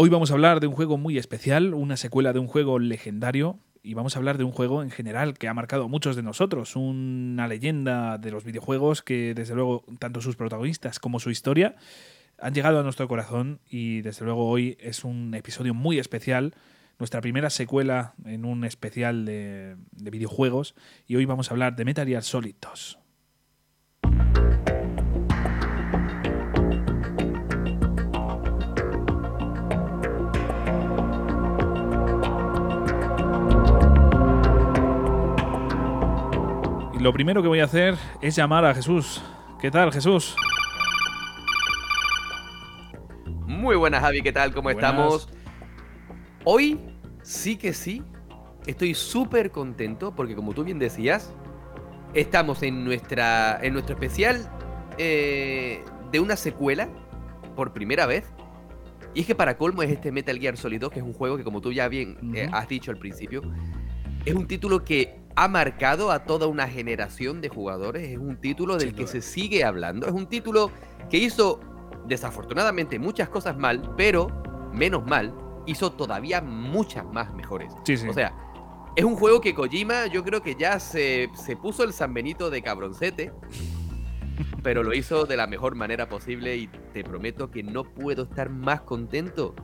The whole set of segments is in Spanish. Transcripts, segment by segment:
Hoy vamos a hablar de un juego muy especial, una secuela de un juego legendario, y vamos a hablar de un juego en general que ha marcado a muchos de nosotros, una leyenda de los videojuegos que, desde luego, tanto sus protagonistas como su historia han llegado a nuestro corazón, y desde luego hoy es un episodio muy especial, nuestra primera secuela en un especial de videojuegos, y hoy vamos a hablar de Metal Gear Solid 2. Lo primero que voy a hacer es llamar a Jesús. ¿Qué tal, Jesús? Muy buenas, Javi. ¿Qué tal? ¿Cómo estamos? Hoy sí que sí. Estoy súper contento porque, como tú bien decías, estamos en nuestro especial de una secuela por primera vez. Y es que para colmo es este Metal Gear Solid 2, que es un juego que, como tú ya bien has dicho al principio, es un título que ha marcado a toda una generación de jugadores, es un título del que se sigue hablando, es un título que hizo desafortunadamente muchas cosas mal, pero menos mal, hizo todavía muchas más mejores. Sí, sí. O sea, es un juego que Kojima, yo creo que ya se puso el sanbenito de cabroncete, pero lo hizo de la mejor manera posible, y te prometo que no puedo estar más contento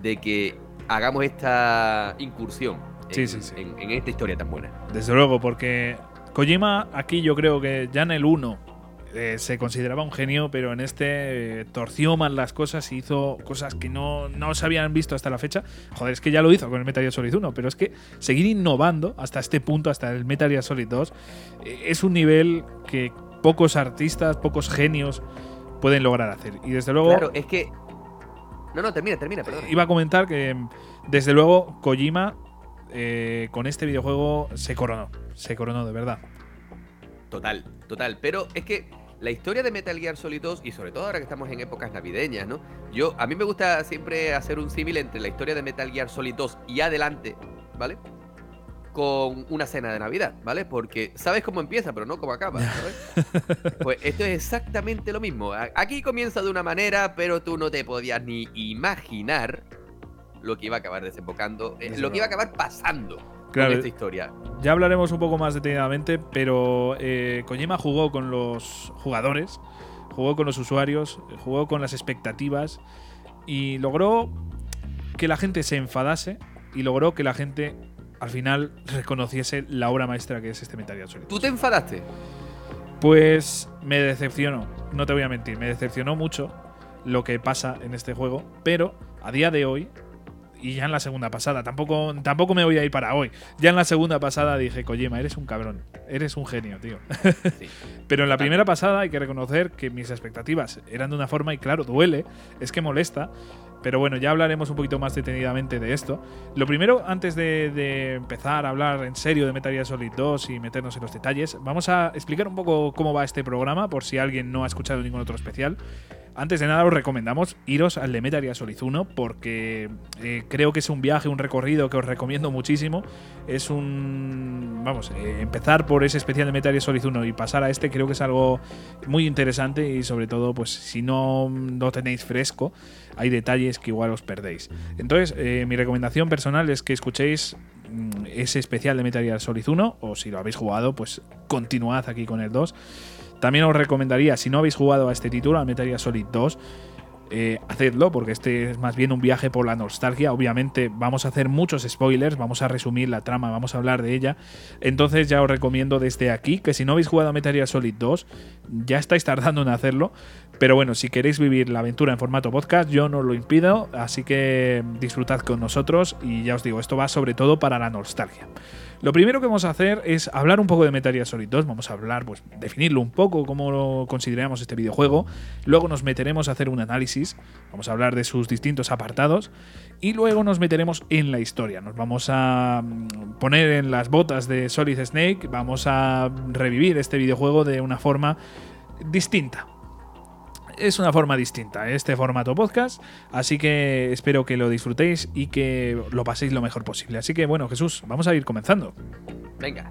de que hagamos esta incursión. Sí. En esta historia tan buena. Desde luego, porque Kojima aquí yo creo que ya en el 1 se consideraba un genio, pero en este torció mal las cosas y hizo cosas que no se habían visto hasta la fecha. Joder, es que ya lo hizo con el Metal Gear Solid 1, pero es que seguir innovando hasta este punto, hasta el Metal Gear Solid 2, es un nivel que pocos artistas, pocos genios pueden lograr hacer. Y desde luego… Claro, es que… No, termina, perdón. Iba a comentar que desde luego Kojima… con este videojuego se coronó de verdad. Total, pero es que la historia de Metal Gear Solid 2, y sobre todo ahora que estamos en épocas navideñas, ¿no? A mí me gusta siempre hacer un símil entre la historia de Metal Gear Solid 2 y adelante, ¿vale? Con una cena de Navidad, ¿vale? Porque sabes cómo empieza, pero no cómo acaba, ¿sabes? Pues esto es exactamente lo mismo. Aquí comienza de una manera, pero tú no te podías ni imaginar lo que iba a acabar desembocando, lo que iba a acabar pasando con esta historia. Ya hablaremos un poco más detenidamente, pero Kojima jugó con los jugadores, jugó con los usuarios, jugó con las expectativas y logró que la gente se enfadase y logró que la gente al final reconociese la obra maestra que es este Metal Gear Solid. ¿Tú te enfadaste? Pues me decepcionó, no te voy a mentir, me decepcionó mucho lo que pasa en este juego, pero a día de hoy… Y ya en la segunda pasada, tampoco me voy a ir para hoy. Ya en la segunda pasada dije, Kojima, eres un cabrón, eres un genio, tío. Sí. Pero en la primera pasada hay que reconocer que mis expectativas eran de una forma y claro, duele, es que molesta. Pero bueno, ya hablaremos un poquito más detenidamente de esto. Lo primero, antes de empezar a hablar en serio de Metal Gear Solid 2 y meternos en los detalles, vamos a explicar un poco cómo va este programa, por si alguien no ha escuchado ningún otro especial. Antes de nada, os recomendamos iros al de Metal Gear Solid 1 porque creo que es un viaje, un recorrido que os recomiendo muchísimo. Es un… Vamos, empezar por ese especial de Metal Gear Solid 1 y pasar a este creo que es algo muy interesante y sobre todo, pues si no tenéis fresco, hay detalles que igual os perdéis. Entonces, mi recomendación personal es que escuchéis ese especial de Metal Gear Solid 1 o si lo habéis jugado, pues continuad aquí con el 2. También os recomendaría, si no habéis jugado a este título, a Metal Gear Solid 2, hacedlo, porque este es más bien un viaje por la nostalgia. Obviamente vamos a hacer muchos spoilers, vamos a resumir la trama, vamos a hablar de ella. Entonces ya os recomiendo desde aquí que si no habéis jugado a Metal Gear Solid 2, ya estáis tardando en hacerlo. Pero bueno, si queréis vivir la aventura en formato podcast, yo no os lo impido, así que disfrutad con nosotros y ya os digo, esto va sobre todo para la nostalgia. Lo primero que vamos a hacer es hablar un poco de Metal Gear Solid 2, vamos a hablar, pues definirlo un poco, cómo lo consideramos este videojuego, luego nos meteremos a hacer un análisis, vamos a hablar de sus distintos apartados y luego nos meteremos en la historia, nos vamos a poner en las botas de Solid Snake, vamos a revivir este videojuego de una forma distinta. Es una forma distinta, este formato podcast, así que espero que lo disfrutéis y que lo paséis lo mejor posible. Así que bueno, Jesús, vamos a ir comenzando. Venga.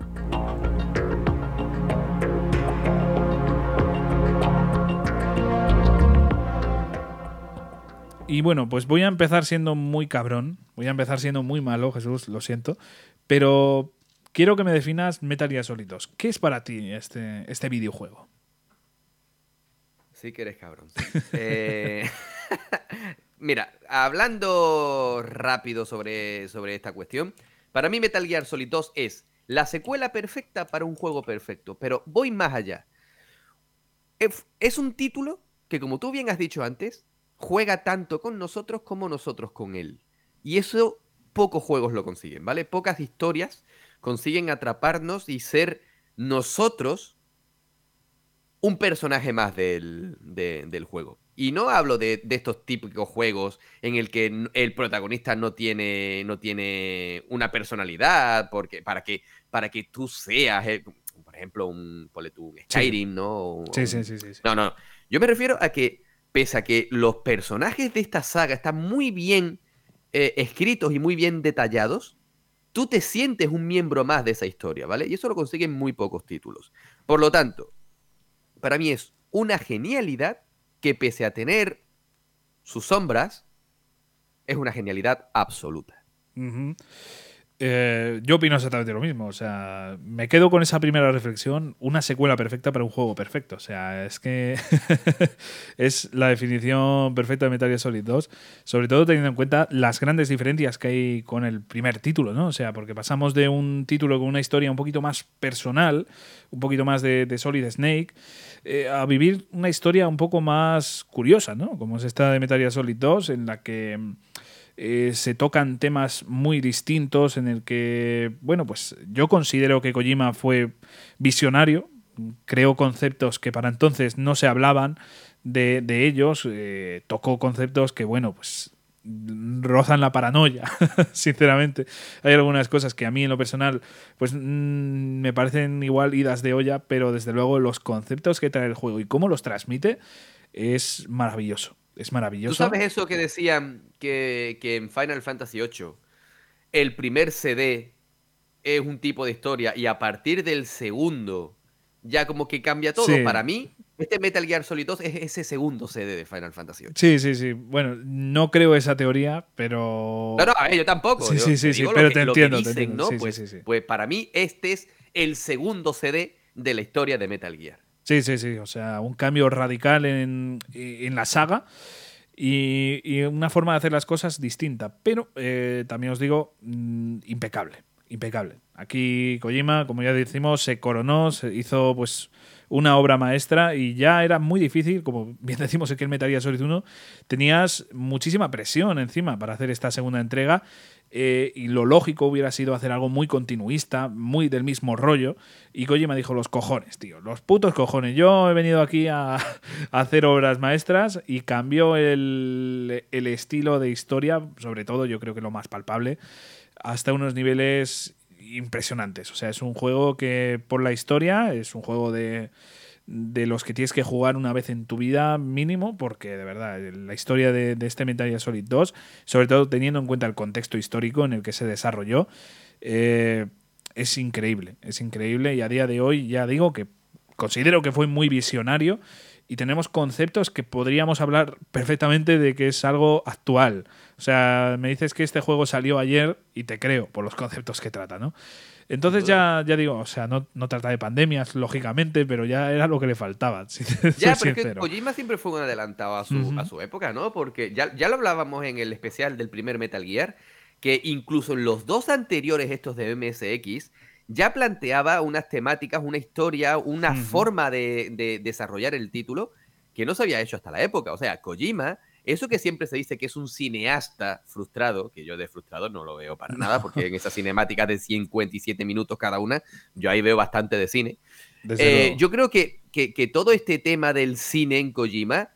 Y bueno, pues voy a empezar siendo muy cabrón. Voy a empezar siendo muy malo, Jesús, lo siento. Pero quiero que me definas Metal Gear Solid 2. ¿Qué es para ti este videojuego? Sí que eres cabrón. Mira, hablando rápido sobre esta cuestión, para mí Metal Gear Solid 2 es la secuela perfecta para un juego perfecto, pero voy más allá. Es un título que, como tú bien has dicho antes, juega tanto con nosotros como nosotros con él. Y eso pocos juegos lo consiguen, ¿vale? Pocas historias consiguen atraparnos y ser nosotros un personaje más del juego. Y no hablo de estos típicos juegos en el que el protagonista no tiene una personalidad para que tú seas, por ejemplo, ponle tú, Skyrim, sí. ¿No? Sí. No. Yo me refiero a que, pese a que los personajes de esta saga están muy bien escritos y muy bien detallados, tú te sientes un miembro más de esa historia, ¿vale? Y eso lo consiguen muy pocos títulos. Por lo tanto, para mí es una genialidad que, pese a tener sus sombras, es una genialidad absoluta. Uh-huh. Yo opino exactamente lo mismo. O sea, me quedo con esa primera reflexión. Una secuela perfecta para un juego perfecto. O sea, es que es la definición perfecta de Metal Gear Solid 2, sobre todo teniendo en cuenta las grandes diferencias que hay con el primer título, ¿no? O sea, porque pasamos de un título con una historia un poquito más personal, un poquito más de Solid Snake, a vivir una historia un poco más curiosa, ¿no? Como es esta de Metal Gear Solid 2, en la que se tocan temas muy distintos, en el que, bueno, pues yo considero que Kojima fue visionario, creó conceptos que para entonces no se hablaban de ellos, tocó conceptos que, bueno, pues rozan la paranoia, sinceramente. Hay algunas cosas que a mí en lo personal pues me parecen igual idas de olla, pero desde luego los conceptos que trae el juego y cómo los transmite es maravilloso. Es maravilloso. ¿Tú sabes eso que decían que en Final Fantasy VIII el primer CD es un tipo de historia y a partir del segundo ya como que cambia todo? Sí. Para mí, este Metal Gear Solid 2 es ese segundo CD de Final Fantasy VIII. Sí. Bueno, no creo esa teoría, pero... No, yo tampoco. Sí, pero te entiendo. Pues para mí este es el segundo CD de la historia de Metal Gear. Sí. O sea, un cambio radical en la saga y una forma de hacer las cosas distinta. Pero también os digo, impecable. Aquí Kojima, como ya decimos, se coronó, se hizo pues una obra maestra y ya era muy difícil, como bien decimos en que el Metal Gear Solid 1, tenías muchísima presión encima para hacer esta segunda entrega. Y lo lógico hubiera sido hacer algo muy continuista, muy del mismo rollo, y Kojima dijo, los cojones, tío, los putos cojones, yo he venido aquí a hacer obras maestras, y cambió el estilo de historia, sobre todo, yo creo que lo más palpable, hasta unos niveles impresionantes. O sea, es un juego que por la historia es un juego de los que tienes que jugar una vez en tu vida mínimo, porque de verdad la historia de este Metal Gear Solid 2, sobre todo teniendo en cuenta el contexto histórico en el que se desarrolló, es increíble, y a día de hoy ya digo que considero que fue muy visionario y tenemos conceptos que podríamos hablar perfectamente de que es algo actual. O sea, me dices que este juego salió ayer y te creo por los conceptos que trata, ¿no? Entonces ya digo, o sea, no trata de pandemias, lógicamente, pero ya era lo que le faltaba. Ya, pero es que Kojima siempre fue un adelantado a su época, ¿no? Porque ya lo hablábamos en el especial del primer Metal Gear, que incluso en los dos anteriores, estos de MSX, ya planteaba unas temáticas, una historia, una forma de desarrollar el título que no se había hecho hasta la época. O sea, Kojima, eso que siempre se dice que es un cineasta frustrado, que yo de frustrado no lo veo para nada, porque en esas cinemáticas de 57 minutos cada una, yo ahí veo bastante de cine. Yo creo que todo este tema del cine en Kojima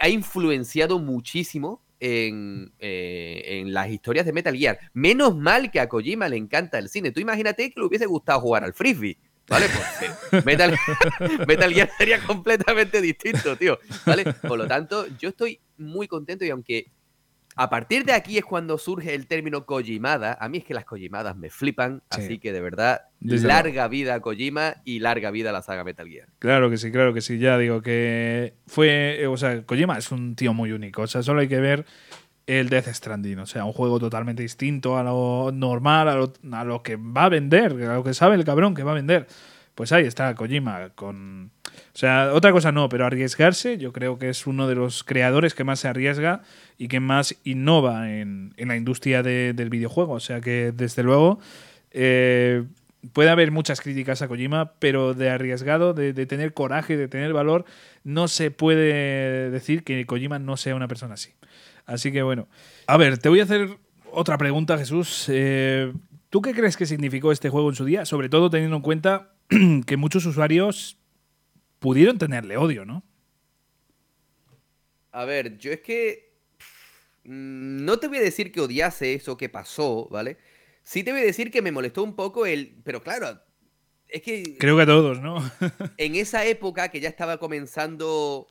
ha influenciado muchísimo en las historias de Metal Gear. Menos mal que a Kojima le encanta el cine. Tú imagínate que le hubiese gustado jugar al frisbee, ¿vale? Pues, Metal Gear sería completamente distinto, tío, ¿vale? Por lo tanto, yo estoy muy contento y aunque A partir de aquí es cuando surge el término Kojimada. A mí es que las Kojimadas me flipan, sí. Así que de verdad, desde larga vida a Kojima y larga vida a la saga Metal Gear. Claro que sí, ya digo que fue... O sea, Kojima es un tío muy único, o sea, solo hay que ver el Death Stranding, o sea, un juego totalmente distinto a lo normal, a lo que va a vender, a lo que sabe el cabrón que va a vender. Pues ahí está Kojima con... O sea, otra cosa no, pero arriesgarse, yo creo que es uno de los creadores que más se arriesga y que más innova en la industria del videojuego. O sea que, desde luego, puede haber muchas críticas a Kojima, pero de arriesgado, de tener coraje, de tener valor, no se puede decir que Kojima no sea una persona así. Así que bueno. A ver, te voy a hacer otra pregunta, Jesús. ¿Tú qué crees que significó este juego en su día? Sobre todo teniendo en cuenta que muchos usuarios pudieron tenerle odio, ¿no? A ver, yo es que no te voy a decir que odiase eso que pasó, ¿vale? Sí te voy a decir que me molestó un poco el... Pero claro, es que... Creo que a todos, ¿no? En esa época que ya estaba comenzando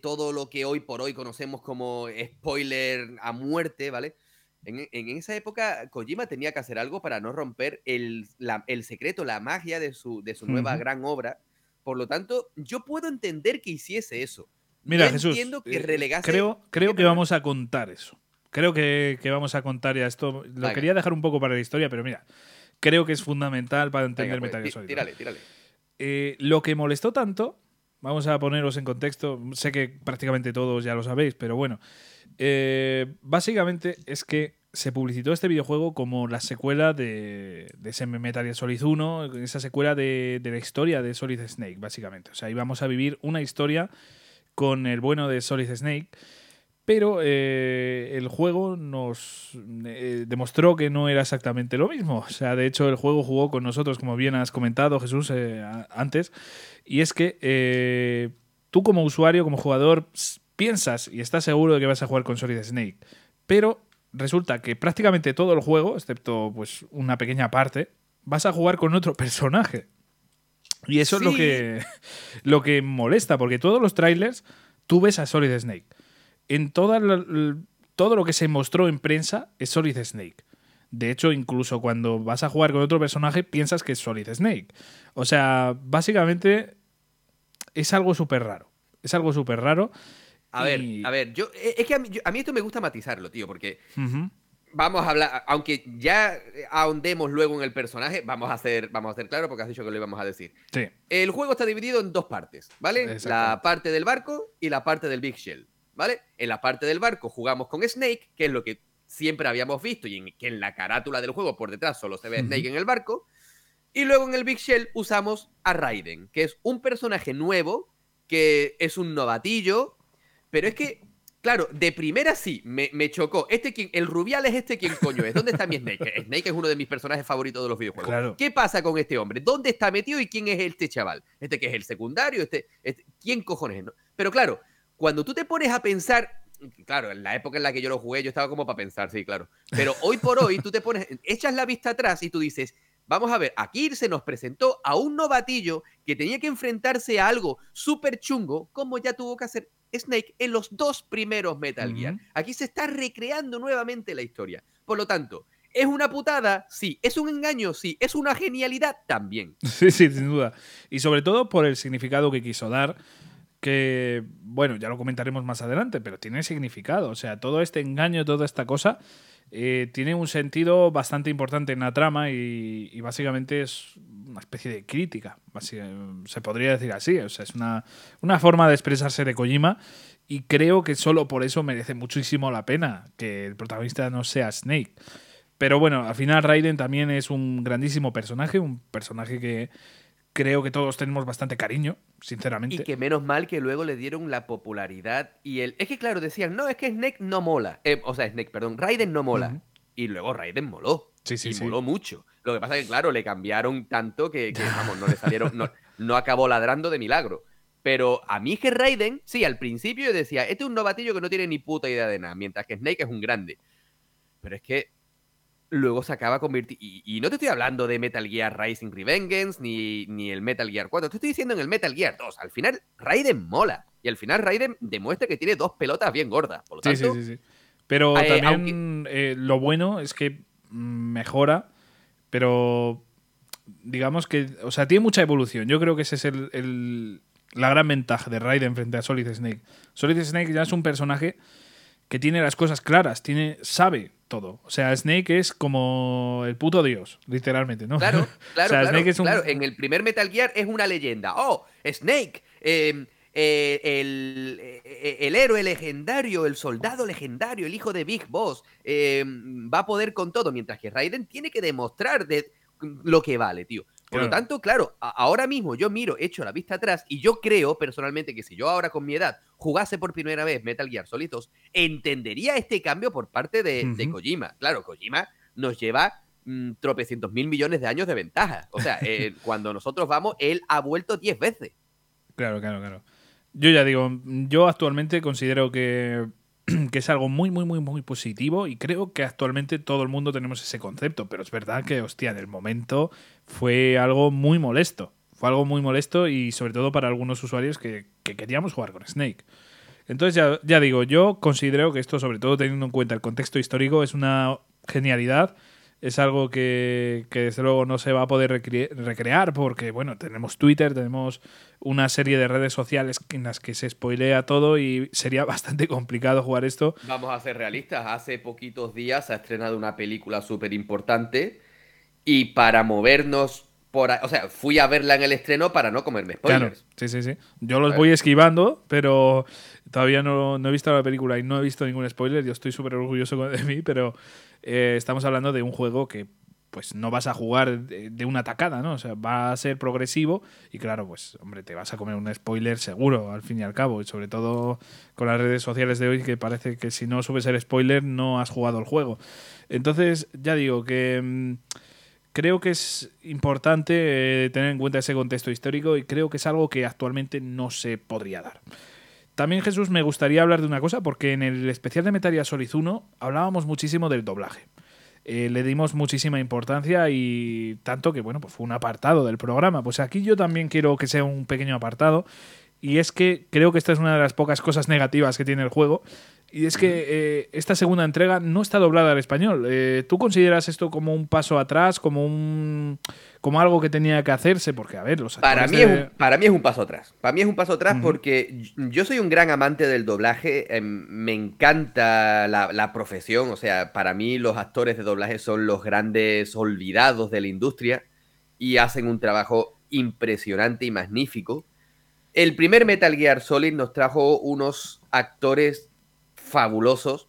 todo lo que hoy por hoy conocemos como spoiler a muerte, ¿vale? En esa época Kojima tenía que hacer algo para no romper el secreto, la magia de su nueva gran obra. Por lo tanto, yo puedo entender que hiciese eso. Mira, yo, Jesús, entiendo que relegase... Creo que vamos a contar eso. Creo que vamos a contar ya esto. Lo Venga. Quería dejar un poco para la historia, pero mira, creo que es fundamental para entender Metal Gear Solid. Tírale. Lo que molestó tanto, vamos a poneros en contexto, sé que prácticamente todos ya lo sabéis, pero bueno... básicamente es que se publicitó este videojuego como la secuela de ese Metal Gear Solid 1, esa secuela de la historia de Solid Snake, básicamente. O sea, íbamos a vivir una historia con el bueno de Solid Snake, pero el juego nos demostró que no era exactamente lo mismo. O sea, de hecho, el juego jugó con nosotros, como bien has comentado, Jesús, antes, y es que tú como usuario, como jugador... piensas y estás seguro de que vas a jugar con Solid Snake, pero resulta que prácticamente todo el juego, excepto pues una pequeña parte, vas a jugar con otro personaje. Y eso sí. Es lo que molesta, porque todos los trailers tú ves a Solid Snake. En todo lo que se mostró en prensa es Solid Snake. De hecho, incluso cuando vas a jugar con otro personaje piensas que es Solid Snake. O sea, básicamente es algo súper raro. Es algo súper raro. A ver, yo es que a mí esto me gusta matizarlo, tío, porque vamos a hablar, aunque ya ahondemos luego en el personaje, vamos a hacer claro, porque has dicho que lo íbamos a decir. Sí. El juego está dividido en dos partes, ¿vale? La parte del barco y la parte del Big Shell, ¿vale? En la parte del barco jugamos con Snake, que es lo que siempre habíamos visto y que en la carátula del juego por detrás solo se ve Snake en el barco. Y luego en el Big Shell usamos a Raiden, que es un personaje nuevo, que es un novatillo. Pero es que, claro, de primera sí, me chocó. El Rubial es quien coño es. ¿Dónde está mi Snake? Snake es uno de mis personajes favoritos de los videojuegos. Claro. ¿Qué pasa con este hombre? ¿Dónde está metido y quién es este chaval? ¿Este que es el secundario? ¿Quién cojones es? ¿No? Pero claro, cuando tú te pones a pensar... Claro, en la época en la que yo lo jugué yo estaba como para pensar, sí, claro. Pero hoy por hoy tú te pones... Echas la vista atrás y tú dices... Vamos a ver, aquí se nos presentó a un novatillo que tenía que enfrentarse a algo súper chungo, como ya tuvo que hacer Snake en los dos primeros Metal Gear. Aquí se está recreando nuevamente la historia. Por lo tanto, ¿es una putada? Sí. ¿Es un engaño? Sí. ¿Es una genialidad? También. Sí, sin duda. Y sobre todo por el significado que quiso dar, que, bueno, ya lo comentaremos más adelante, pero tiene significado. O sea, todo este engaño, toda esta cosa... tiene un sentido bastante importante en la trama y básicamente es una especie de crítica, se podría decir así, o sea, es una forma de expresarse de Kojima y creo que solo por eso merece muchísimo la pena que el protagonista no sea Snake. Pero bueno, al final Raiden también es un grandísimo personaje, un personaje que creo que todos tenemos bastante cariño, sinceramente. Y que menos mal que luego le dieron la popularidad y el... Es que claro, decían, no, es que Snake no mola. Raiden no mola. Y luego Raiden moló. Sí. Moló mucho. Lo que pasa es que claro, le cambiaron tanto que vamos, no le salieron... no acabó ladrando de milagro. Pero a mí es que Raiden, sí, al principio yo decía, este es un novatillo que no tiene ni puta idea de nada, mientras que Snake es un grande. Pero es que... luego se acaba convirtiendo... Y no te estoy hablando de Metal Gear Rising Revengeance ni el Metal Gear 4. Te estoy diciendo en el Metal Gear 2. Al final, Raiden mola. Y al final Raiden demuestra que tiene dos pelotas bien gordas. Por lo tanto, sí. Pero también lo bueno es que mejora, pero digamos que, o sea, tiene mucha evolución. Yo creo que ese es la gran ventaja de Raiden frente a Solid Snake. Solid Snake ya es un personaje que tiene las cosas claras, sabe todo. O sea, Snake es como el puto dios, literalmente, ¿no? Claro, o sea, Snake es un... claro. En el primer Metal Gear es una leyenda. ¡Oh, Snake! El héroe legendario, el soldado legendario, el hijo de Big Boss, va a poder con todo, mientras que Raiden tiene que demostrar lo que vale, tío. Por lo tanto, claro, ahora mismo yo miro, echo la vista atrás y yo creo personalmente que si yo ahora con mi edad jugase por primera vez Metal Gear Solid 2, entendería este cambio por parte de Kojima. Claro, Kojima nos lleva tropecientos mil millones de años de ventaja. O sea, cuando nosotros vamos, él ha vuelto 10 veces. Claro. Yo ya digo, yo actualmente considero que es algo muy, muy, muy, muy positivo y creo que actualmente todo el mundo tenemos ese concepto, pero es verdad que, hostia, en el momento fue algo muy molesto. Fue algo muy molesto y sobre todo para algunos usuarios que queríamos jugar con Snake. Entonces, ya digo, yo considero que esto, sobre todo teniendo en cuenta el contexto histórico, es una genialidad. Es algo que desde luego no se va a poder recrear porque, bueno, tenemos Twitter, tenemos una serie de redes sociales en las que se spoilea todo y sería bastante complicado jugar esto. Vamos a ser realistas. Hace poquitos días se ha estrenado una película súper importante y para movernos por... O sea, fui a verla en el estreno para no comerme spoilers. Claro. Sí. Yo los voy esquivando, pero todavía no he visto la película y no he visto ningún spoiler. Yo estoy súper orgulloso de mí, pero... estamos hablando de un juego que pues no vas a jugar de una tacada, ¿no? O sea, va a ser progresivo y claro, pues hombre, te vas a comer un spoiler seguro al fin y al cabo, y sobre todo con las redes sociales de hoy que parece que si no subes el spoiler no has jugado el juego. Entonces, ya digo que creo que es importante tener en cuenta ese contexto histórico y creo que es algo que actualmente no se podría dar. También, Jesús, me gustaría hablar de una cosa, porque en el especial de Metal Gear Solid 1 hablábamos muchísimo del doblaje. Le dimos muchísima importancia y tanto que, bueno, pues fue un apartado del programa. Pues aquí yo también quiero que sea un pequeño apartado y es que creo que esta es una de las pocas cosas negativas que tiene el juego y es que esta segunda entrega no está doblada al español. ¿Tú consideras esto como un paso atrás, como algo que tenía que hacerse? Porque, a ver, los actores... Para mí es un paso atrás. Para mí es un paso atrás porque yo soy un gran amante del doblaje. Me encanta la profesión. O sea, para mí los actores de doblaje son los grandes olvidados de la industria y hacen un trabajo impresionante y magnífico. El primer Metal Gear Solid nos trajo unos actores fabulosos,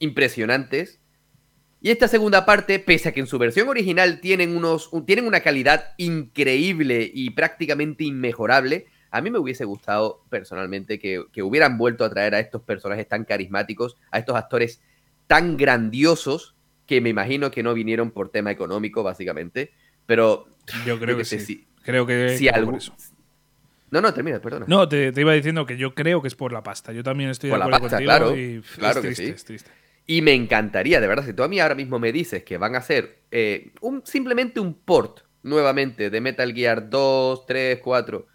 impresionantes. Y esta segunda parte, pese a que en su versión original tienen una calidad increíble y prácticamente inmejorable, a mí me hubiese gustado personalmente que hubieran vuelto a traer a estos personajes tan carismáticos, a estos actores tan grandiosos, que me imagino que no vinieron por tema económico, básicamente. Pero yo creo que sí. Creo que si algo... No, termina, perdona. No, te iba diciendo que yo creo que es por la pasta. Yo también estoy de acuerdo contigo. Claro, y claro, es triste. Y me encantaría, de verdad, si tú a mí ahora mismo me dices que van a hacer simplemente un port nuevamente de Metal Gear 2, 3, 4,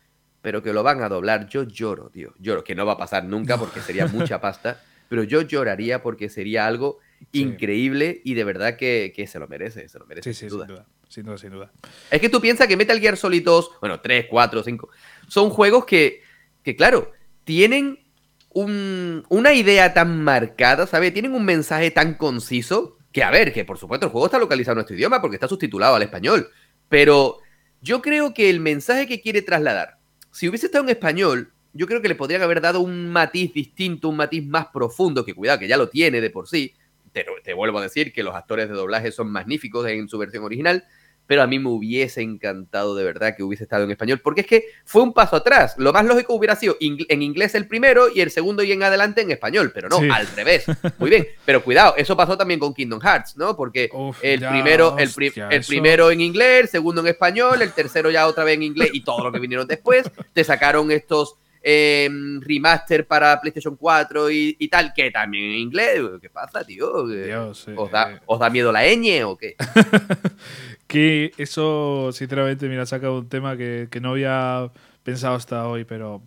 pero que lo van a doblar, yo lloro, tío. Lloro, que no va a pasar nunca porque sería mucha pasta, pero yo lloraría porque sería algo increíble y de verdad que se lo merece, sí, sin duda. Es que tú piensas que Metal Gear Solid 2, bueno, 3, 4, 5, son juegos que claro, tienen... una idea tan marcada, ¿sabes? Tienen un mensaje tan conciso que, a ver, que por supuesto el juego está localizado en nuestro idioma porque está subtitulado al español, pero yo creo que el mensaje que quiere trasladar, si hubiese estado en español, yo creo que le podrían haber dado un matiz distinto, un matiz más profundo, que cuidado, que ya lo tiene de por sí. Te vuelvo a decir que los actores de doblaje son magníficos en su versión original, pero a mí me hubiese encantado de verdad que hubiese estado en español, porque es que fue un paso atrás. Lo más lógico hubiera sido en inglés el primero y el segundo y en adelante en español, pero no, al revés. Muy bien, pero cuidado, eso pasó también con Kingdom Hearts, ¿no? Porque primero en inglés, el segundo en español, el tercero ya otra vez en inglés y todo lo que vinieron después. Te sacaron estos remaster para PlayStation 4 y tal, que también en inglés. ¿Qué pasa, tío? Dios, ¿Os da miedo la ñ o qué? Que eso, sinceramente, mira, saca un tema que no había pensado hasta hoy, pero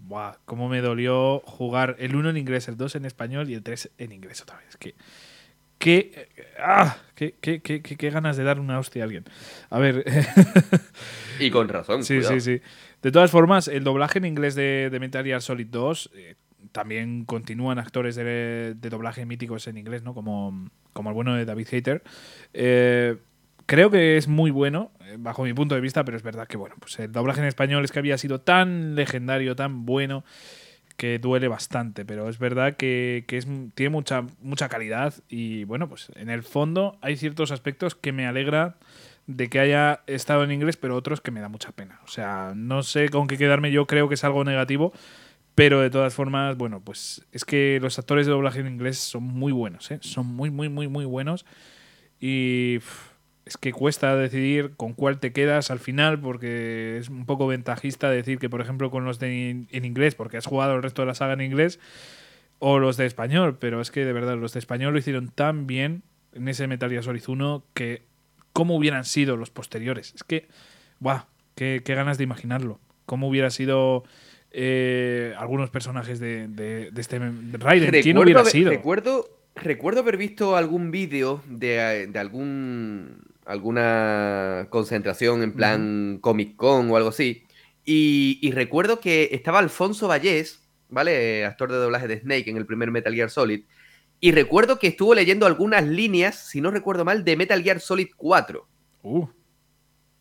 cómo me dolió jugar el 1 en inglés, el 2 en español y el 3 en inglés otra vez. Es que Qué ganas de dar una hostia a alguien. A ver. Y con razón. Sí, cuidado. Sí. De todas formas, el doblaje en inglés de Metal Gear Solid 2 también continúan actores de doblaje míticos en inglés, ¿no? Como el bueno de David Hayter. Creo que es muy bueno, bajo mi punto de vista, pero es verdad que bueno, pues el doblaje en español es que había sido tan legendario, tan bueno, que duele bastante. Pero es verdad que tiene mucha calidad y bueno, pues en el fondo hay ciertos aspectos que me alegra de que haya estado en inglés, pero otros que me da mucha pena. O sea, no sé con qué quedarme, yo creo que es algo negativo, pero de todas formas, bueno, pues es que los actores de doblaje en inglés son muy buenos, ¿eh? Son muy, muy, muy, muy buenos y... Es que cuesta decidir con cuál te quedas al final, porque es un poco ventajista decir que, por ejemplo, con los en inglés, porque has jugado el resto de la saga en inglés, o los de español. Pero es que, de verdad, los de español lo hicieron tan bien en ese Metal Gear Solid 1 que cómo hubieran sido los posteriores. Es que, ¡buah! ¡Qué ganas de imaginarlo! ¿Cómo hubiera sido algunos personajes de este Raiden? ¿Quién hubiera sido? Recuerdo haber visto algún vídeo de alguna concentración en plan Comic Con o algo así, y recuerdo que estaba Alfonso Vallés, ¿vale? Actor de doblaje de Snake en el primer Metal Gear Solid, y recuerdo que estuvo leyendo algunas líneas, si no recuerdo mal, de Metal Gear Solid 4.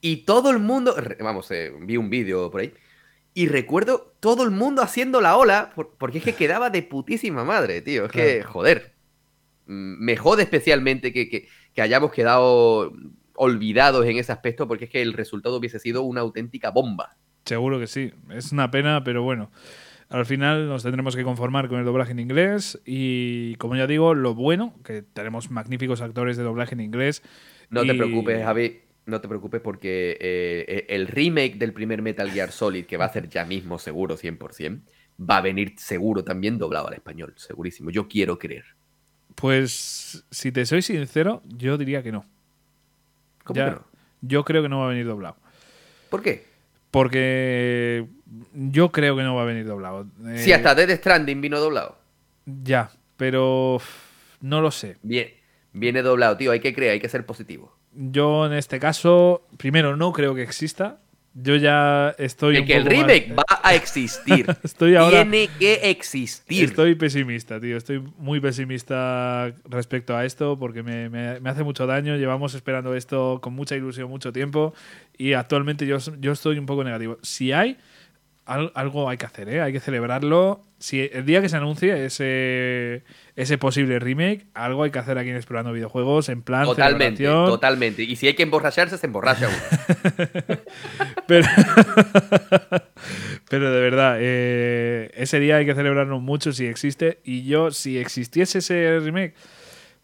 Y todo el mundo, vamos, vi un vídeo por ahí, y recuerdo todo el mundo haciendo la ola, porque es que quedaba de putísima madre, tío, es claro. Que, joder, me jode especialmente que hayamos quedado olvidados en ese aspecto, porque es que el resultado hubiese sido una auténtica bomba. Seguro que sí. Es una pena, pero bueno. Al final nos tendremos que conformar con el doblaje en inglés y, como ya digo, lo bueno, que tenemos magníficos actores de doblaje en inglés. No te preocupes, Javi. No te preocupes porque el remake del primer Metal Gear Solid, que va a ser ya mismo seguro 100%, va a venir seguro también doblado al español. Segurísimo. Yo quiero creer. Pues, si te soy sincero, yo diría que no. ¿Cómo que no? Yo creo que no va a venir doblado. ¿Por qué? Porque yo creo que no va a venir doblado. Sí, hasta Dead Stranding vino doblado. Ya, pero no lo sé. Bien, viene doblado, tío. Hay que creer, hay que ser positivo. Yo en este caso, primero, no creo que exista. Yo ya estoy un poco el remake mal... va a existir. Tiene que existir. Estoy pesimista, tío. Estoy muy pesimista respecto a esto porque me hace mucho daño. Llevamos esperando esto con mucha ilusión mucho tiempo y actualmente yo estoy un poco negativo. Si hay, algo hay que hacer, ¿eh? Hay que celebrarlo. Si el día que se anuncie ese posible remake, algo hay que hacer aquí en Explorando Videojuegos, en plan totalmente, celebración. Totalmente. Y si hay que emborracharse, se emborracha uno. Pero de verdad, ese día hay que celebrarnos mucho si existe. Y yo, si existiese ese remake,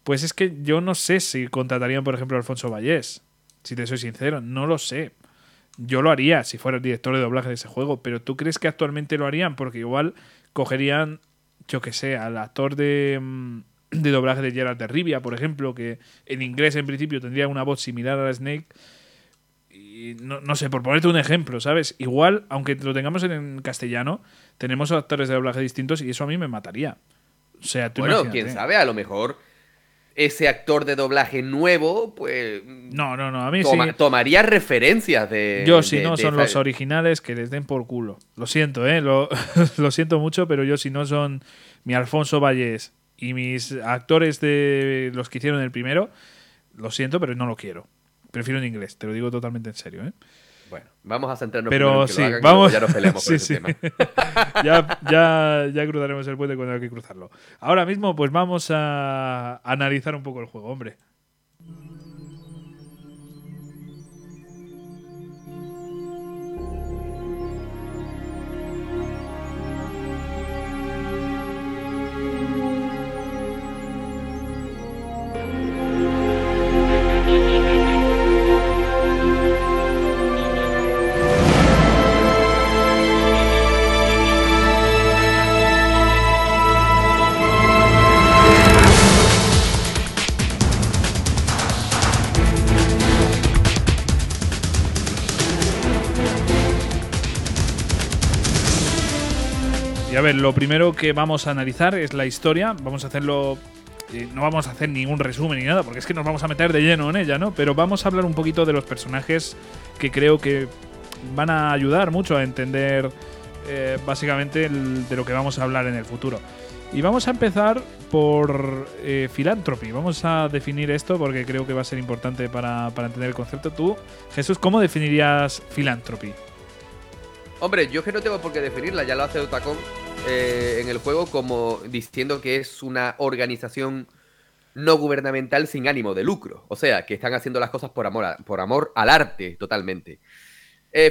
pues es que yo no sé si contratarían, por ejemplo, a Alfonso Vallés. Si te soy sincero, no lo sé. Yo lo haría si fuera el director de doblaje de ese juego, pero ¿tú crees que actualmente lo harían? Porque igual cogerían, yo que sé, al actor de doblaje de Geralt de Rivia, por ejemplo, que en inglés en principio tendría una voz similar a la Snake. Y no sé, por ponerte un ejemplo, ¿sabes? Igual, aunque lo tengamos en castellano, tenemos actores de doblaje distintos y eso a mí me mataría. O sea, tú imagínate. Quién sabe, a lo mejor... Ese actor de doblaje nuevo, pues... No, a mí sí. Tomaría referencias de... Yo si no son los originales, que les den por culo. Lo siento, lo siento mucho, pero yo si no son mi Alfonso Vallés y mis actores de los que hicieron el primero, lo siento, pero no lo quiero. Prefiero en inglés, te lo digo totalmente en serio, ¿eh? Bueno, vamos a centrarnos pero sí, en ya nos peleamos por ese tema. Ya cruzaremos el puente cuando hay que cruzarlo. Ahora mismo, pues vamos a analizar un poco el juego, hombre. A ver, lo primero que vamos a analizar es la historia. Vamos a hacerlo No vamos a hacer ningún resumen ni nada, porque es que nos vamos a meter de lleno en ella, ¿no? Pero vamos a hablar un poquito de los personajes que creo que van a ayudar mucho a entender básicamente de lo que vamos a hablar en el futuro. Y vamos a empezar por Philanthropy. Vamos a definir esto porque creo que va a ser importante para entender el concepto. Tú, Jesús, ¿cómo definirías Philanthropy? Hombre, yo es que no tengo por qué definirla, ya lo hace Otacón en el juego, como diciendo que es una organización no gubernamental sin ánimo de lucro. O sea, que están haciendo las cosas por amor al arte, totalmente.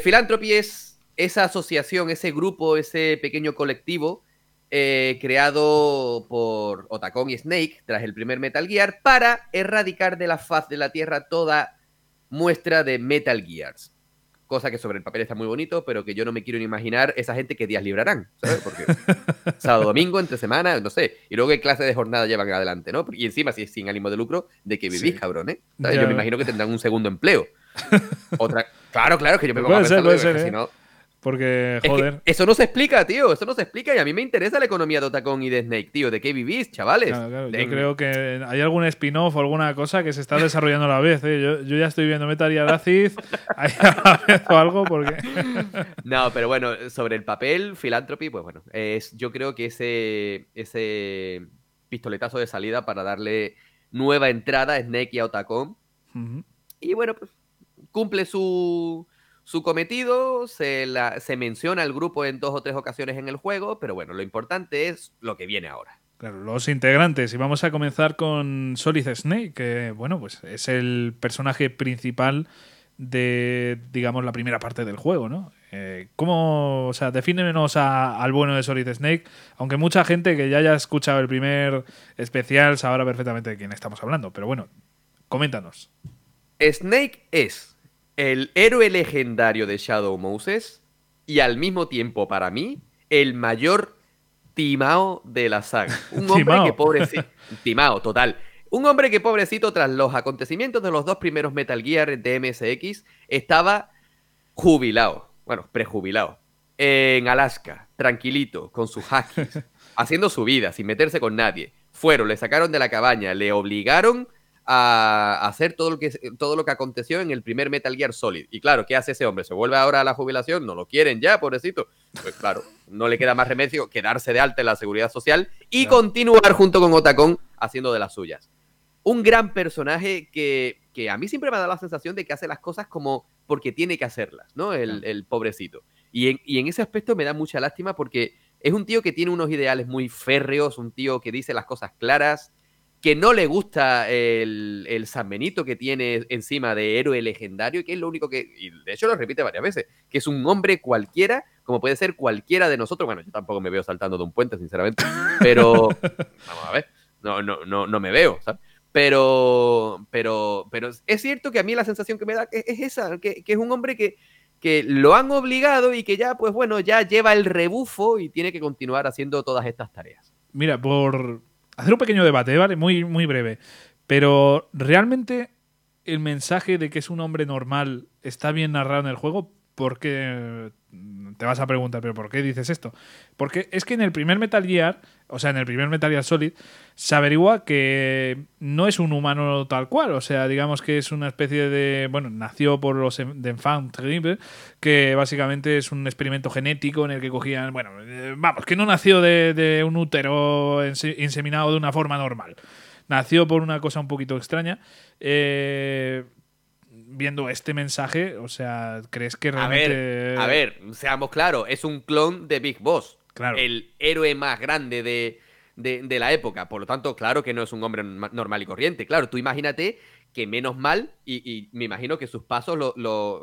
Philanthropy es esa asociación, ese grupo, ese pequeño colectivo creado por Otacón y Snake tras el primer Metal Gear para erradicar de la faz de la Tierra toda muestra de Metal Gears. Cosa que sobre el papel está muy bonito, pero que yo no me quiero ni imaginar esa gente qué días librarán, ¿sabes? Porque sábado, domingo, entre semana, no sé. Y luego qué clase de jornada llevan adelante, ¿no? Y encima, si es sin ánimo de lucro, ¿de qué vivís, cabrón, eh? ¿Sabes? Yo me imagino que tendrán un segundo empleo. Claro, que yo me pongo a pensar, porque si no... Porque, joder... Es que eso no se explica, tío. Eso no se explica. Y a mí me interesa la economía de Otacón y de Snake, tío. ¿De qué vivís, chavales? Claro. Yo creo que hay algún spin-off o alguna cosa que se está desarrollando a la vez, ¿eh? Yo ya estoy viendo Metal Gear Acid o algo, porque... No, pero bueno, sobre el papel, Philanthropy, pues bueno, yo creo que ese pistoletazo de salida para darle nueva entrada a Snake y a Otacón. Uh-huh. Y bueno, pues cumple su cometido, se menciona el grupo en 2 o 3 ocasiones en el juego, pero bueno, lo importante es lo que viene ahora. Claro, los integrantes. Y vamos a comenzar con Solid Snake, que bueno, pues es el personaje principal de, digamos, la primera parte del juego, ¿no? ¿Cómo, o sea, defínenos al bueno de Solid Snake? Aunque mucha gente que ya haya escuchado el primer especial sabrá perfectamente de quién estamos hablando, pero bueno, coméntanos. Snake es el héroe legendario de Shadow Moses y al mismo tiempo, para mí, el mayor timao de la saga. Un hombre que pobrecito... Timao, total. Un hombre que pobrecito, tras los acontecimientos de los 2 primeros Metal Gear de MSX, estaba jubilado, bueno, prejubilado, en Alaska, tranquilito, con sus huskies, haciendo su vida, sin meterse con nadie. Fueron, le sacaron de la cabaña, le obligaron a hacer todo lo que aconteció en el primer Metal Gear Solid. Y claro, ¿qué hace ese hombre? ¿Se vuelve ahora a la jubilación? ¿No lo quieren ya, pobrecito? Pues claro, no le queda más remedio que darse de alta en la seguridad social y continuar junto con Otacón haciendo de las suyas. Un gran personaje que a mí siempre me ha dado la sensación de que hace las cosas como porque tiene que hacerlas, ¿no? El pobrecito. Y en ese aspecto me da mucha lástima porque es un tío que tiene unos ideales muy férreos, un tío que dice las cosas claras, que no le gusta el sanbenito que tiene encima de héroe legendario, que es lo único que... Y de hecho lo repite varias veces, que es un hombre cualquiera, como puede ser cualquiera de nosotros. Bueno, yo tampoco me veo saltando de un puente, sinceramente, pero... Vamos a ver, no me veo, ¿sabes? Pero es cierto que a mí la sensación que me da es esa, que es un hombre que lo han obligado y que ya, pues bueno, ya lleva el rebufo y tiene que continuar haciendo todas estas tareas. Mira, por... hacer un pequeño debate, ¿vale? Muy, muy breve. Pero, ¿realmente el mensaje de que es un hombre normal está bien narrado en el juego? ¿Por qué? Te vas a preguntar, ¿pero por qué dices esto? Porque es que en el primer Metal Gear, o sea, en el primer Metal Gear Solid, se averigua que no es un humano tal cual. O sea, digamos que es una especie de... Bueno, nació por los de Enfant Terrible, que básicamente es un experimento genético en el que cogían... Bueno, vamos, que no nació de un útero inseminado de una forma normal. Nació por una cosa un poquito extraña. Viendo este mensaje, o sea, ¿crees que realmente...? A ver, seamos claros, es un clon de Big Boss. Claro. El héroe más grande de la época. Por lo tanto, claro que no es un hombre normal y corriente. Claro, tú imagínate que menos mal, y me imagino que sus pasos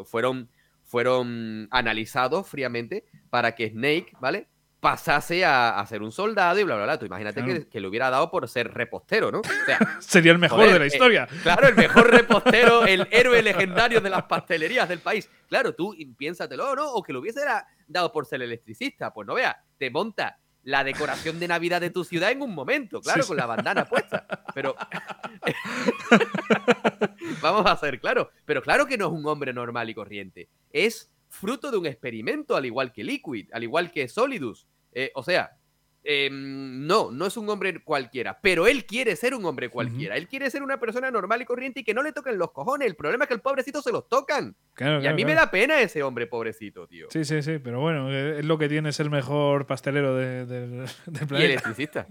fueron analizados fríamente para que Snake, ¿vale?, pasase a ser un soldado y bla, bla, bla. Tú imagínate, claro, que le hubiera dado por ser repostero, ¿no? O sea, sería el mejor de la historia. Claro, el mejor repostero, el héroe legendario de las pastelerías del país. Claro, tú piénsatelo, ¿no? O que lo hubiese dado por ser electricista. Pues no veas, te monta la decoración de Navidad de tu ciudad en un momento, claro, sí. Con la bandana puesta. Pero... Vamos a ser claros. Pero claro que no es un hombre normal y corriente. Es fruto de un experimento, al igual que Liquid, al igual que Solidus. O sea, No es un hombre cualquiera, pero él quiere ser un hombre cualquiera. Él quiere ser una persona normal y corriente y que no le toquen los cojones. El problema es que al pobrecito se los tocan. Claro, y a mí me da pena ese hombre pobrecito, tío. Sí, sí, sí, pero bueno, es lo que tiene, es el mejor pastelero del planeta. Y electricista.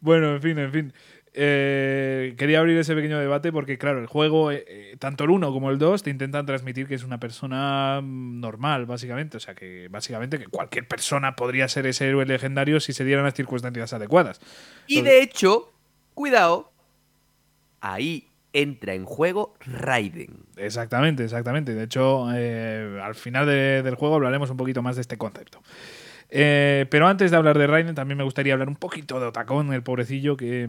Bueno, en fin. Quería abrir ese pequeño debate porque, claro, el juego, tanto el 1 como el 2 te intentan transmitir que es una persona normal, básicamente. O sea, que básicamente que cualquier persona podría ser ese héroe legendario si se dieran las circunstancias adecuadas. Y entonces, de hecho, cuidado, ahí entra en juego Raiden. Exactamente. De hecho, al final del juego hablaremos un poquito más de este concepto. Pero antes de hablar de Raiden, también me gustaría hablar un poquito de Otacón, el pobrecillo, que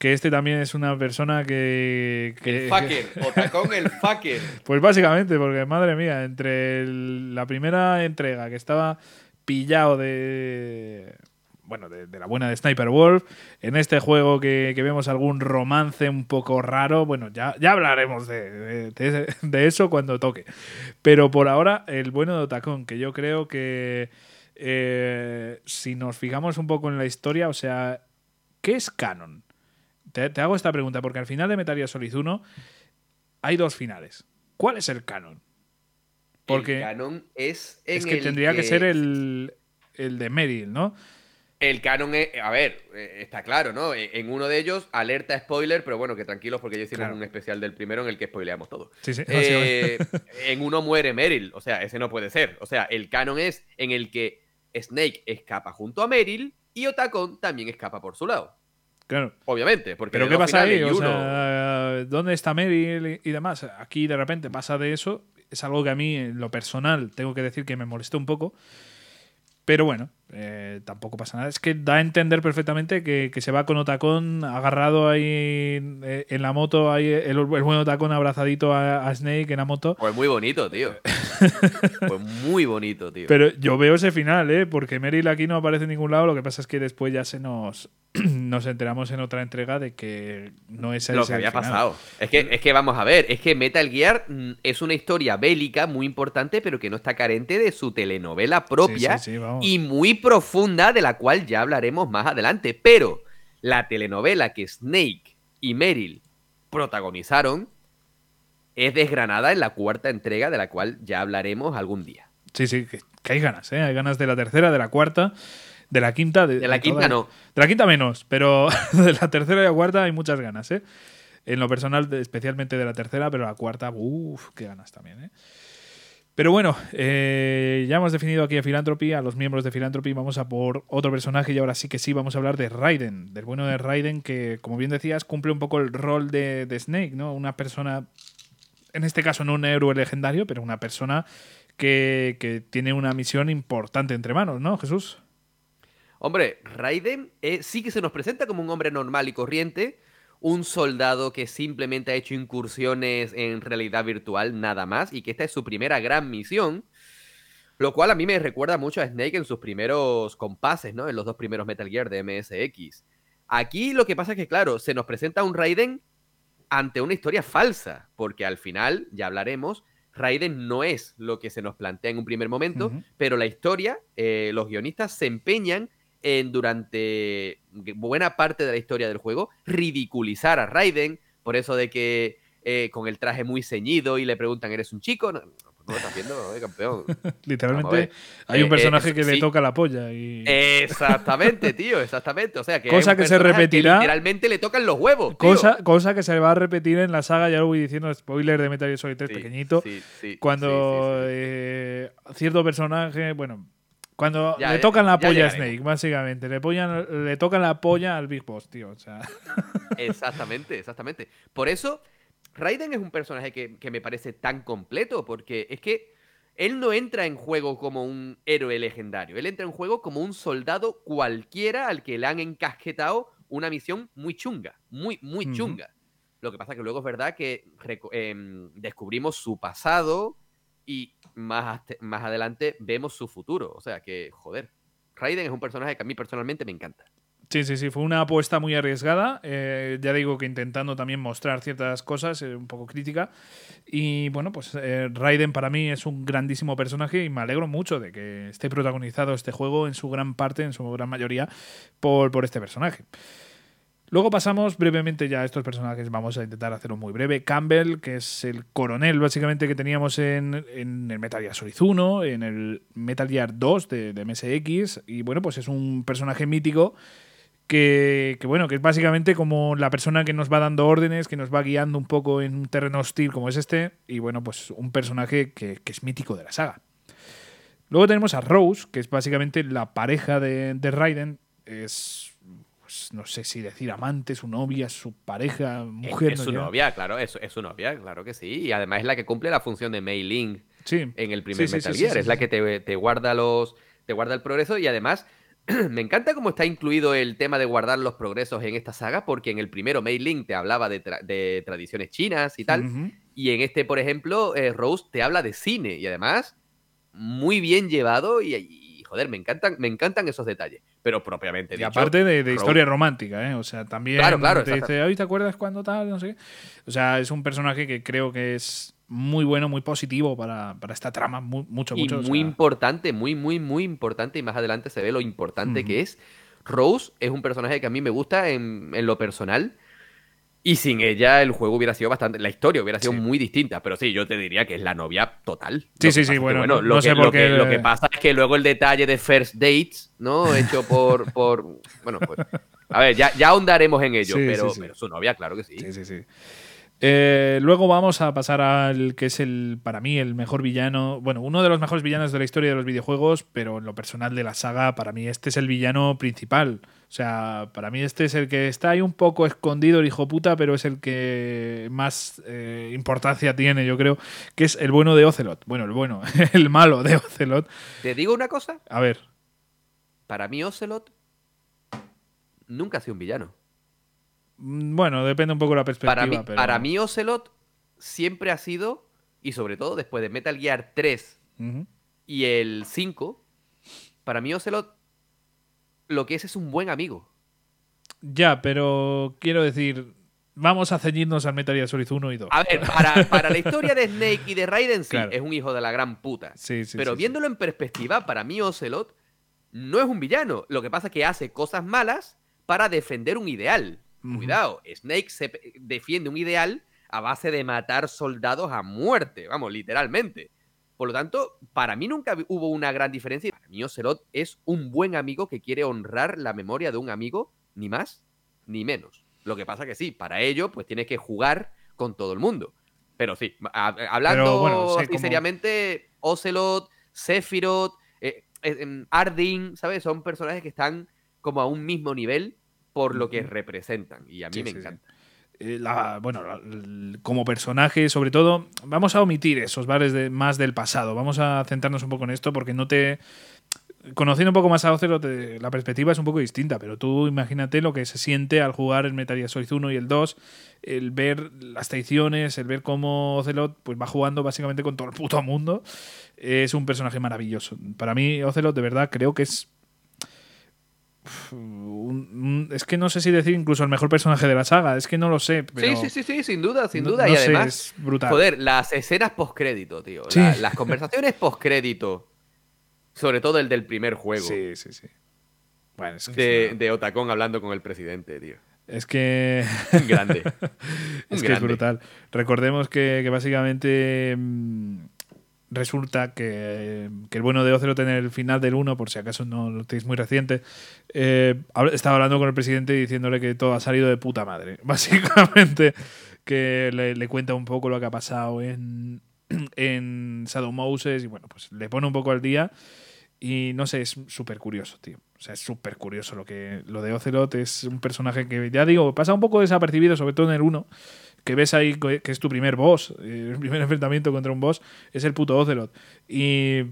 este también es una persona que el fucker, Otacón el fucker. Pues básicamente, porque madre mía, entre la primera entrega que estaba pillado de la buena de Sniper Wolf, en este juego que vemos algún romance un poco raro, bueno, ya hablaremos de eso cuando toque. Pero por ahora, el bueno de Otacón, que yo creo que si nos fijamos un poco en la historia, o sea, ¿qué es canon? Te hago esta pregunta, porque al final de Metal Gear Solid 1 hay dos finales. ¿Cuál es el canon? Porque el canon es... tendría que ser el de Meryl, ¿no? El canon es... A ver, está claro, ¿no? En uno de ellos, alerta spoiler, pero bueno, que tranquilos porque yo hice un especial del primero en el que spoileamos todo. Sí. En uno muere Meryl, o sea, ese no puede ser. O sea, el canon es en el que Snake escapa junto a Meryl y Otacón también escapa por su lado. Claro. Obviamente, porque... ¿Pero qué pasa ahí? O sea, ¿dónde está Meryl y demás? Aquí de repente pasa de eso. Es algo que a mí, en lo personal, tengo que decir que me molestó un poco. Pero bueno, tampoco pasa nada. Es que da a entender perfectamente que se va con Otacón agarrado ahí en la moto, ahí el buen Otacón abrazadito a Snake en la moto. Pues muy bonito, tío. Pero yo veo ese final, porque Meryl aquí no aparece en ningún lado. Lo que pasa es que después ya se nos enteramos en otra entrega de que no es ese lo que había final. Pasado. Es que vamos a ver, es que Metal Gear es una historia bélica muy importante, pero que no está carente de su telenovela propia. Sí, vamos. Y muy profunda, de la cual ya hablaremos más adelante. Pero la telenovela que Snake y Meryl protagonizaron es desgranada en la cuarta entrega, de la cual ya hablaremos algún día. Sí, que hay ganas, ¿eh? Hay ganas de la tercera, de la cuarta, de la quinta... De la quinta no. De la quinta menos, pero de la tercera y la cuarta hay muchas ganas, ¿eh? En lo personal, especialmente de la tercera, pero la cuarta, uff, qué ganas también, ¿eh? Pero bueno, ya hemos definido aquí a Philanthropy, a los miembros de Philanthropy. Vamos a por otro personaje y ahora sí, vamos a hablar de Raiden, del bueno de Raiden, que, como bien decías, cumple un poco el rol de Snake, ¿no? Una persona, en este caso no un héroe legendario, pero una persona que tiene una misión importante entre manos, ¿no, Jesús? Hombre, Raiden sí que se nos presenta como un hombre normal y corriente, un soldado que simplemente ha hecho incursiones en realidad virtual, nada más, y que esta es su primera gran misión, lo cual a mí me recuerda mucho a Snake en sus primeros compases, ¿no? En los dos primeros Metal Gear de MSX. Aquí lo que pasa es que, claro, se nos presenta un Raiden ante una historia falsa, porque al final, ya hablaremos, Raiden no es lo que se nos plantea en un primer momento, pero la historia, los guionistas se empeñan durante buena parte de la historia del juego, ridiculizar a Raiden, por eso de que con el traje muy ceñido y le preguntan, ¿eres un chico? No lo estás viendo, campeón. Literalmente hay un personaje que le toca la polla. Y... Exactamente, tío, exactamente. O sea, que cosa que se repetirá. Que literalmente le tocan los huevos. Cosa que se va a repetir en la saga, ya lo voy diciendo, spoiler de Metal Gear Solid 3, pequeñito. Sí, cuando cierto personaje, bueno. Cuando ya, le tocan la polla a Snake, básicamente. Le tocan la polla al Big Boss, tío. O sea. Exactamente. Por eso, Raiden es un personaje que me parece tan completo, porque es que él no entra en juego como un héroe legendario. Él entra en juego como un soldado cualquiera al que le han encasquetado una misión muy chunga. Muy chunga. Lo que pasa que luego es verdad que descubrimos su pasado... Y más adelante vemos su futuro. O sea que, joder, Raiden es un personaje que a mí personalmente me encanta. Sí, sí, sí, fue una apuesta muy arriesgada, ya digo que intentando también mostrar ciertas cosas, un poco crítica, y bueno, pues Raiden para mí es un grandísimo personaje y me alegro mucho de que esté protagonizado este juego en su gran parte, en su gran mayoría, por este personaje. Luego pasamos brevemente ya a estos personajes, vamos a intentar hacerlo muy breve. Campbell, que es el coronel básicamente que teníamos en el Metal Gear Solid 1, en el Metal Gear 2 de MSX, y bueno, pues es un personaje mítico que bueno, que es básicamente como la persona que nos va dando órdenes, que nos va guiando un poco en un terreno hostil como es este, y bueno, pues un personaje que es mítico de la saga. Luego tenemos a Rose, que es básicamente la pareja de Raiden, es... no sé si decir amante, su novia, su pareja, mujer. Es su novia, claro, es su novia, claro que sí. Y además es la que cumple la función de Mei Ling en el primer Metal Gear. Es la que te guarda el progreso. Y además, me encanta cómo está incluido el tema de guardar los progresos en esta saga, porque en el primero Mei Ling te hablaba de tradiciones chinas y tal. Uh-huh. Y en este, por ejemplo, Rose te habla de cine. Y además, muy bien llevado y joder, me encantan esos detalles. Pero propiamente dicho. Y aparte de historia romántica, ¿eh? O sea, también claro, te dice, ¿te acuerdas cuando tal? No sé qué. O sea, es un personaje que creo que es muy bueno, muy positivo para esta trama, mucho. Muy importante, muy importante, y más adelante se ve lo importante que es. Rose es un personaje que a mí me gusta en lo personal, y sin ella el juego hubiera sido bastante... La historia hubiera sido muy distinta, pero sí, yo te diría que es la novia total. Sí, bueno, no sé por qué... Lo que pasa es que luego el detalle de First Dates, ¿no? Hecho por... Bueno, pues... A ver, ya ahondaremos en ello, pero su novia, claro que sí. Sí. Luego vamos a pasar al que es para mí el mejor villano, bueno, uno de los mejores villanos de la historia de los videojuegos, pero en lo personal de la saga, para mí este es el villano principal. O sea, para mí este es el que está ahí un poco escondido, el hijo puta, pero es el que más importancia tiene, yo creo, que es el bueno de Ocelot. Bueno, el malo de Ocelot. ¿Te digo una cosa? A ver. Para mí Ocelot nunca ha sido un villano. Bueno, depende un poco de la perspectiva. Para mí Ocelot siempre ha sido, y sobre todo después de Metal Gear 3 y el 5, para mí Ocelot lo que es un buen amigo. Ya, pero quiero decir, vamos a ceñirnos al Metal Gear Solid 1 y 2. A ver, para la historia de Snake y de Raiden, claro, es un hijo de la gran puta. Pero viéndolo en perspectiva, para mí Ocelot no es un villano. Lo que pasa es que hace cosas malas para defender un ideal. Cuidado, Snake se defiende un ideal a base de matar soldados a muerte, vamos, literalmente. Por lo tanto, para mí nunca hubo una gran diferencia. Para mí Ocelot es un buen amigo que quiere honrar la memoria de un amigo, ni más ni menos. Lo que pasa que sí, para ello pues tienes que jugar con todo el mundo. Pero sí, hablando seriamente, Ocelot, Sephiroth, Ardyn, ¿sabes? Son personajes que están como a un mismo nivel por lo que representan, y a mí me encanta. Como personaje, sobre todo, vamos a omitir esos bares más del pasado, vamos a centrarnos un poco en esto, porque no te... Conociendo un poco más a Ocelot, la perspectiva es un poco distinta, pero tú imagínate lo que se siente al jugar el Metal Gear Solid 1 y el 2, el ver las traiciones, el ver cómo Ocelot pues, va jugando básicamente con todo el puto mundo. Es un personaje maravilloso. Para mí, Ocelot, de verdad, creo que es... es que no sé si decir incluso el mejor personaje de la saga, es que no lo sé, pero... Sí, sin duda, y además sé, es brutal. Joder, las escenas postcrédito, tío, las conversaciones postcrédito, sobre todo el del primer juego, bueno, es que de Otacón hablando con el presidente, tío. Es que... Grande. Que es brutal. Recordemos que básicamente... Resulta que el bueno de Ocelot en el final del 1, por si acaso no lo tenéis muy reciente, estaba hablando con el presidente y diciéndole que todo ha salido de puta madre. Básicamente, que le cuenta un poco lo que ha pasado en Shadow Moses y bueno, pues le pone un poco al día y no sé, es súper curioso, tío. O sea, es súper curioso lo de Ocelot. Es un personaje que, ya digo, pasa un poco desapercibido, sobre todo en el 1. Que ves ahí que es tu primer boss, el primer enfrentamiento contra un boss, es el puto Ocelot. Y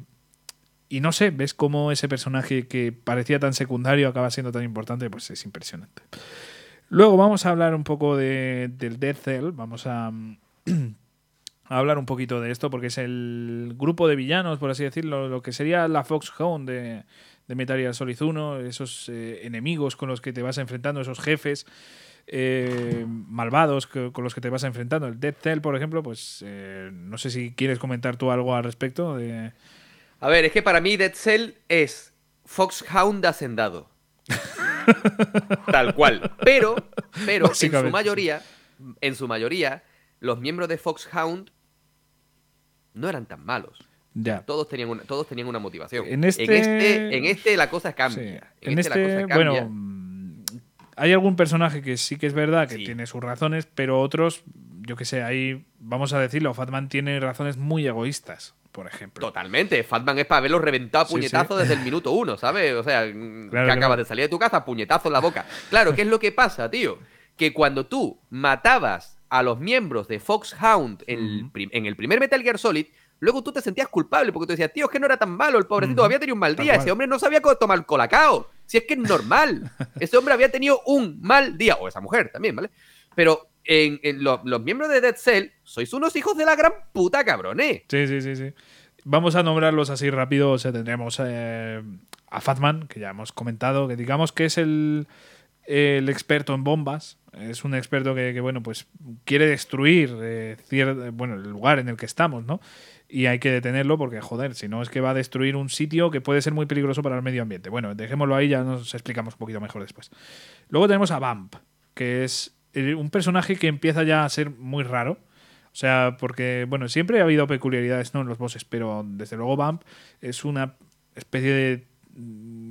no sé, ves cómo ese personaje que parecía tan secundario acaba siendo tan importante, pues es impresionante. Luego vamos a hablar un poco del Dead Cell, vamos a hablar un poquito de esto, porque es el grupo de villanos, por así decirlo, lo que sería la Foxhound de Metal Gear Solid 1, esos enemigos con los que te vas enfrentando, esos jefes malvados con los que te vas enfrentando. El Dead Cell, por ejemplo, pues no sé si quieres comentar tú algo al respecto. A ver, es que para mí Dead Cell es Foxhound hacendado. Tal cual. Pero en su mayoría, los miembros de Foxhound no eran tan malos. Ya. Todos tenían una motivación. En este la cosa cambia. Sí. Bueno, hay algún personaje que sí que es verdad que tiene sus razones, pero otros, yo que sé, ahí vamos a decirlo, Fatman tiene razones muy egoístas, por ejemplo. Totalmente. Fatman es para haberlo reventado a puñetazos desde el minuto uno, ¿sabes? O sea, claro que acabas de salir de tu casa, puñetazo en la boca. Claro, ¿qué es lo que pasa, tío? Que cuando tú matabas a los miembros de Foxhound en el primer Metal Gear Solid, luego tú te sentías culpable porque tú decías, tío, es que no era tan malo, el pobrecito había tenido un mal día, ese hombre no sabía tomar colacao, si es que es normal, ese hombre había tenido un mal día, o esa mujer también, ¿vale? Pero los miembros de Dead Cell sois unos hijos de la gran puta, cabrones. Sí. Vamos a nombrarlos así rápido, o sea, tendremos a Fatman, que ya hemos comentado, que digamos que es el experto en bombas. Es un experto que bueno, pues quiere destruir el lugar en el que estamos, ¿no? Y hay que detenerlo porque, joder, si no es que va a destruir un sitio que puede ser muy peligroso para el medio ambiente. Bueno, dejémoslo ahí, ya nos explicamos un poquito mejor después. Luego tenemos a Vamp, que es un personaje que empieza ya a ser muy raro. O sea, porque, bueno, siempre ha habido peculiaridades, ¿no?, en los bosses, pero desde luego Vamp es una especie de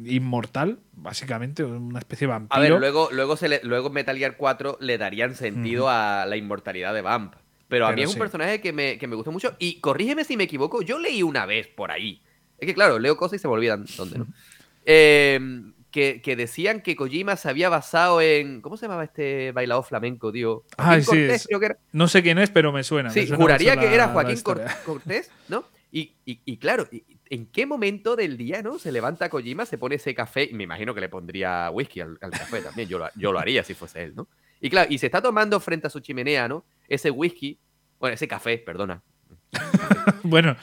inmortal, básicamente, una especie de vampiro. A ver, luego Metal Gear 4 le darían sentido a la inmortalidad de Vamp. Pero a mí es un personaje que me gusta mucho. Y corrígeme si me equivoco, yo leí una vez por ahí. Es que claro, leo cosas y se me olvidan dónde, ¿no? Que decían que Kojima se había basado en... ¿Cómo se llamaba este bailador flamenco, tío? Ay, Cortés, creo que era. No sé quién es, pero me suena. Sí, me suena, juraría que era Joaquín Cortés, ¿no? Y claro, ¿en qué momento del día, no? Se levanta Kojima, se pone ese café, y me imagino que le pondría whisky al café también, yo lo haría si fuese él, ¿no? Y claro, y se está tomando frente a su chimenea, ¿no?, ese whisky, bueno, ese café, perdona. Bueno.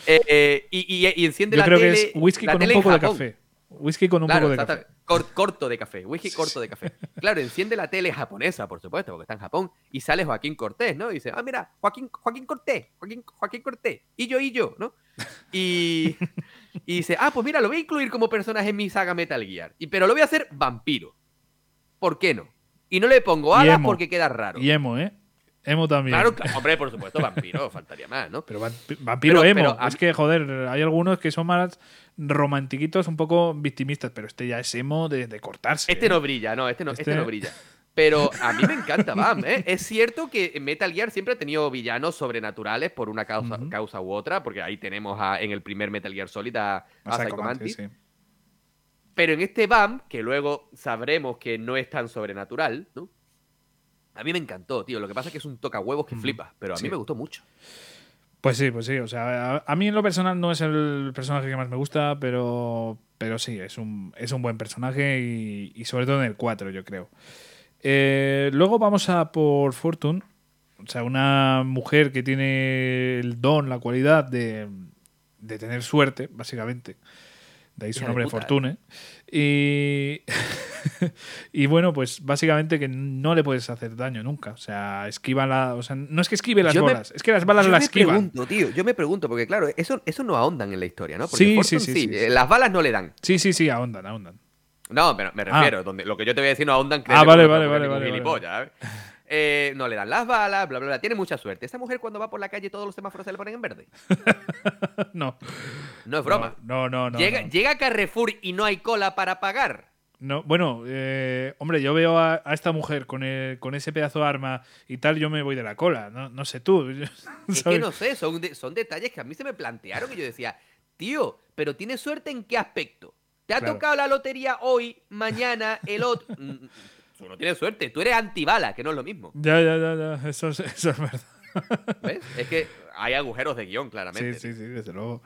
Y enciende la tele. Yo creo que es whisky con un poco de café. Whisky con un poco de café. Corto de café, whisky corto de café. Claro, enciende la tele japonesa, por supuesto, porque está en Japón, y sale Joaquín Cortés, ¿no? Y dice, ah, mira, Joaquín Cortés, y yo, ¿no? Y dice, ah, pues mira, lo voy a incluir como personaje en mi saga Metal Gear, pero lo voy a hacer vampiro. ¿Por qué no? Y no le pongo alas porque queda raro. Y emo, ¿eh? Emo también. Claro, hombre, por supuesto, vampiro, faltaría más, ¿no? Pero vampiro emo. Pero es que, joder, hay algunos que son más romantiquitos, un poco victimistas, pero este ya es emo de cortarse. Este no brilla, no, este no brilla. Pero a mí me encanta Vamp, ¿eh? Es cierto que Metal Gear siempre ha tenido villanos sobrenaturales por una causa u otra, porque ahí tenemos en el primer Metal Gear Solid a Psycho Mantis. Sí. Pero en este Vamp, que luego sabremos que no es tan sobrenatural, ¿no? A mí me encantó, tío. Lo que pasa es que es un tocahuevos que flipa, pero a mí me gustó mucho. Pues sí. O sea, a mí en lo personal no es el personaje que más me gusta, pero sí, es un buen personaje y sobre todo en el 4, yo creo. Luego vamos a por Fortune. O sea, una mujer que tiene el don, la cualidad de tener suerte, básicamente. De ahí su nombre, Fortune. Y bueno, pues básicamente que no le puedes hacer daño nunca. O sea, esquiva o sea, no es que esquive las bolas, es que las balas las esquivan. Yo me pregunto, porque claro, eso no ahondan en la historia, ¿no? Porque sí. Las balas no le dan. Sí, ahondan. No, pero me refiero, lo que yo te voy a decir no ahondan. Vale. No le dan las balas, bla, bla, bla. Tiene mucha suerte. Esa mujer cuando va por la calle todos los semáforos se le ponen en verde. No. No es broma. No. Llega a Carrefour y no hay cola para pagar. No, bueno, hombre, yo veo a esta mujer con ese pedazo de arma y tal, yo me voy de la cola. No sé tú. Es que no sé, son detalles que a mí se me plantearon y yo decía, tío, pero ¿tienes suerte en qué aspecto? ¿Te ha tocado la lotería hoy, mañana, el otro...? Tú no tienes suerte, tú eres antibala, que no es lo mismo. Ya. Eso es verdad. ¿Ves? Es que hay agujeros de guión, claramente. Sí, desde luego.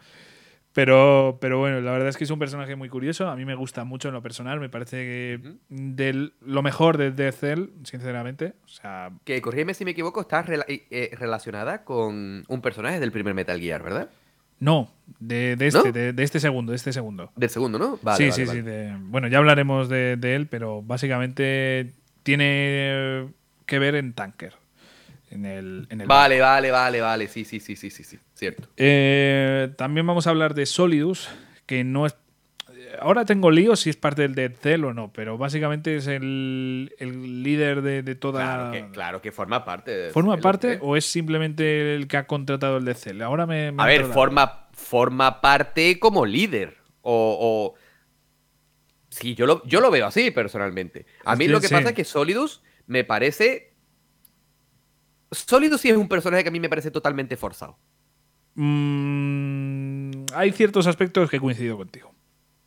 Pero bueno, la verdad es que es un personaje muy curioso. A mí me gusta mucho en lo personal. Me parece que de lo mejor de Dead Cell, sinceramente. O sea, que, corrígeme si me equivoco, está relacionada con un personaje del primer Metal Gear, ¿verdad? No, de este segundo. Del segundo, ¿no? Vale, sí, vale. Bueno, ya hablaremos de él, pero básicamente tiene que ver en Tanker. En el vale. Sí. Cierto. También vamos a hablar de Solidus, que no es... Ahora tengo líos si es parte del Dead Cell o no, pero básicamente es el líder de toda... Claro que forma parte. ¿Forma parte o es simplemente el que ha contratado el Dead Cell? Ahora me a ver, forma parte como líder. O... Sí, yo lo veo así personalmente. A mí sí, lo que pasa es que Solidus me parece... Solidus sí es un personaje que a mí me parece totalmente forzado. Hay ciertos aspectos que coincido contigo.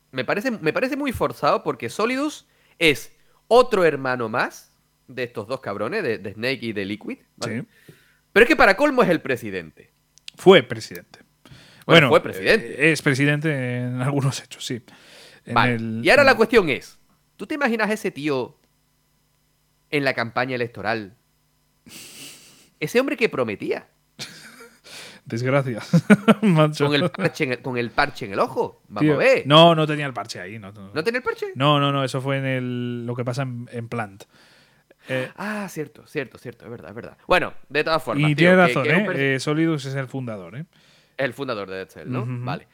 Me parece muy forzado porque Solidus es otro hermano más de estos dos cabrones, de Snake y de Liquid, ¿vale? Sí. Pero es que para colmo es el presidente. Fue presidente. Bueno, fue presidente. Es presidente en algunos hechos, sí. Vale. Y ahora la cuestión es, ¿tú te imaginas ese tío en la campaña electoral? Ese hombre que prometía. Desgracia. Macho. Con el parche en el ojo. Vamos, tío, a ver. No tenía el parche ahí. ¿No tenía el parche? No. Eso fue en lo que pasa en Plant. Cierto. Es verdad. Bueno, de todas formas. Y tiene razón, Solidus es el fundador, ¿eh? Es el fundador de Dead Cell, ¿no? Uh-huh. Vale.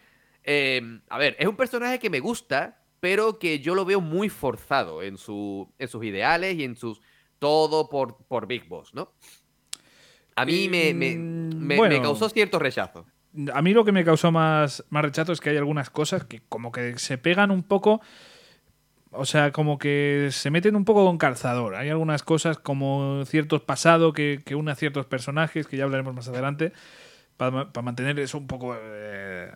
A ver, es un personaje que me gusta, pero que yo lo veo muy forzado en sus ideales y en sus... Todo por Big Boss, ¿no? A mí me causó cierto rechazo. A mí lo que me causó más rechazo es que hay algunas cosas que como que se pegan un poco, o sea, como que se meten un poco con calzador. Hay algunas cosas como ciertos pasados que unen a ciertos personajes, que ya hablaremos más adelante, para mantener eso un poco de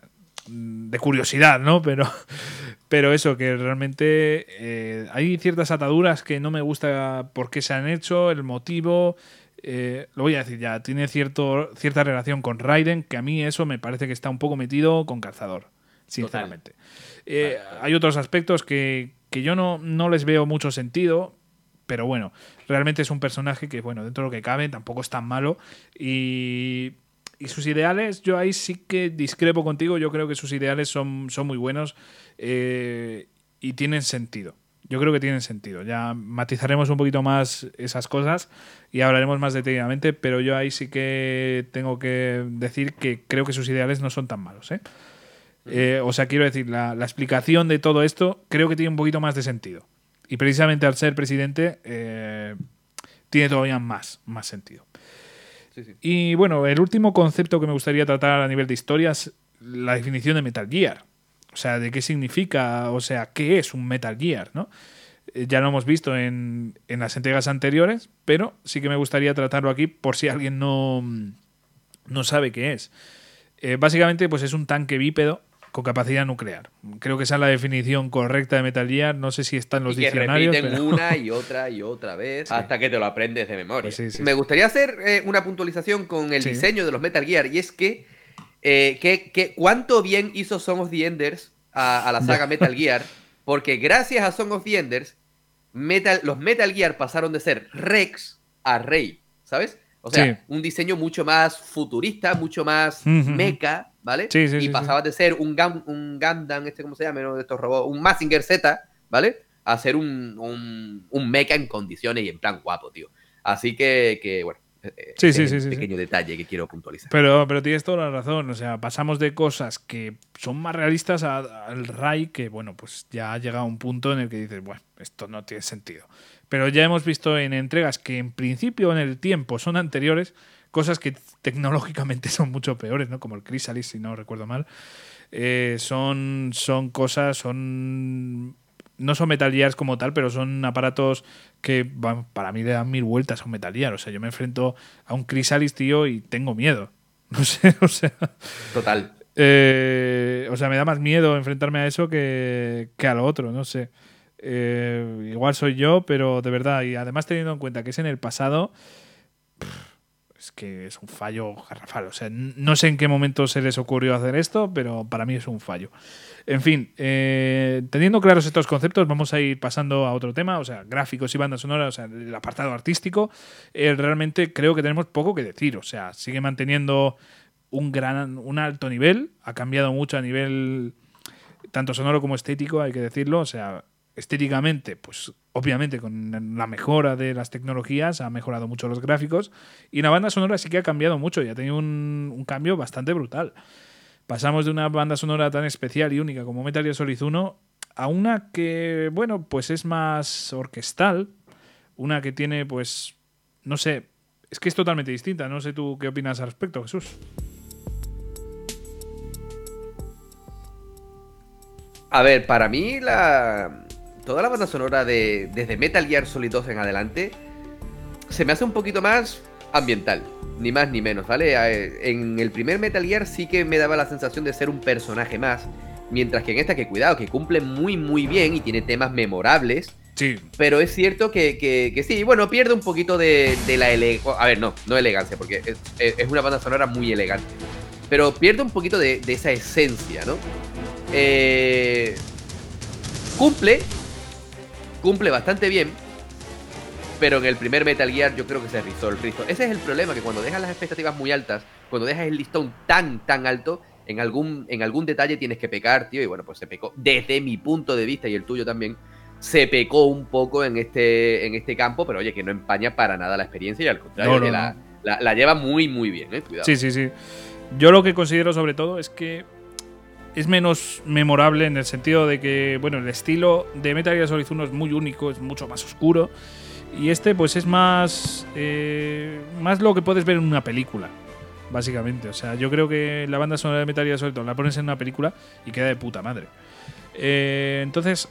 curiosidad, ¿no? Pero eso, que realmente hay ciertas ataduras que no me gusta por qué se han hecho, el motivo... lo voy a decir ya, tiene cierta relación con Raiden, que a mí eso me parece que está un poco metido con calzador, sinceramente. Vale. Hay otros aspectos que yo no les veo mucho sentido, pero bueno, realmente es un personaje que, bueno, dentro de lo que cabe, tampoco es tan malo. Y sus ideales, yo ahí sí que discrepo contigo, yo creo que sus ideales son muy buenos y tienen sentido. Yo creo que tienen sentido. Ya matizaremos un poquito más esas cosas y hablaremos más detalladamente, pero yo ahí sí que tengo que decir que creo que sus ideales no son tan malos, ¿eh? O sea, quiero decir, la explicación de todo esto creo que tiene un poquito más de sentido. Y precisamente al ser presidente tiene todavía más sentido. Sí. Y bueno, el último concepto que me gustaría tratar a nivel de historias, la definición de Metal Gear. O sea, de qué significa, o sea, qué es un Metal Gear, ¿no? Ya lo hemos visto en las entregas anteriores, pero sí que me gustaría tratarlo aquí por si alguien no sabe qué es. Básicamente, pues es un tanque bípedo con capacidad nuclear. Creo que esa es la definición correcta de Metal Gear. No sé si está en los diccionarios. Y que repiten una y otra vez, sí, hasta que te lo aprendes de memoria. Pues sí. Me gustaría hacer una puntualización con el diseño de los Metal Gear, y es que cuánto bien hizo Song of the Enders a la saga Metal Gear, porque gracias a Song of the Enders los Metal Gear pasaron de ser Rex a Rey, ¿sabes? O sea, un diseño mucho más futurista, mucho más mecha, ¿vale? Sí, pasabas de ser un Gundam, ¿cómo se llama? De estos robots, un Mazinger Z, ¿vale? A ser un mecha en condiciones y en plan guapo, tío. Así que bueno. Sí, pequeño detalle que quiero puntualizar. Pero tienes toda la razón. O sea, pasamos de cosas que son más realistas al Ray, que bueno, pues ya ha llegado a un punto en el que dices, bueno, esto no tiene sentido. Pero ya hemos visto en entregas que en principio en el tiempo son anteriores, cosas que tecnológicamente son mucho peores, ¿no? Como el Chrysalis, si no recuerdo mal. Son cosas. No son Metal Gears como tal, pero son aparatos que para mí le dan mil vueltas a un Metal Gear. O sea, yo me enfrento a un Chrysalis, tío, y tengo miedo. No sé, o sea... Total. O sea, me da más miedo enfrentarme a eso que a lo otro, no sé. Igual soy yo, pero de verdad. Y además teniendo en cuenta que es en el pasado... Es que es un fallo garrafal. O sea, no sé en qué momento se les ocurrió hacer esto, pero para mí es un fallo. En fin, teniendo claros estos conceptos, vamos a ir pasando a otro tema, o sea, gráficos y bandas sonoras, o sea, el apartado artístico. Realmente creo que tenemos poco que decir. O sea, sigue manteniendo un alto nivel. Ha cambiado mucho a nivel tanto sonoro como estético, hay que decirlo. O sea, estéticamente, pues obviamente con la mejora de las tecnologías ha mejorado mucho los gráficos, y la banda sonora sí que ha cambiado mucho y ha tenido un cambio bastante brutal. Pasamos de una banda sonora tan especial y única como Metal Gear Solid 1 a una que, bueno, pues es más orquestal, una que tiene, pues, no sé, es que es totalmente distinta. No sé tú qué opinas al respecto, Jesús. A ver, para mí toda la banda sonora desde Metal Gear Solid 2 en adelante se me hace un poquito más ambiental, ni más ni menos, ¿vale? En el primer Metal Gear sí que me daba la sensación de ser un personaje más, mientras que en esta, que cuidado, que cumple muy muy bien y tiene temas memorables. Sí. Pero es cierto que sí, bueno, pierde un poquito de la elegancia. A ver, no elegancia, porque es una banda sonora muy elegante, pero pierde un poquito de esa esencia, ¿no? Cumple bastante bien, pero en el primer Metal Gear yo creo que se rizó el rizo. Ese es el problema, que cuando dejas las expectativas muy altas, cuando dejas el listón tan tan alto, en algún detalle tienes que pecar, tío. Y bueno, pues se pecó, desde mi punto de vista y el tuyo también, se pecó un poco en este campo, pero oye, que no empaña para nada la experiencia, y al contrario, no. La lleva muy muy bien, cuidado. Sí. Yo lo que considero sobre todo es que es menos memorable, en el sentido de que, bueno, el estilo de Metal Gear Solid 1 es muy único, es mucho más oscuro, y este pues es más lo que puedes ver en una película, básicamente. O sea, yo creo que la banda sonora de Metal Gear Solid 2 la pones en una película y queda de puta madre. Entonces,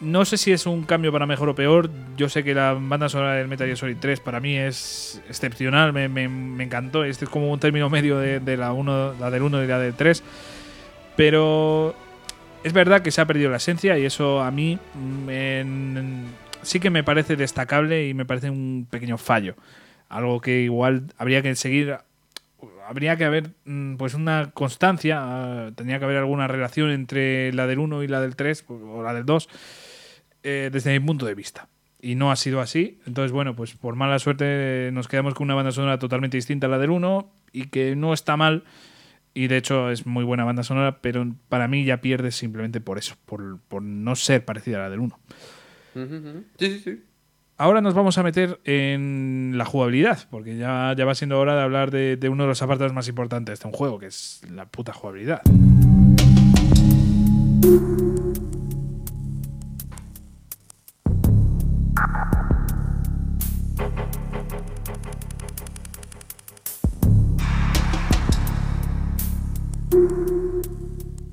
no sé si es un cambio para mejor o peor. Yo sé que la banda sonora del Metal Gear Solid 3 para mí es excepcional, me encantó. Este es como un término medio de la del 1 y la del 3. Pero es verdad que se ha perdido la esencia, y eso a mí sí que me parece destacable y me parece un pequeño fallo. Algo que igual habría que seguir, habría que haber pues una constancia, tendría que haber alguna relación entre la del 1 y la del 3 o la del 2 desde mi punto de vista. Y no ha sido así. Entonces, bueno, pues por mala suerte nos quedamos con una banda sonora totalmente distinta a la del 1, y que no está mal. Y de hecho es muy buena banda sonora, pero para mí ya pierde simplemente por eso, por no ser parecida a la del 1. Sí. Ahora nos vamos a meter en la jugabilidad, porque ya va siendo hora de hablar de uno de los apartados más importantes de un juego, que es la puta jugabilidad.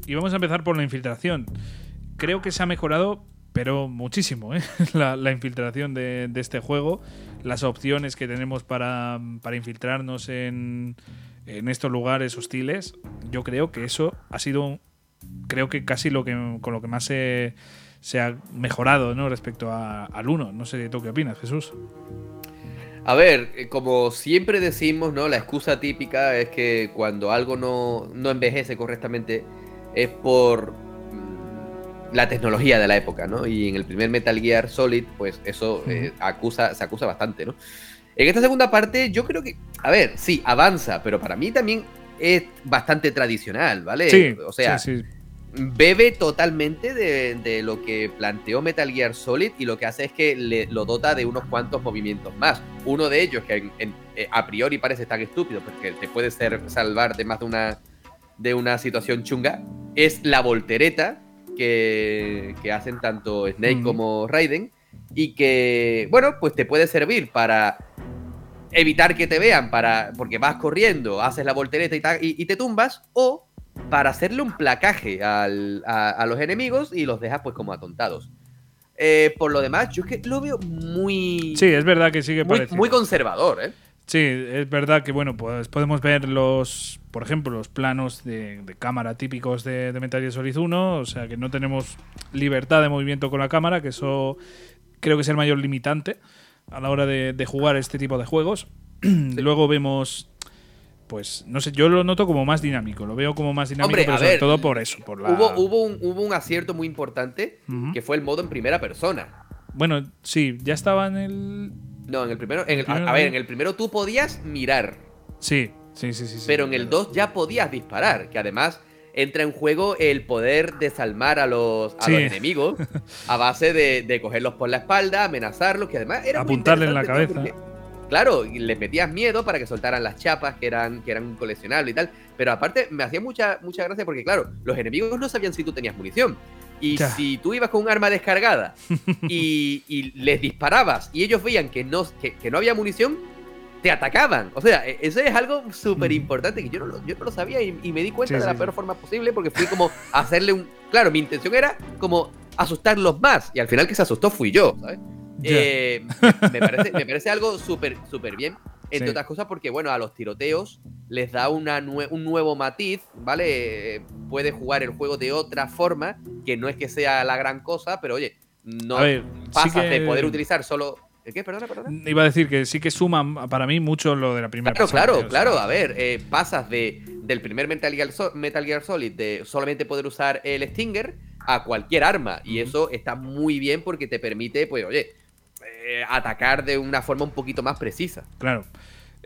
Y vamos a empezar por la infiltración. Creo que se ha mejorado, pero muchísimo, la infiltración de este juego. Las opciones que tenemos para infiltrarnos en estos lugares hostiles, yo creo que eso ha sido, creo que casi con lo que más se ha mejorado, ¿no?, respecto al 1. No sé, ¿tú qué opinas, Jesús? A ver, como siempre decimos, ¿no?, la excusa típica es que cuando algo no envejece correctamente es por la tecnología de la época, ¿no? Y en el primer Metal Gear Solid, pues eso se acusa bastante, ¿no? En esta segunda parte, yo creo que, a ver, sí, avanza, pero para mí también es bastante tradicional, ¿vale? Sí, o sea, sí. Bebe totalmente de lo que planteó Metal Gear Solid, y lo que hace es que lo dota de unos cuantos movimientos más. Uno de ellos, que a priori parece tan estúpido, porque te puede salvar de más de una situación chunga, es la voltereta que hacen tanto Snake como Raiden, y que, bueno, pues te puede servir para evitar que te vean, porque vas corriendo, haces la voltereta y te tumbas, o para hacerle un placaje a los enemigos y los dejas pues como atontados. Por lo demás, yo es que lo veo muy... Sí, es verdad que sigue parecido. Muy conservador, Sí, es verdad que, bueno, pues podemos ver por ejemplo, los planos de cámara típicos de Metal Gear Solid 1, o sea que no tenemos libertad de movimiento con la cámara, que eso creo que es el mayor limitante a la hora de jugar este tipo de juegos. Sí. Luego vemos, pues, no sé, yo lo noto como más dinámico, Hombre, pero sobre todo por eso. Hubo un acierto muy importante, que fue el modo en primera persona. Bueno, sí, ya estaba en el... No, en el primero. En el primero tú podías mirar. Sí. Sí. Pero en el 2 ya podías disparar, que además entra en juego el poder desarmar a los enemigos a base de cogerlos por la espalda, amenazarlos, que además era apuntarle en la cabeza. Porque, claro, les metías miedo para que soltaran las chapas que eran coleccionables y tal. Pero aparte me hacía mucha gracia porque, claro, los enemigos no sabían si tú tenías munición. Y si tú ibas con un arma descargada y les disparabas y ellos veían que no había munición, te atacaban. O sea, eso es algo súper importante que yo no lo sabía y me di cuenta de la peor forma posible porque fui como a hacerle un... Claro, mi intención era como asustarlos más y al final que se asustó fui yo, ¿sabes? Me parece algo súper bien, entre otras cosas porque, bueno, a los tiroteos les da un nuevo matiz, ¿vale? Puedes jugar el juego de otra forma, que no es que sea la gran cosa, pero oye, no pasas de poder utilizar solo... ¿Qué? Perdona. Iba a decir que sí que suman para mí mucho lo de la primera persona. Claro. A ver, pasas del primer Metal Gear Solid de solamente poder usar el Stinger a cualquier arma. Y eso está muy bien porque te permite, pues, oye, atacar de una forma un poquito más precisa. Claro.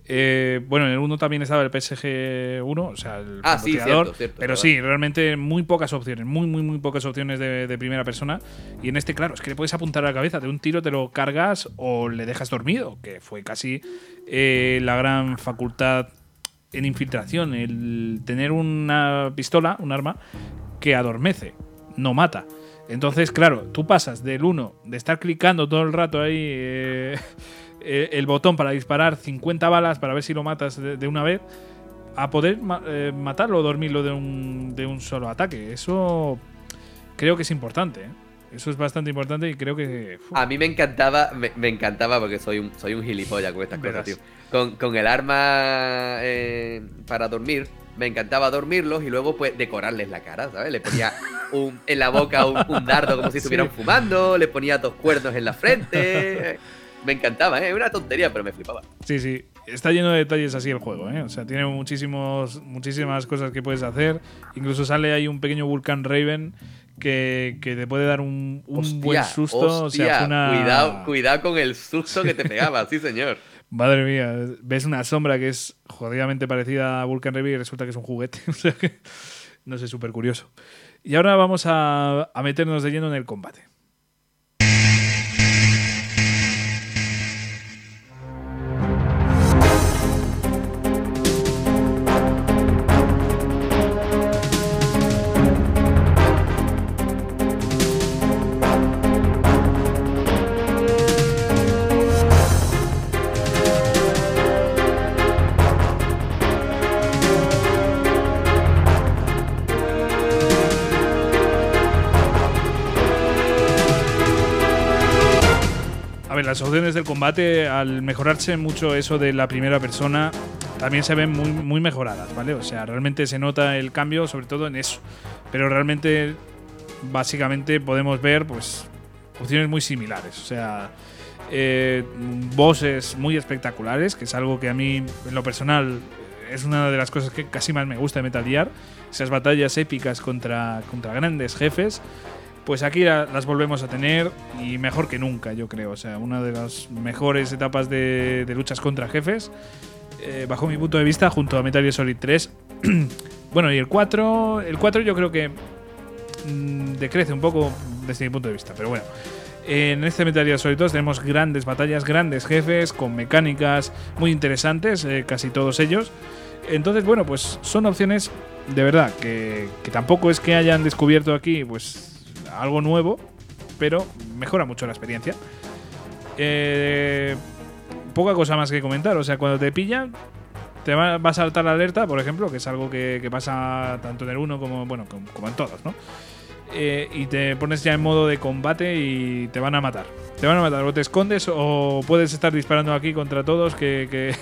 Bueno, en el 1 también estaba el PSG 1, o sea, el francotirador, cierto, pero sí, realmente muy pocas opciones, muy pocas opciones de primera persona. Y en este, claro, es que le puedes apuntar a la cabeza, de un tiro te lo cargas o le dejas dormido, que fue casi la gran facultad en Infiltración, el tener una pistola, un arma que adormece, no mata. Entonces, claro, tú pasas del 1, de estar clicando todo el rato ahí... el botón para disparar 50 balas para ver si lo matas de una vez, a poder matarlo o dormirlo de un solo ataque. Eso creo que es importante, ¿eh? Eso es bastante importante y creo que... A mí me encantaba porque soy un gilipollas con estas cosas, tío. Con el arma para dormir, me encantaba dormirlos y luego pues decorarles la cara, ¿sabes? Le ponía en la boca un dardo como si estuvieran fumando, le ponía 2 cuernos en la frente... Me encantaba, ¿eh? Era una tontería, pero me flipaba. Sí. Está lleno de detalles así el juego, ¿eh? O sea, tiene muchísimas cosas que puedes hacer. Incluso sale ahí un pequeño Vulcan Raven que te puede dar un buen susto. O sea, cuidado con el susto que te pegaba, sí, señor. Madre mía, ves una sombra que es jodidamente parecida a Vulcan Raven y resulta que es un juguete. O sea que, no sé, súper curioso. Y ahora vamos a meternos de lleno en el combate. Las opciones del combate, al mejorarse mucho eso de la primera persona, también se ven muy mejoradas, ¿vale? O sea, realmente se nota el cambio, sobre todo en eso. Pero realmente, básicamente, podemos ver pues opciones muy similares. O sea, bosses muy espectaculares, que es algo que a mí, en lo personal, es una de las cosas que casi más me gusta de Metal Gear. Esas batallas épicas contra grandes jefes. Pues aquí las volvemos a tener y mejor que nunca, yo creo. O sea, una de las mejores etapas de luchas contra jefes, bajo mi punto de vista, junto a Metal Gear Solid 3. Bueno, y el 4... El 4 yo creo que decrece un poco desde mi punto de vista, pero bueno. En este Metal Gear Solid 2 tenemos grandes batallas, grandes jefes, con mecánicas muy interesantes, casi todos ellos. Entonces, bueno, pues son opciones de verdad que tampoco es que hayan descubierto aquí, pues... algo nuevo, pero mejora mucho la experiencia. Poca cosa más que comentar. O sea, cuando te pillan, te va a saltar la alerta, por ejemplo, que es algo que pasa tanto en el 1 como en todos, ¿no? Y te pones ya en modo de combate y te van a matar. Te van a matar, o te escondes o puedes estar disparando aquí contra todos que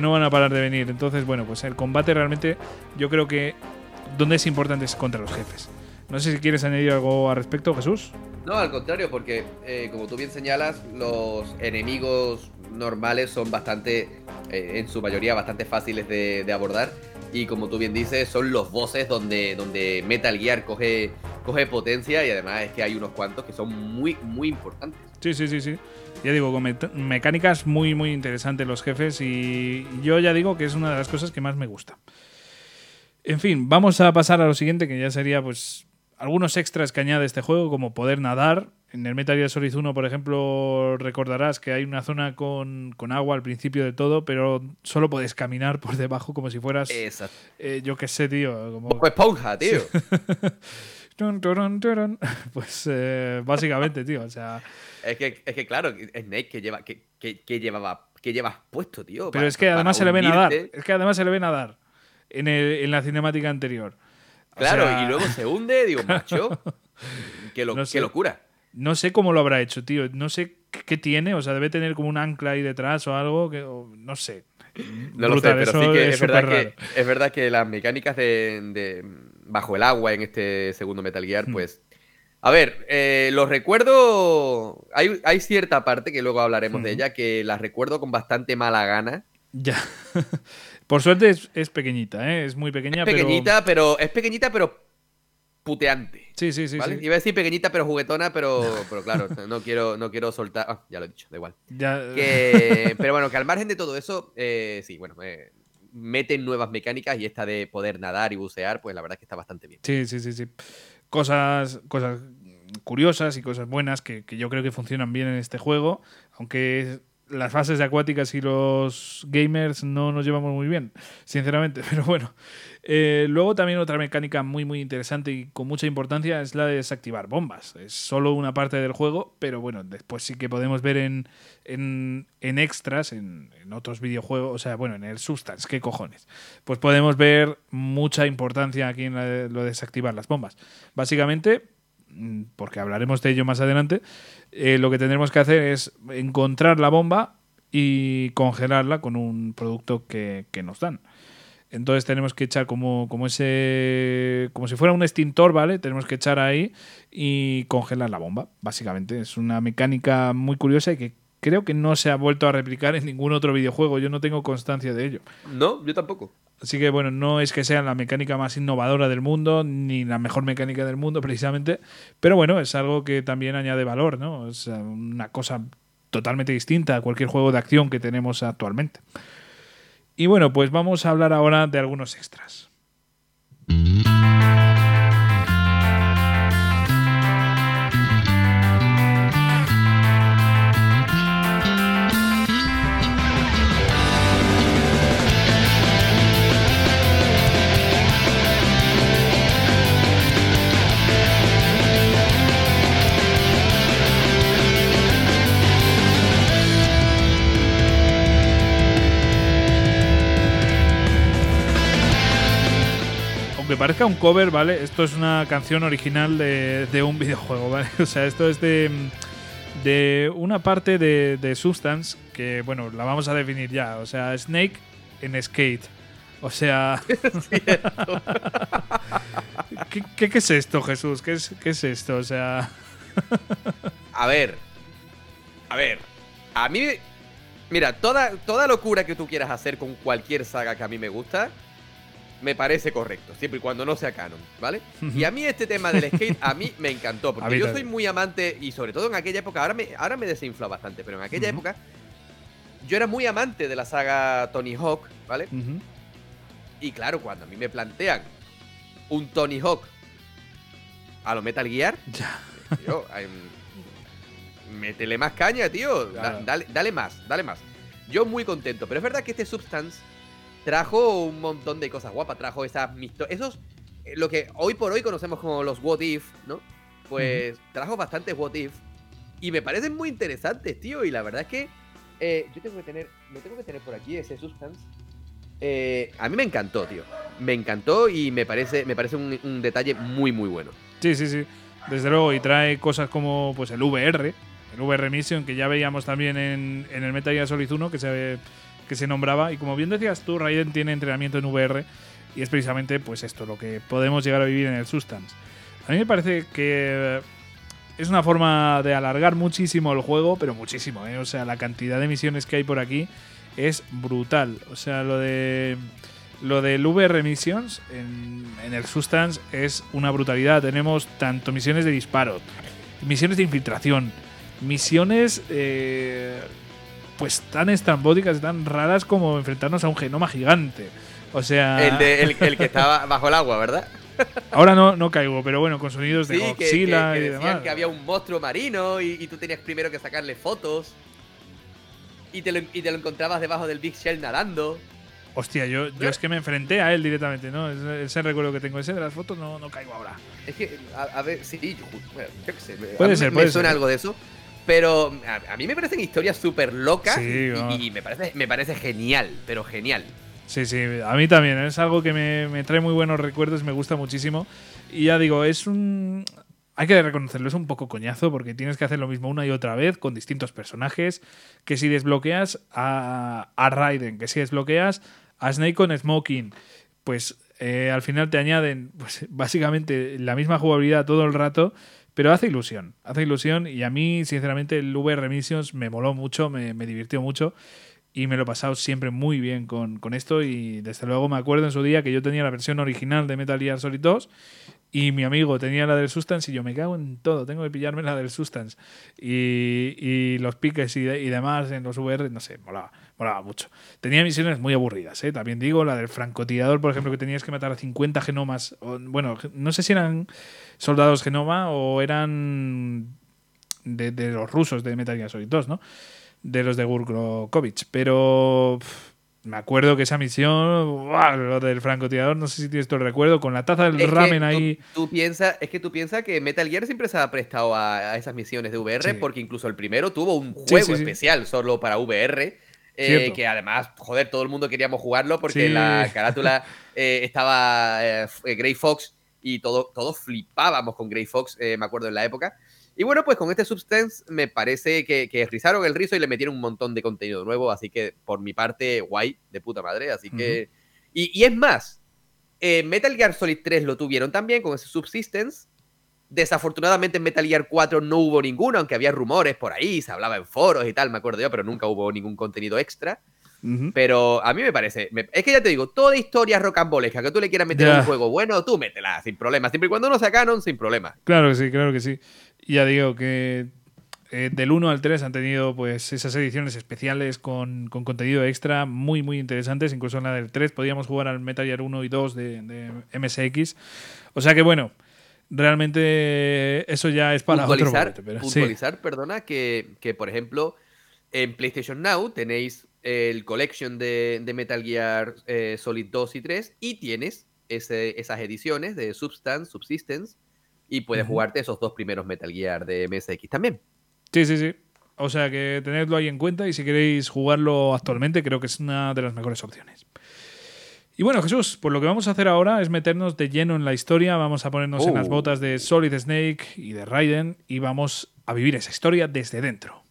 no van a parar de venir. Entonces, bueno, pues el combate realmente yo creo que donde es importante es contra los jefes. No sé si quieres añadir algo al respecto, Jesús. No, al contrario, porque como tú bien señalas, los enemigos normales son bastante, en su mayoría, bastante fáciles de abordar. Y como tú bien dices, son los bosses donde Metal Gear coge coge potencia, y además es que hay unos cuantos que son muy, muy importantes. Sí, sí, sí, sí. Ya digo, con mecánicas muy, muy interesantes los jefes, y yo ya digo que es una de las cosas que más me gusta. En fin, vamos a pasar a lo siguiente, que ya sería pues algunos extras que añade este juego, como poder nadar. En el Metal Gear Solid 1, por ejemplo, recordarás que hay una zona con agua al principio de todo, pero solo puedes caminar por debajo como si fueras... Exacto. Yo qué sé, tío. Como esponja, tío. Sí. Pues básicamente, tío, o sea... Es que claro, Snake que llevas puesto, tío. Pero es que además se le ve nadar. Es que además se le ve nadar en la cinemática anterior. Claro, o sea... y luego se hunde, digo, macho, qué locura. No sé cómo lo habrá hecho, tío. No sé qué tiene. O sea, debe tener como un ancla ahí detrás o algo. No sé. No brutal, lo sé, pero sí que es verdad que las mecánicas de bajo el agua en este segundo Metal Gear, pues... A ver, los recuerdo... Hay cierta parte, que luego hablaremos de ella, que las recuerdo con bastante mala gana. Ya. Por suerte es pequeñita, ¿eh? Es muy pequeña, pero... Es pequeñita, pero... puteante. Sí, sí, sí, ¿vale? Sí. Iba a decir pequeñita, pero juguetona, pero claro, no quiero soltar... Ah, ya lo he dicho, da igual. Ya. Pero bueno, que al margen de todo eso, sí, bueno, meten nuevas mecánicas, y esta de poder nadar y bucear, pues la verdad es que está bastante bien. Sí, sí, sí, sí. Cosas curiosas y cosas buenas que yo creo que funcionan bien en este juego, aunque las fases de acuáticas y los gamers no nos llevamos muy bien, sinceramente, pero bueno. Luego también otra mecánica muy muy interesante y con mucha importancia es la de desactivar bombas. Es solo una parte del juego, pero bueno, después sí que podemos ver en extras, en otros videojuegos, o sea, bueno, en el Substance, qué cojones. Pues podemos ver mucha importancia aquí en lo de desactivar las bombas. Básicamente, porque hablaremos de ello más adelante, lo que tendremos que hacer es encontrar la bomba y congelarla con un producto que nos dan. Entonces tenemos que echar como si fuera un extintor, ¿vale? Tenemos que echar ahí y congelar la bomba, básicamente. Es una mecánica muy curiosa y que creo que no se ha vuelto a replicar en ningún otro videojuego. Yo no tengo constancia de ello. No, yo tampoco. Así que bueno, no es que sea la mecánica más innovadora del mundo, ni la mejor mecánica del mundo, precisamente. Pero bueno, es algo que también añade valor, ¿no? Es una cosa totalmente distinta a cualquier juego de acción que tenemos actualmente. Y bueno, pues vamos a hablar ahora de algunos extras. Que parezca un cover, ¿vale? Esto es una canción original de un videojuego, ¿vale? O sea, esto es de una parte de Substance que, bueno, la vamos a definir ya. O sea, Snake en skate. O sea... ¿Qué es esto, Jesús? ¿Qué es esto? O sea... A ver. A mí... Mira, toda locura que tú quieras hacer con cualquier saga que a mí me gusta... me parece correcto, siempre y cuando no sea canon, ¿vale? Y a mí este tema del skate a mí me encantó, porque yo soy muy amante, y sobre todo en aquella época, ahora me desinfla bastante, pero en aquella época yo era muy amante de la saga Tony Hawk, ¿vale? Y claro, cuando a mí me plantean un Tony Hawk a lo Metal Gear, tío, métele más caña, tío, claro. dale más. Yo muy contento, pero es verdad que este Substance trajo un montón de cosas guapas, trajo esas esos lo que hoy por hoy conocemos como los what if, ¿no? Pues trajo bastantes what if y me parecen muy interesantes, tío, y la verdad es que yo tengo que tener por aquí ese Substance. A mí me encantó, tío. Me encantó y me parece un detalle muy muy bueno. Sí, sí, sí. Desde luego, y trae cosas como pues el VR Mission, que ya veíamos también en el Metal Gear Solid 1, que se nombraba, y como bien decías tú, Raiden tiene entrenamiento en VR y es precisamente pues esto lo que podemos llegar a vivir en el Substance. A mí me parece que es una forma de alargar muchísimo el juego, pero muchísimo, ¿eh? O sea, la cantidad de misiones que hay por aquí es brutal. O sea, lo de Lo del VR Missions en el Substance es una brutalidad. Tenemos tanto misiones de disparo, misiones de infiltración, misiones pues tan estrambóticas, tan raras como enfrentarnos a un genoma gigante. O sea… El que estaba bajo el agua, ¿verdad? Ahora no caigo, pero bueno, con sonidos de Godzilla que y demás. Decían que había un monstruo marino y tú tenías primero que sacarle fotos y te lo encontrabas debajo del Big Shell nadando. Hostia, yo es que me enfrenté a él directamente, ¿no? Ese recuerdo que tengo, ese de las fotos, no caigo ahora. Es que, a ver, sí, bueno, yo qué sé. Puede ser. Suena algo de eso. Pero a mí me parecen historias súper locas, sí, y me parece genial, pero genial. Sí, sí, a mí también. Es algo que me trae muy buenos recuerdos, me gusta muchísimo. Y ya digo, hay que reconocerlo, es un poco coñazo porque tienes que hacer lo mismo una y otra vez con distintos personajes. Que si desbloqueas a Raiden, que si desbloqueas a Snake con Smoking, pues al final te añaden pues, básicamente la misma jugabilidad todo el rato. Pero hace ilusión y a mí, sinceramente, el VR Missions me moló mucho, me divirtió mucho y me lo he pasado siempre muy bien con esto y desde luego me acuerdo en su día que yo tenía la versión original de Metal Gear Solid 2 y mi amigo tenía la del Substance y yo me cago en todo, tengo que pillarme la del Substance y los piques y demás en los VR, no sé, molaba mucho. Tenía misiones muy aburridas, ¿eh? También digo, la del francotirador, por ejemplo, que tenías que matar a 50 genomas, bueno, no sé si eran soldados genoma o eran de los rusos de Metal Gear Solid 2, ¿no? De los de Gurlukovich, pero me acuerdo que esa misión, lo del francotirador, no sé si tienes todo el recuerdo, con la taza del ramen ahí. Tú piensas que Metal Gear siempre se ha prestado a esas misiones de VR, sí, porque incluso el primero tuvo un juego especial solo para VR, que además, joder, todo el mundo queríamos jugarlo porque en la carátula estaba Grey Fox y todos flipábamos con Grey Fox, me acuerdo en la época. Y bueno, pues con este Substance me parece que rizaron el rizo y le metieron un montón de contenido nuevo, así que por mi parte, guay, de puta madre, así que... Uh-huh. Y es más, Metal Gear Solid 3 lo tuvieron también con ese Subsistence, desafortunadamente en Metal Gear 4 no hubo ninguno, aunque había rumores por ahí, se hablaba en foros y tal, me acuerdo yo, pero nunca hubo ningún contenido extra. Uh-huh. Pero a mí me parece, es que ya te digo, toda historia rocambolesca que tú le quieras meter a un juego bueno, tú métela, sin problema, siempre y cuando no sea canon, sin problema. Claro que sí, claro que sí. Ya digo que del 1 al 3 han tenido pues esas ediciones especiales con contenido extra muy muy interesantes, incluso en la del 3 podíamos jugar al Metal Gear 1 y 2 de MSX, o sea que bueno, realmente eso ya es para otro momento. Pero puntualizar, sí, perdona, que por ejemplo en PlayStation Now tenéis el collection de Metal Gear Solid 2 y 3 y tienes esas ediciones de Subsistence y puedes jugarte esos dos primeros Metal Gear de MSX también. Sí, sí, sí. O sea que tenedlo ahí en cuenta y si queréis jugarlo actualmente creo que es una de las mejores opciones. Y bueno, Jesús, pues lo que vamos a hacer ahora es meternos de lleno en la historia, vamos a ponernos en las botas de Solid Snake y de Raiden y vamos a vivir esa historia desde dentro.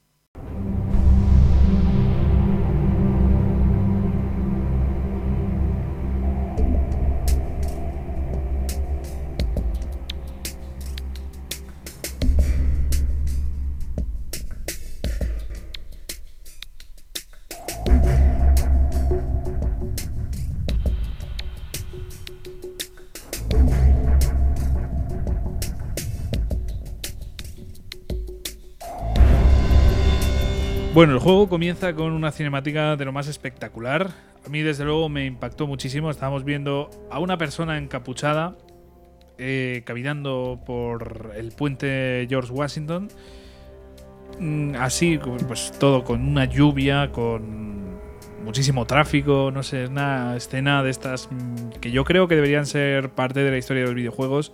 Bueno, el juego comienza con una cinemática de lo más espectacular. A mí, desde luego, me impactó muchísimo. Estábamos viendo a una persona encapuchada caminando por el puente George Washington. Así, pues todo con una lluvia, con muchísimo tráfico. No sé, es una escena de estas que yo creo que deberían ser parte de la historia de los videojuegos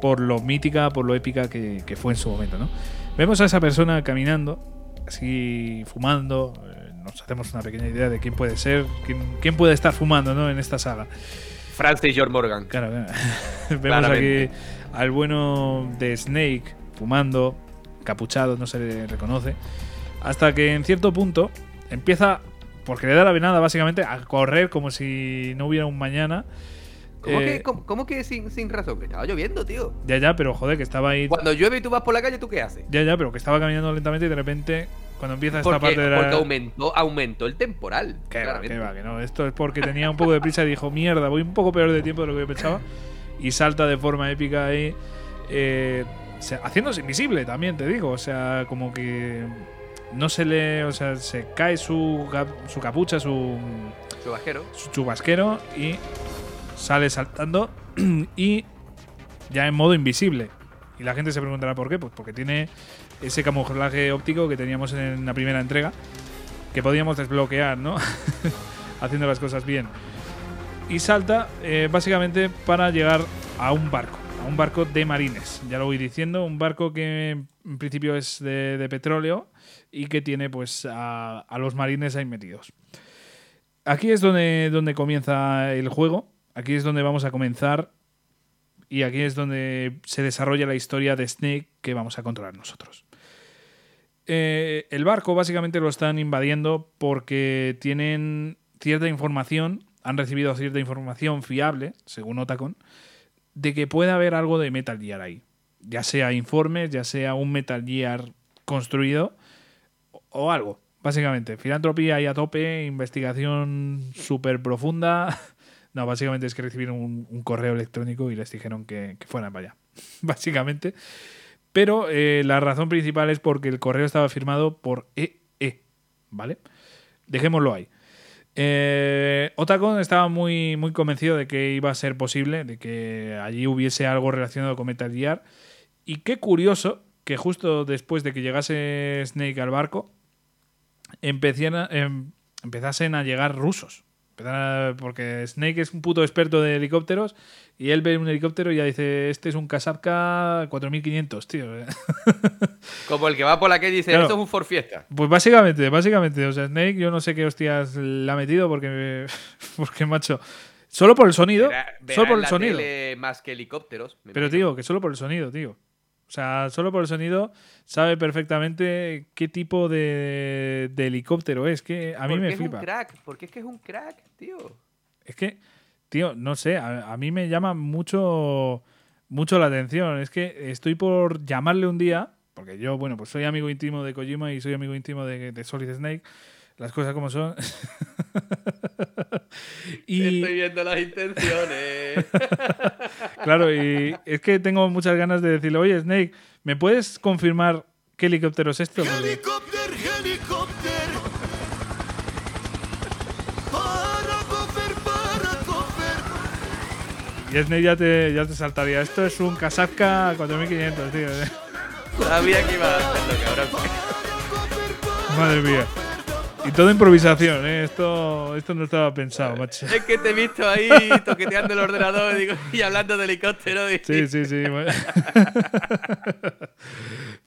por lo mítica, por lo épica que fue en su momento, ¿no? Vemos a esa persona caminando, así fumando, nos hacemos una pequeña idea de quién puede ser, quién puede estar fumando, ¿no? En esta saga. Francis George Morgan. Claro. Vemos aquí al bueno de Snake fumando, capuchado, no se le reconoce, hasta que en cierto punto empieza, porque le da la venada básicamente, a correr como si no hubiera un mañana. ¿Cómo que sin razón? Que estaba lloviendo, tío. Ya, pero joder, que estaba ahí. Cuando llueve y tú vas por la calle, ¿tú qué haces? Ya, pero que estaba caminando lentamente y de repente Cuando empieza esta parte de la... Porque aumentó el temporal. Que va, que no. Esto es porque tenía un poco de prisa y dijo, mierda, voy un poco peor de tiempo de lo que yo pensaba. Y salta de forma épica ahí. O sea, haciéndose invisible también, te digo. O sea, como que... No se le... O sea, se cae su capucha, su... Chubasquero. Su chubasquero y sale saltando y ya en modo invisible. Y la gente se preguntará por qué. Pues porque tiene ese camuflaje óptico que teníamos en la primera entrega, que podíamos desbloquear, ¿no? Haciendo las cosas bien. Y salta básicamente para llegar a un barco. A un barco de marines. Ya lo voy diciendo. Un barco que en principio es de petróleo y que tiene pues a los marines ahí metidos. Aquí es donde comienza el juego. Aquí es donde vamos a comenzar. Y aquí es donde se desarrolla la historia de Snake que vamos a controlar nosotros. El barco básicamente lo están invadiendo porque tienen cierta información, han recibido cierta información fiable, según Otacón, de que puede haber algo de Metal Gear ahí. Ya sea informes, ya sea un Metal Gear construido o algo, básicamente. Filantropía ahí a tope, investigación súper profunda... No, básicamente es que recibieron un correo electrónico y les dijeron que fueran para allá, básicamente. Pero la razón principal es porque el correo estaba firmado por EE, ¿vale? Dejémoslo ahí. Otacón estaba muy, muy convencido de que iba a ser posible, de que allí hubiese algo relacionado con Metal Gear. Y qué curioso que justo después de que llegase Snake al barco, empezasen a llegar rusos. Porque Snake es un puto experto de helicópteros y él ve un helicóptero y ya dice: este es un Kazapka 4500, tío. Como el que va por la calle y dice: claro, esto es un Ford Fiesta. Pues básicamente. O sea, Snake, yo no sé qué hostias le ha metido porque macho. Solo por el sonido. Solo por el sonido. Más que helicópteros. Pero te digo que solo por el sonido, tío. O sea, solo por el sonido sabe perfectamente qué tipo de helicóptero es. Que a mí me flipa. Porque es que es un crack, tío. Es que, tío, no sé, a mí me llama mucho la atención. Es que estoy por llamarle un día, porque yo, bueno, pues soy amigo íntimo de Kojima y soy amigo íntimo de Solid Snake. Las cosas como son. Y... Estoy viendo las intenciones. Claro, y es que tengo muchas ganas de decirle: oye, Snake, ¿me puedes confirmar qué helicóptero es esto? ¡Helicóptero! Y Snake ya te saltaría. Esto es un Kazapka 4500, tío. Sabía que iba a hacerlo, cabrón. Madre mía. Y todo improvisación, ¿eh? Esto no estaba pensado, macho. Es que te he visto ahí toqueteando el ordenador y hablando de helicóptero. Y... Sí. Bueno.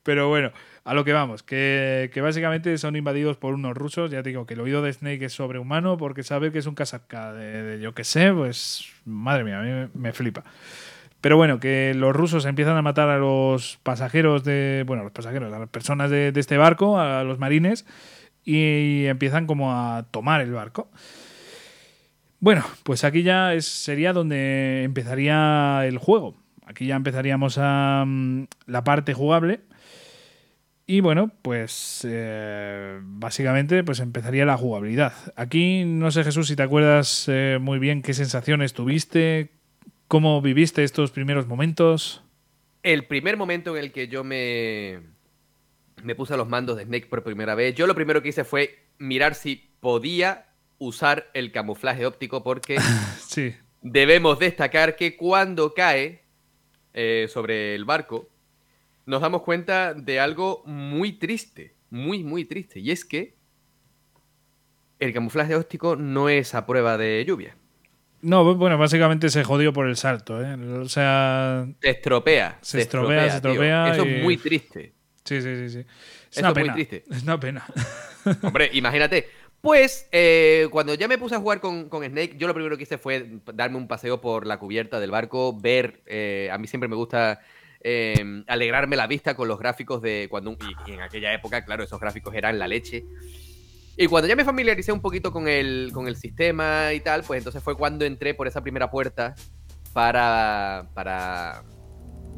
Pero bueno, a lo que vamos. Que básicamente son invadidos por unos rusos. Ya te digo que el oído de Snake es sobrehumano porque sabe que es un Kazapka de yo que sé, pues madre mía, a mí me flipa. Pero bueno, que los rusos empiezan a matar a los pasajeros a las personas de este barco, a los marines. Y empiezan como a tomar el barco. Bueno, pues aquí ya sería donde empezaría el juego. Aquí ya empezaríamos a la parte jugable. Y bueno, pues básicamente pues empezaría la jugabilidad. Aquí, no sé, Jesús, si te acuerdas muy bien qué sensaciones tuviste, cómo viviste estos primeros momentos. El primer momento en el que yo me puse a los mandos de Snake por primera vez. Yo lo primero que hice fue mirar si podía usar el camuflaje óptico porque sí. Debemos destacar que cuando cae sobre el barco nos damos cuenta de algo muy triste, muy, muy triste. Y es que el camuflaje óptico no es a prueba de lluvia. No, bueno, básicamente se jodió por el salto, ¿eh? O sea... Se estropea. Eso es muy triste. Sí. Es una pena. Hombre, imagínate. Pues, cuando ya me puse a jugar con Snake, yo lo primero que hice fue darme un paseo por la cubierta del barco, ver... a mí siempre me gusta alegrarme la vista con los gráficos de... Y en aquella época, claro, esos gráficos eran la leche. Y cuando ya me familiaricé un poquito con el sistema y tal, pues entonces fue cuando entré por esa primera puerta para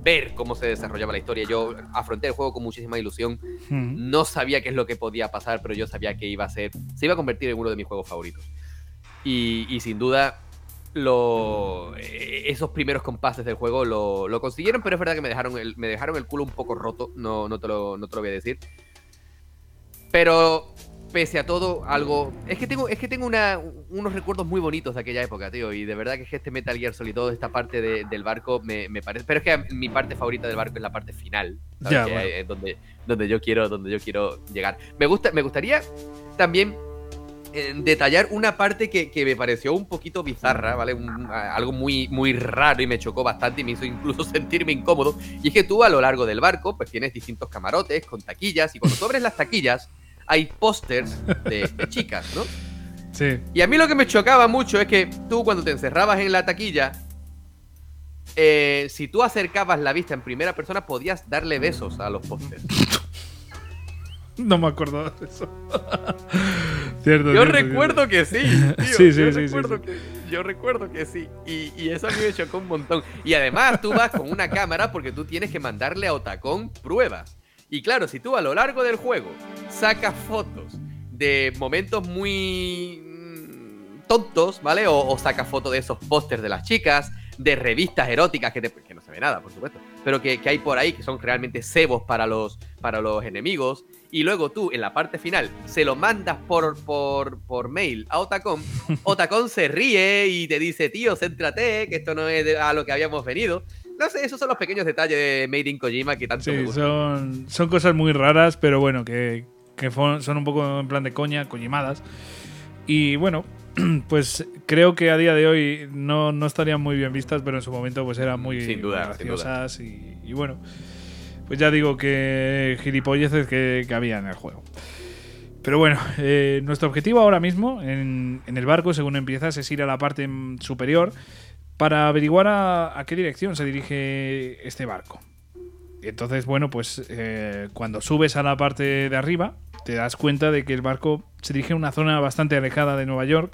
ver cómo se desarrollaba la historia. Yo afronté el juego con muchísima ilusión. No sabía qué es lo que podía pasar, pero yo sabía que iba a ser, se iba a convertir en uno de mis juegos favoritos. Y sin duda, esos primeros compases del juego lo consiguieron, pero es verdad que me dejaron el culo un poco roto, no te lo voy a decir. Pero pese a todo, algo... Es que tengo unos recuerdos muy bonitos de aquella época, tío. Y de verdad que este Metal Gear Solid 2, esta parte del barco, me parece... Pero es que mi parte favorita del barco es la parte final, ¿sabes? Yeah, bueno. Es donde yo quiero llegar. Me gustaría también detallar una parte que me pareció un poquito bizarra, ¿vale? Algo muy, muy raro, y me chocó bastante y me hizo incluso sentirme incómodo. Y es que tú, a lo largo del barco, pues tienes distintos camarotes con taquillas, y cuando tú abres las taquillas hay pósters de chicas, ¿no? Sí. Y a mí lo que me chocaba mucho es que tú, cuando te encerrabas en la taquilla, si tú acercabas la vista en primera persona, podías darle besos a los pósters. No me acordaba de eso. Cierto, yo recuerdo que sí, tío. Yo recuerdo que sí. Y eso a mí me chocó un montón. Y además tú vas con una cámara porque tú tienes que mandarle a Otacón pruebas. Y claro, si tú a lo largo del juego sacas fotos de momentos muy tontos, ¿vale? O sacas fotos de esos pósters de las chicas, de revistas eróticas que no se ve nada, por supuesto, pero que hay por ahí, que son realmente cebos para los enemigos, y luego tú, en la parte final, se lo mandas por mail a Otacón. Otacón se ríe y te dice: tío, céntrate, que esto no es a lo que habíamos venido. No sé, esos son los pequeños detalles de Made in Kojima que tanto me gustan. Son cosas muy raras, pero bueno, que son un poco en plan de coña, coñimadas. Y bueno, pues creo que a día de hoy no estarían muy bien vistas, pero en su momento pues eran muy graciosas. Y bueno, pues ya digo que gilipolleces que había en el juego. Pero bueno, nuestro objetivo ahora mismo en el barco, según empiezas, es ir a la parte superior para averiguar a qué dirección se dirige este barco. Y entonces, bueno, pues cuando subes a la parte de arriba, te das cuenta de que el barco se dirige a una zona bastante alejada de Nueva York,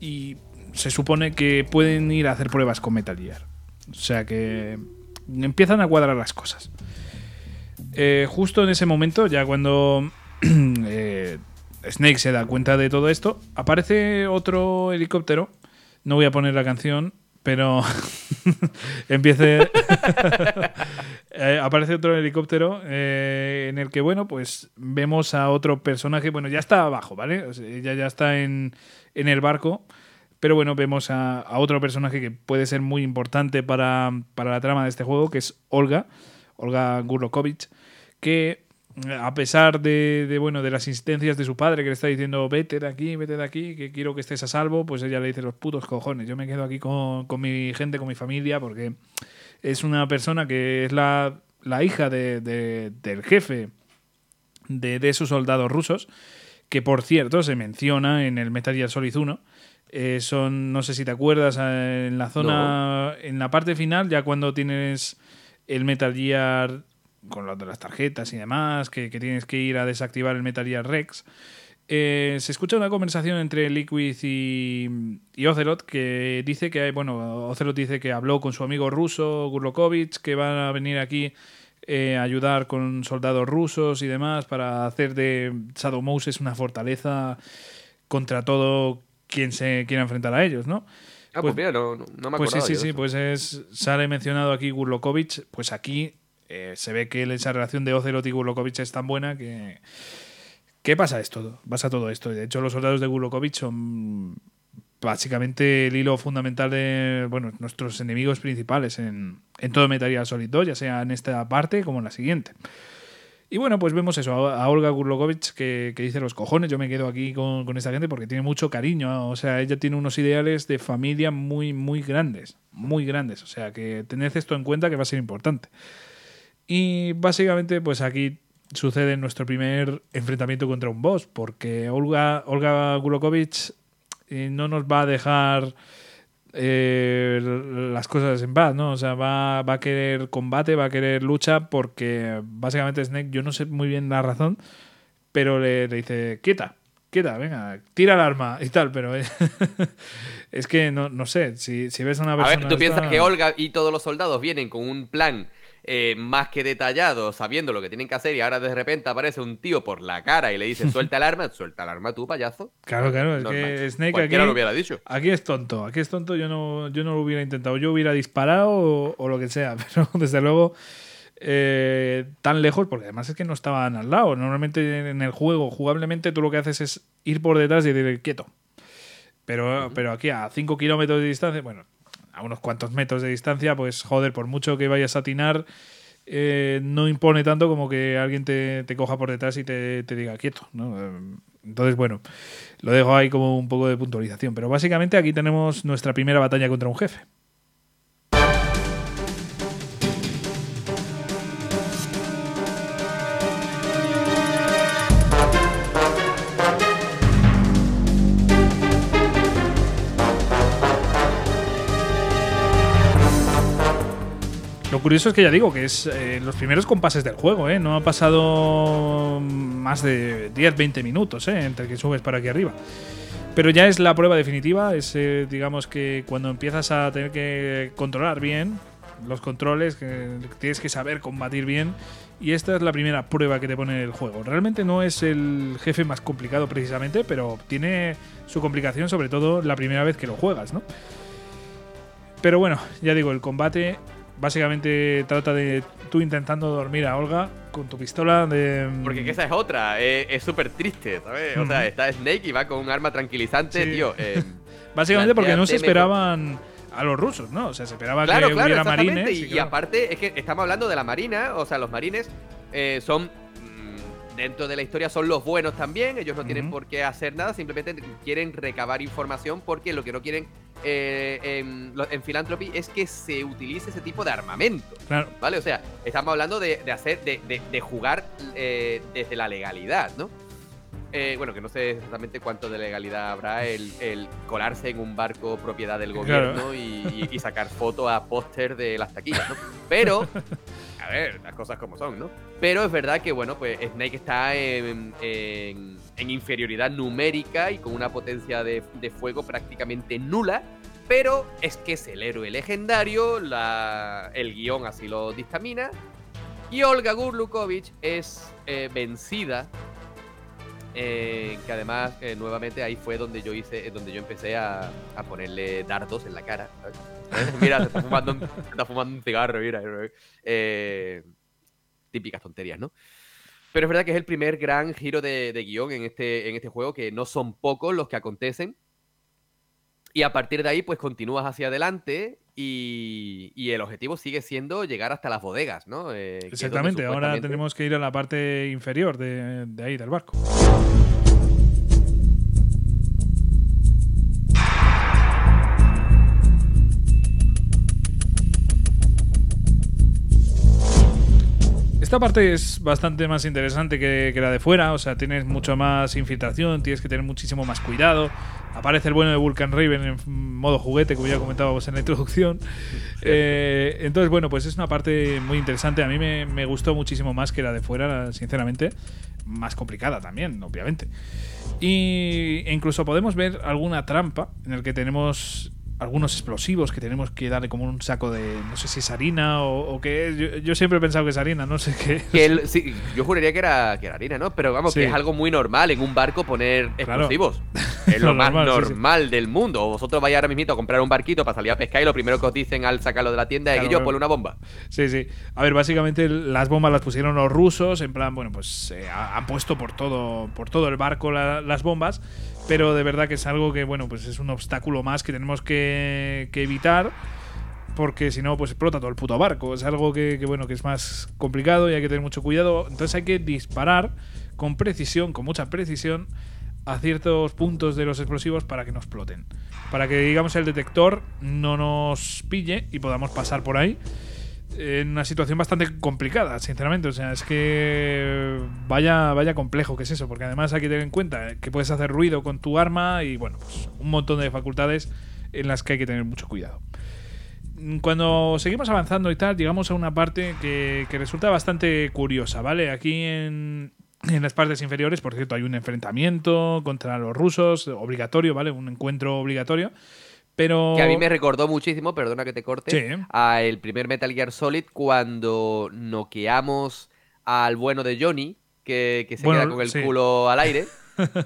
y se supone que pueden ir a hacer pruebas con Metal Gear. O sea que empiezan a cuadrar las cosas. Justo en ese momento, ya cuando Snake se da cuenta de todo esto, aparece otro helicóptero. No voy a poner la canción, pero aparece otro helicóptero en el que, bueno, pues vemos a otro personaje. Bueno, ya está abajo, ¿vale? O sea, ella ya está en el barco, pero bueno, vemos a otro personaje que puede ser muy importante para la trama de este juego, que es Olga Gurlukovich, que a pesar de las insistencias de su padre, que le está diciendo: vete de aquí, que quiero que estés a salvo, pues ella le dice: los putos cojones, yo me quedo aquí con mi gente, con mi familia, porque es una persona que es la hija del jefe de esos soldados rusos, que por cierto se menciona en el Metal Gear Solid 1. Son, no sé si te acuerdas, en la zona, en la parte final, ya cuando tienes el Metal Gear con lo de las tarjetas y demás, que tienes que ir a desactivar el Metal Gear Rex, se escucha una conversación entre Liquid y Ocelot, que dice que, bueno, Ocelot dice que habló con su amigo ruso, Gurlukovich, que van a venir aquí a ayudar con soldados rusos y demás para hacer de Shadow Moses una fortaleza contra todo quien se quiera enfrentar a ellos, ¿no? Pues mira, no me acuerdo. Pues sí, pues sale mencionado aquí Gurlukovich. Pues aquí se ve que esa relación de Ocelot y Gurlukovich es tan buena que... ¿Qué pasa esto? Pasa todo esto. De hecho, los soldados de Gurlukovich son básicamente el hilo fundamental de, bueno, nuestros enemigos principales en todo Metal Gear Solid 2, ya sea en esta parte como en la siguiente. Y bueno, pues vemos eso, a Olga Gurlukovich que dice: los cojones, yo me quedo aquí con esta gente, porque tiene mucho cariño. O sea, ella tiene unos ideales de familia muy, muy grandes. Muy grandes. O sea, que tened esto en cuenta, que va a ser importante. Y básicamente, pues aquí sucede nuestro primer enfrentamiento contra un boss, porque Olga Gurlukovich no nos va a dejar las cosas en paz, ¿no? O sea, va a querer combate, va a querer lucha, porque básicamente Snake, yo no sé muy bien la razón, pero le dice: quieta, venga, tira el arma y tal, pero es que no sé, si ves a una persona... A ver, tú piensas que Olga y todos los soldados vienen con un plan más que detallado, sabiendo lo que tienen que hacer, y ahora de repente aparece un tío por la cara y le dice suelta el arma, suelta el arma tú, payaso. Claro, claro, es normal. Que Snake cualquiera aquí lo hubiera dicho. Aquí es tonto, yo no lo hubiera intentado, yo hubiera disparado o lo que sea, pero desde luego tan lejos, porque además es que no estaban al lado. Normalmente en el juego, jugablemente, tú lo que haces es ir por detrás y decir quieto. Pero aquí a 5 kilómetros de distancia, bueno, a unos cuantos metros de distancia, pues joder, por mucho que vayas a atinar, no impone tanto como que alguien te coja por detrás y te diga quieto, ¿no? Entonces, bueno, lo dejo ahí como un poco de puntualización. Pero básicamente aquí tenemos nuestra primera batalla contra un jefe. Curioso es que ya digo que es los primeros compases del juego, ¿eh? No ha pasado más de 10-20 minutos entre que subes para aquí arriba. Pero ya es la prueba definitiva, es digamos que cuando empiezas a tener que controlar bien los controles, que tienes que saber combatir bien, y esta es la primera prueba que te pone el juego. Realmente no es el jefe más complicado precisamente, pero tiene su complicación sobre todo la primera vez que lo juegas, ¿no? Pero bueno, ya digo, el combate básicamente trata de tú intentando dormir a Olga con tu pistola de... Porque esa es otra, es súper triste, ¿sabes? O sea, está Snake y va con un arma tranquilizante, sí. Tío. Básicamente porque no se esperaban a los rusos, ¿no? O sea, se esperaba que hubiera marines. Y, claro. Y aparte, es que estamos hablando de la marina, o sea, los marines son... Dentro de la historia son los buenos también, ellos no tienen por qué hacer nada, simplemente quieren recabar información, porque lo que no quieren en Philanthropy es que se utilice ese tipo de armamento. Claro. ¿Vale? O sea, estamos hablando de jugar desde la legalidad, ¿no? Bueno, que no sé exactamente cuánto de legalidad habrá el colarse en un barco propiedad del gobierno, claro. y sacar fotos a póster de las taquillas, ¿no? Pero, a ver, las cosas como son, ¿no? Pero es verdad que, bueno, pues Snake está en inferioridad numérica y con una potencia de fuego prácticamente nula, pero es que es el héroe legendario, el guión así lo dictamina, y Olga Gurlukovich es vencida. Que además nuevamente ahí fue donde yo empecé a ponerle dardos en la cara, ¿sabes? Mira, se está fumando un cigarro, mira, típicas tonterías, ¿no? Pero es verdad que es el primer gran giro de guión en este juego, que no son pocos los que acontecen, y a partir de ahí pues continúas hacia adelante y el objetivo sigue siendo llegar hasta las bodegas, ¿no? Exactamente, supuestamente... ahora tenemos que ir a la parte inferior de ahí del barco. Esta parte es bastante más interesante que la de fuera, o sea, tienes mucho más infiltración, tienes que tener muchísimo más cuidado. Aparece el bueno de Vulcan Raven en modo juguete, como ya comentábamos en la introducción. Entonces, bueno, pues es una parte muy interesante. A mí me gustó muchísimo más que la de fuera, sinceramente. Más complicada también, obviamente. E incluso podemos ver alguna trampa en la que tenemos... algunos explosivos que tenemos que darle como un saco de... no sé si es harina o qué es. Yo siempre he pensado que es harina, no sé qué es. Sí, yo juraría que era harina, ¿no? Pero vamos, sí. Que es algo muy normal en un barco poner explosivos. Claro. Es lo más normal sí. Del mundo. Vosotros vais ahora mismito a comprar un barquito para salir a pescar y lo primero que os dicen al sacarlo de la tienda es que yo pongo una bomba. Sí, sí. A ver, básicamente las bombas las pusieron los rusos, en plan, bueno, pues han puesto por todo el barco las bombas. Pero de verdad que es algo que, bueno, pues es un obstáculo más que tenemos que evitar, porque si no, pues explota todo el puto barco. Es algo que bueno, que es más complicado y hay que tener mucho cuidado. Entonces hay que disparar con precisión, con mucha precisión, a ciertos puntos de los explosivos para que no exploten. Para que, digamos, el detector no nos pille y podamos pasar por ahí. En una situación bastante complicada, sinceramente. O sea, es que vaya complejo que es eso, porque además hay que tener en cuenta que puedes hacer ruido con tu arma y, bueno, pues un montón de facultades en las que hay que tener mucho cuidado. Cuando seguimos avanzando y tal, llegamos a una parte que resulta bastante curiosa, ¿vale? Aquí en las partes inferiores, por cierto, hay un enfrentamiento contra los rusos, obligatorio, ¿vale? Un encuentro obligatorio. Pero... Que a mí me recordó muchísimo, perdona que te corte, sí, a el primer Metal Gear Solid cuando noqueamos al bueno de Johnny, que se queda con el culo al aire,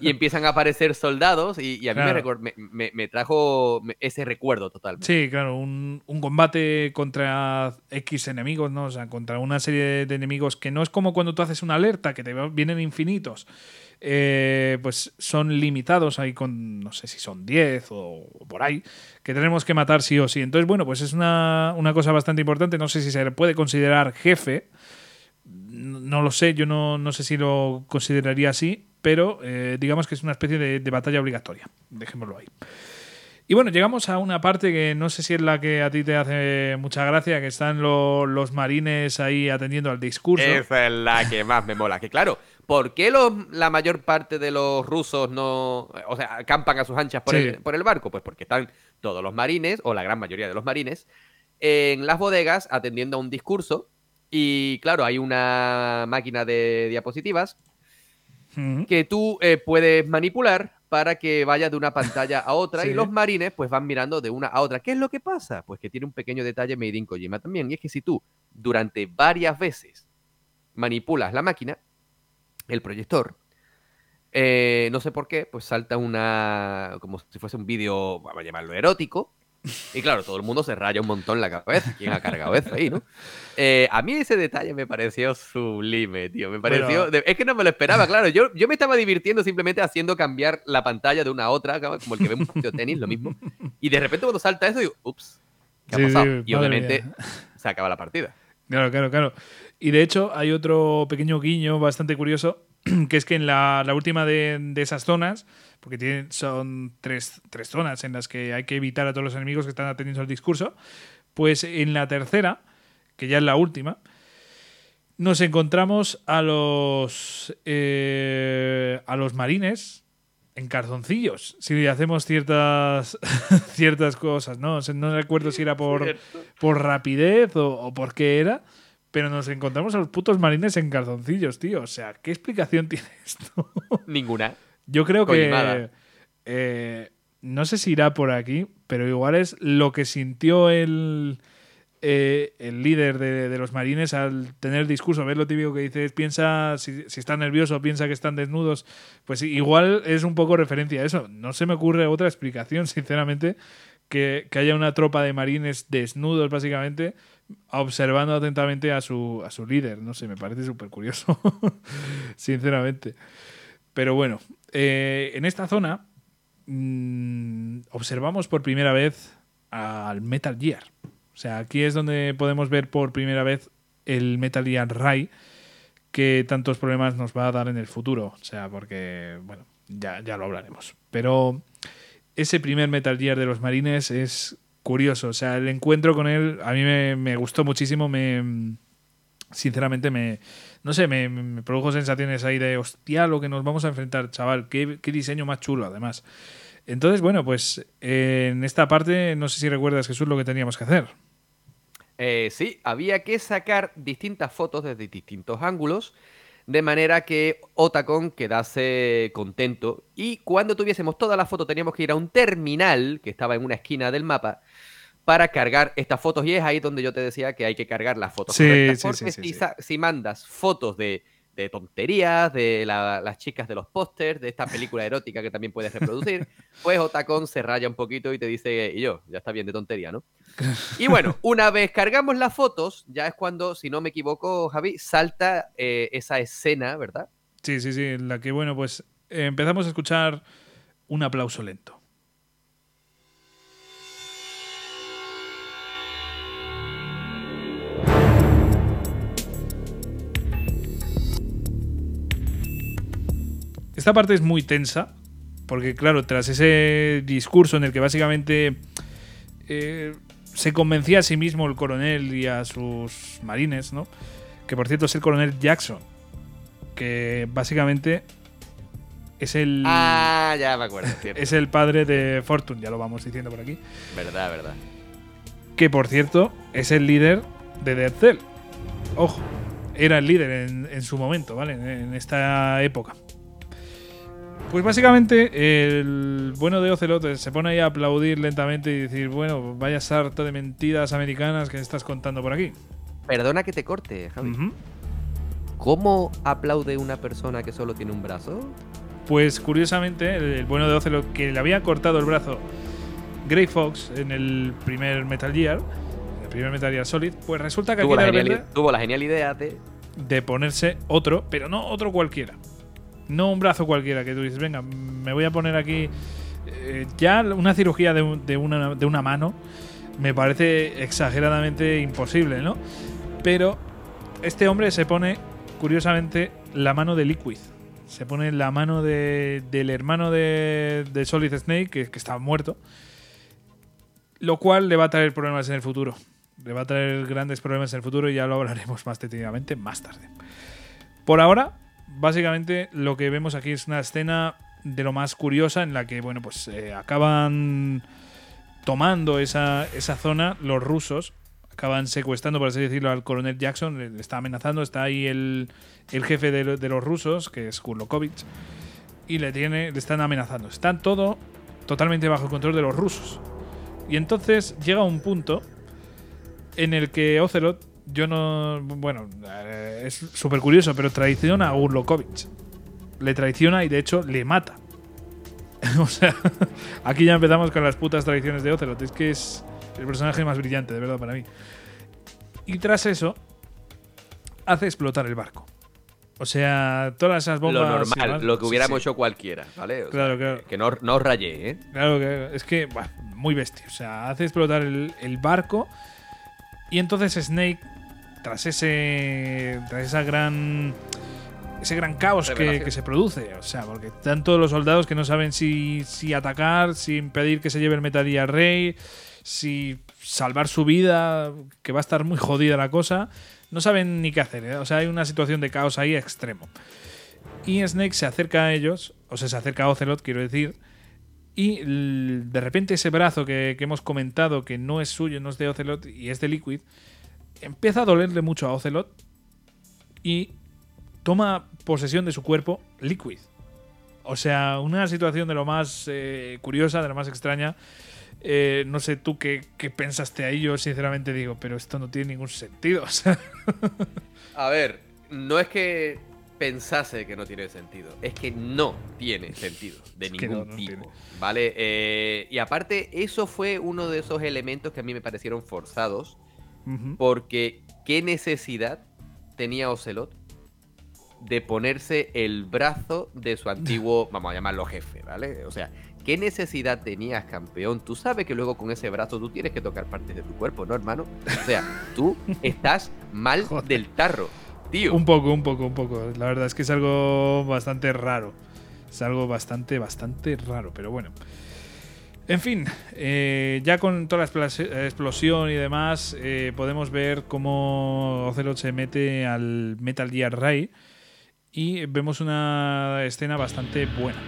y empiezan a aparecer soldados, y a mí me trajo ese recuerdo totalmente. Sí, claro, un combate contra X enemigos, ¿no? O sea, contra una serie de enemigos que no es como cuando tú haces una alerta, que te vienen infinitos. Pues son limitados ahí con, no sé si son 10 o por ahí, que tenemos que matar sí o sí. Entonces, bueno, pues es una cosa bastante importante. No sé si se puede considerar jefe. No lo sé, yo no sé si lo consideraría así, pero digamos que es una especie de batalla obligatoria. Dejémoslo ahí. Y bueno, llegamos a una parte que no sé si es la que a ti te hace mucha gracia, que están los marines ahí atendiendo al discurso. Esa es la que más me mola, que claro, ¿por qué la mayor parte de los rusos no, o sea, acampan a sus anchas por el barco? Pues porque están todos los marines, o la gran mayoría de los marines, en las bodegas atendiendo a un discurso, y claro, hay una máquina de diapositivas que tú puedes manipular para que vaya de una pantalla a otra, sí, y los marines pues van mirando de una a otra. ¿Qué es lo que pasa? Pues que tiene un pequeño detalle Made in Kojima también, y es que si tú durante varias veces manipulas la máquina, el proyector, no sé por qué, pues salta una, como si fuese un vídeo, vamos a llamarlo erótico, y claro, todo el mundo se raya un montón la cabeza. ¿Quién ha cargado eso ahí, no? A mí ese detalle me pareció sublime, tío. Me pareció... Bueno. Es que no me lo esperaba, claro. Yo me estaba divirtiendo simplemente haciendo cambiar la pantalla de una a otra, como el que ve un partido de tenis, lo mismo. Y de repente cuando salta eso, digo, ups, ¿qué ha pasado? Y obviamente se acaba la partida. Claro. Y de hecho hay otro pequeño guiño bastante curioso, que es que en la última de esas zonas, porque son tres zonas en las que hay que evitar a todos los enemigos que están atendiendo al discurso, pues en la tercera, que ya es la última, nos encontramos a los marines en calzoncillos, si hacemos ciertas cosas, ¿no? O sea, no recuerdo si era por rapidez o por qué era, pero nos encontramos a los putos marines en calzoncillos, tío. O sea, ¿qué explicación tiene esto? Ninguna. Yo creo que... no sé si irá por aquí, pero igual es lo que sintió el líder de los marines al tener el discurso. ¿Ves lo típico que dices? Piensa, si está nervioso, piensa que están desnudos. Pues igual es un poco referencia a eso. No se me ocurre otra explicación, sinceramente, que haya una tropa de marines desnudos, básicamente, observando atentamente a su líder. No sé, me parece súper curioso, sinceramente. Pero bueno, en esta zona observamos por primera vez al Metal Gear. O sea, aquí es donde podemos ver por primera vez el Metal Gear Ray, que tantos problemas nos va a dar en el futuro. O sea, porque, bueno, ya lo hablaremos. Pero ese primer Metal Gear de los marines es... curioso, o sea, el encuentro con él a mí me gustó muchísimo, sinceramente me produjo sensaciones ahí de hostia, lo que nos vamos a enfrentar, chaval, qué diseño más chulo además. Entonces, bueno, pues en esta parte, no sé si recuerdas, Jesús, lo que teníamos que hacer. Sí, había que sacar distintas fotos desde distintos ángulos, de manera que Otacón quedase contento. Y cuando tuviésemos todas las fotos teníamos que ir a un terminal que estaba en una esquina del mapa para cargar estas fotos. Y es ahí donde yo te decía que hay que cargar las fotos. Si mandas fotos de tonterías, de las chicas de los pósters, de esta película erótica que también puedes reproducir, pues Otacón se raya un poquito y te dice, y yo, ya está bien de tontería, ¿no? Y bueno, una vez cargamos las fotos, ya es cuando, si no me equivoco, Javi, salta esa escena, ¿verdad? Sí, en la que, bueno, pues empezamos a escuchar un aplauso lento. Esta parte es muy tensa, porque claro, tras ese discurso en el que básicamente se convencía a sí mismo el coronel y a sus marines, ¿no? Que por cierto es el coronel Jackson, que básicamente es el... Ah, ya me acuerdo. Cierto. Es el padre de Fortune, ya lo vamos diciendo por aquí. Verdad. Que por cierto es el líder de Dead Cell. Ojo, era el líder en su momento, ¿vale? En esta época. Pues básicamente el bueno de Ocelot se pone ahí a aplaudir lentamente y decir, bueno, vaya sarta de mentiras americanas que estás contando por aquí. Perdona que te corte, Javi. Uh-huh. ¿Cómo aplaude una persona que solo tiene un brazo? Pues curiosamente, el bueno de Ocelot, que le había cortado el brazo Grey Fox en el primer Metal Gear Solid, pues resulta que tuvo la genial idea de ponerse otro, pero no otro cualquiera. No un brazo cualquiera, que tú dices, venga, me voy a poner aquí. Ya una cirugía de una mano me parece exageradamente imposible, ¿no? Pero este hombre se pone, curiosamente, la mano de Liquid. Se pone la mano del hermano de Solid Snake, que está muerto. Lo cual le va a traer problemas en el futuro. Le va a traer grandes problemas en el futuro y ya lo hablaremos más detenidamente más tarde. Por ahora, básicamente lo que vemos aquí es una escena de lo más curiosa en la que, bueno, pues acaban tomando esa zona los rusos, acaban secuestrando, por así decirlo, al coronel Jackson, le está amenazando, está ahí el jefe de los rusos, que es Gurlukovich, y le están amenazando. Está todo totalmente bajo el control de los rusos. Y entonces llega un punto en el que Ocelot, es súper curioso, pero traiciona a Gurlukovich. Le traiciona y de hecho le mata. O sea, aquí ya empezamos con las putas traiciones de Ocelot. Es que es el personaje más brillante, de verdad, para mí. Y tras eso, hace explotar el barco. O sea, todas esas bombas... Lo normal, lo que hubiéramos hecho cualquiera, ¿vale? O claro, sea, claro. Que no os rayé, ¿eh? Claro, que es que, bueno, muy bestia. O sea, hace explotar el barco y entonces Snake, tras ese gran caos que se produce, o sea, porque están todos los soldados que no saben si atacar, si impedir que se lleve el Metal Gear Ray, si salvar su vida, que va a estar muy jodida la cosa, no saben ni qué hacer, ¿eh? O sea, hay una situación de caos ahí extremo. Y Snake se acerca a ellos, o sea, se acerca a Ocelot, quiero decir, y de repente ese brazo que hemos comentado, que no es suyo, no es de Ocelot y es de Liquid, empieza a dolerle mucho a Ocelot y toma posesión de su cuerpo Liquid. O sea, una situación de lo más curiosa, de lo más extraña. No sé tú qué pensaste ahí. Yo sinceramente digo, pero esto no tiene ningún sentido. O sea. A ver, no es que pensase que no tiene sentido, es que no tiene sentido de ningún tipo, ¿vale? Y aparte, eso fue uno de esos elementos que a mí me parecieron forzados. Uh-huh. Porque ¿qué necesidad tenía Ocelot de ponerse el brazo de su antiguo, vamos a llamarlo jefe, ¿vale? O sea, ¿qué necesidad tenías, campeón? Tú sabes que luego con ese brazo tú tienes que tocar partes de tu cuerpo, ¿no, hermano? O sea, tú estás mal del tarro, tío. Un poco. La verdad es que es algo bastante raro. Es algo bastante raro, pero bueno. En fin, ya con toda la explosión y demás, podemos ver cómo Ocelot se mete al Metal Gear Ray y vemos una escena bastante buena.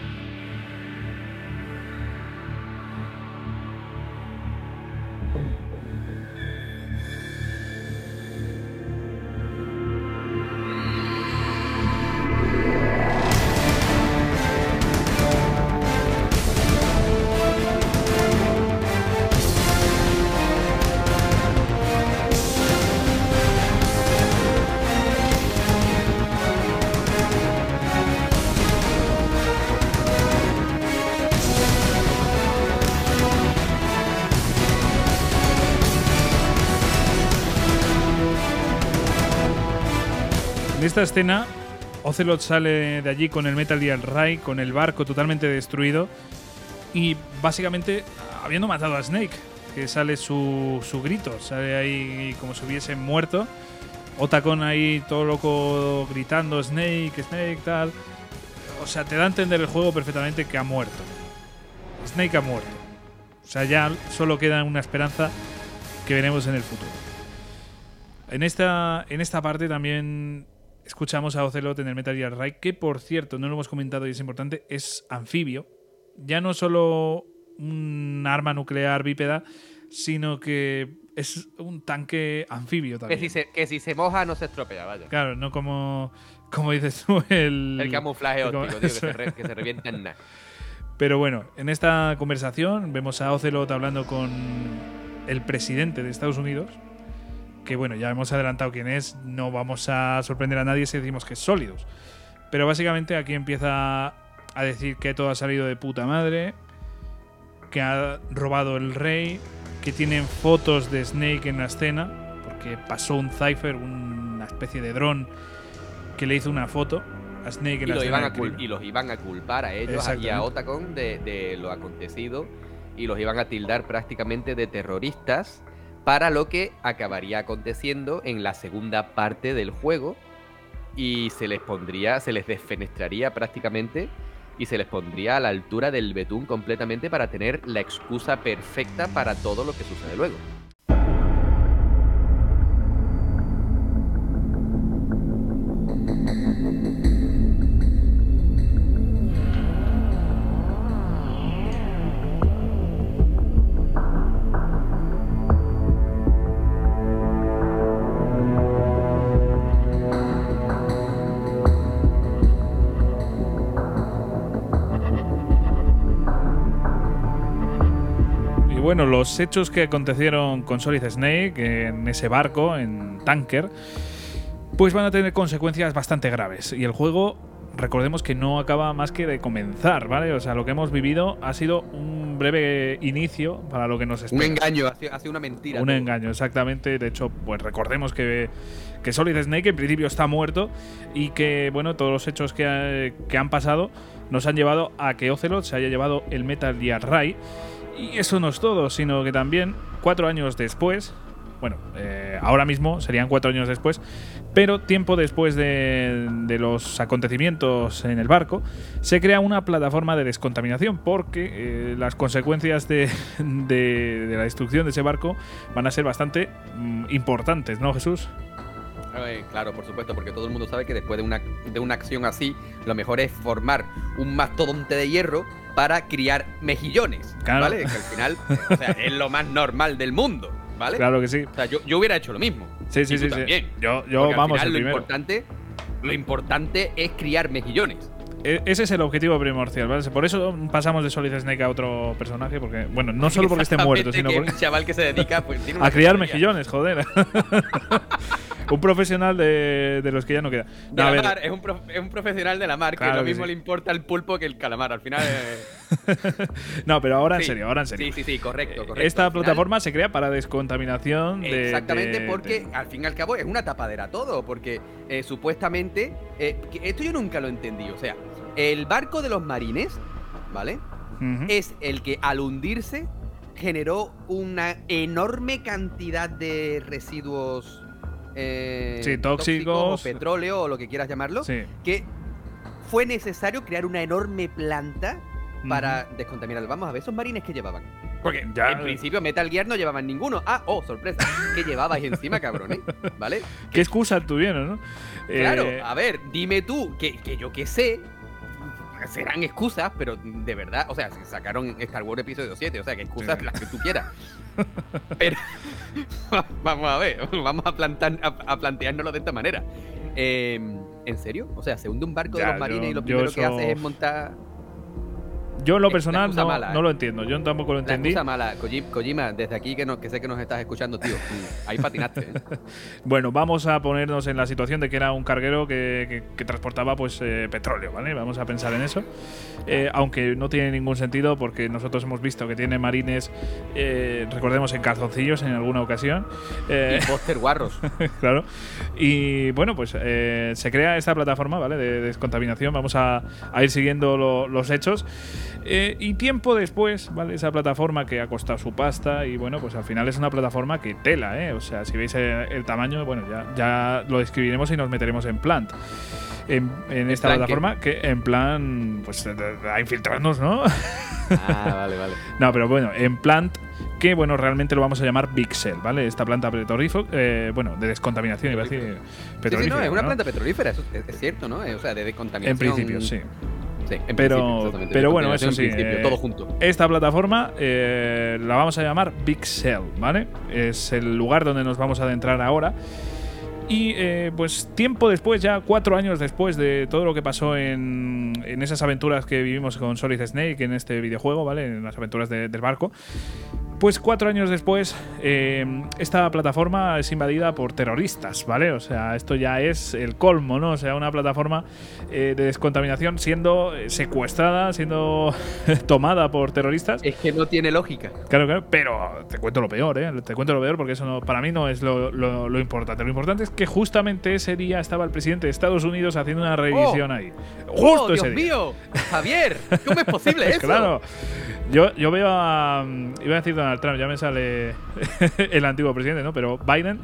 Esta escena, Ocelot sale de allí con el Metal Gear Ray, con el barco totalmente destruido y básicamente habiendo matado a Snake, que sale su grito, sale ahí como si hubiese muerto. Otacón ahí todo loco gritando Snake, tal. O sea, te da a entender el juego perfectamente que ha muerto. Snake ha muerto. O sea, ya solo queda una esperanza que veremos en el futuro. En esta parte también escuchamos a Ocelot en el Metal Gear Ray, que por cierto, no lo hemos comentado y es importante, es anfibio. Ya no solo un arma nuclear bípeda, sino que es un tanque anfibio también. Que si se moja no se estropea, vaya. Claro, no como como dices tú, el camuflaje óptico, tío, que se revienta en nada. Pero bueno, en esta conversación vemos a Ocelot hablando con el presidente de Estados Unidos, que bueno, ya hemos adelantado quién es, no vamos a sorprender a nadie si decimos que es Solidus. Pero básicamente aquí empieza a decir que todo ha salido de puta madre, que ha robado el rey, que tienen fotos de Snake en la escena, porque pasó un Cypher, una especie de dron, que le hizo una foto a Snake en la escena. Y los iban a culpar a ellos y a Otacón de lo acontecido, y los iban a tildar prácticamente de terroristas, para lo que acabaría aconteciendo en la segunda parte del juego, y se les desfenestraría prácticamente, y se les pondría a la altura del betún completamente, para tener la excusa perfecta para todo lo que sucede luego. Bueno, los hechos que acontecieron con Solid Snake en ese barco, en Tanker, pues van a tener consecuencias bastante graves. Y el juego, recordemos que no acaba más que de comenzar, ¿vale? O sea, lo que hemos vivido ha sido un breve inicio para lo que nos espera. Un engaño, ha sido una mentira. Un engaño, exactamente. De hecho, pues recordemos que Solid Snake en principio está muerto, y que, bueno, todos los hechos que han pasado nos han llevado a que Ocelot se haya llevado el Metal Gear Ray. Y eso no es todo, sino que también 4 años después, bueno, ahora mismo serían 4 años después, pero tiempo después de los acontecimientos en el barco, se crea una plataforma de descontaminación, porque las consecuencias de la destrucción de ese barco van a ser bastante importantes, ¿no, Jesús? Claro, por supuesto, porque todo el mundo sabe que después de una acción así, lo mejor es formar un mastodonte de hierro para criar mejillones, claro. ¿Vale? Que al final, o sea, es lo más normal del mundo, ¿vale? Claro que sí. O sea, yo hubiera hecho lo mismo. Sí. También. Yo vamos, al final, lo importante es criar mejillones. Ese es el objetivo primordial, ¿vale? Por eso pasamos de Solid Snake a otro personaje, porque, bueno, no solo porque esté muerto, sino porque un chaval que se dedica, pues, tiene a criar mejillones, joder. Un profesional de los que ya no queda. No, de la mar, es un profesional de la mar, claro, que lo mismo sí le importa el pulpo que el calamar. Al final. No, pero ahora sí, en serio, Sí, correcto. Esta plataforma se crea para descontaminación. Exactamente, porque al fin y al cabo es una tapadera todo, porque supuestamente. Esto yo nunca lo entendí. O sea, el barco de los marines, ¿vale? Uh-huh. Es el que al hundirse generó una enorme cantidad de residuos. Sí, tóxicos o petróleo o lo que quieras llamarlo, sí. Que fue necesario crear una enorme planta para descontaminar. Vamos a ver esos marines que llevaban, porque ya, en principio Metal Gear no llevaban ninguno. Sorpresa, ¿qué llevabais encima, cabrones? ¿Vale? ¿Qué excusa tuvieron, no? Claro, a ver, dime tú, que yo qué sé, serán excusas, pero de verdad, o sea, sacaron Star Wars Episodio 7, o sea, que excusas las que tú quieras. Pero vamos a ver, vamos a planteárnoslo de esta manera. ¿En serio? O sea, se hunde un barco de los marines y lo primero que haces es montar. Yo en lo personal no lo entiendo, yo tampoco lo entendí. La excusa mala, Kojima, desde aquí que sé que nos estás escuchando, tío. Ahí patinaste, ¿eh? Bueno, vamos a ponernos en la situación de que era un carguero que transportaba pues petróleo, ¿vale? Vamos a pensar en eso. Aunque no tiene ningún sentido, porque nosotros hemos visto que tiene marines, recordemos, en calzoncillos en alguna ocasión. Y póster guarros. Claro. Y bueno, pues se crea esta plataforma, ¿vale? De descontaminación. Vamos a ir siguiendo los hechos. Y tiempo después, ¿vale? Esa plataforma que ha costado su pasta, y bueno, pues al final es una plataforma que tela, ¿eh? O sea, si veis el tamaño, bueno, ya lo describiremos y nos meteremos en plan. En esta plataforma, que en plan, pues a infiltrarnos, ¿no? Vale. No, pero bueno, en plan, que bueno, realmente lo vamos a llamar Big Shell, ¿vale? Esta planta petrolífera, de descontaminación, iba a decir petrolífera. Sí, no, es una planta petrolífera, eso es cierto, ¿no? O sea, de descontaminación. En principio, sí. Sí, pero bueno, eso sí, todo junto. Esta plataforma la vamos a llamar Big Shell, ¿vale? Es el lugar donde nos vamos a adentrar ahora. Y pues tiempo después, ya 4 años después de todo lo que pasó en esas aventuras que vivimos con Solid Snake en este videojuego, ¿vale? En las aventuras del barco. Pues 4 años después, esta plataforma es invadida por terroristas, ¿vale? O sea, esto ya es el colmo, ¿no? O sea, una plataforma de descontaminación siendo secuestrada, siendo tomada por terroristas. Es que no tiene lógica. Claro, claro, pero te cuento lo peor, ¿eh? Te cuento lo peor porque eso no, para mí no es lo importante. Lo importante es que justamente ese día estaba el presidente de Estados Unidos haciendo una revisión ahí. ¡Justo ese día! ¡Dios mío! ¡Javier! ¿Cómo es posible eso? Claro. Yo veo a... Iba a decir Donald Trump, ya me sale el antiguo presidente, ¿no? Pero Biden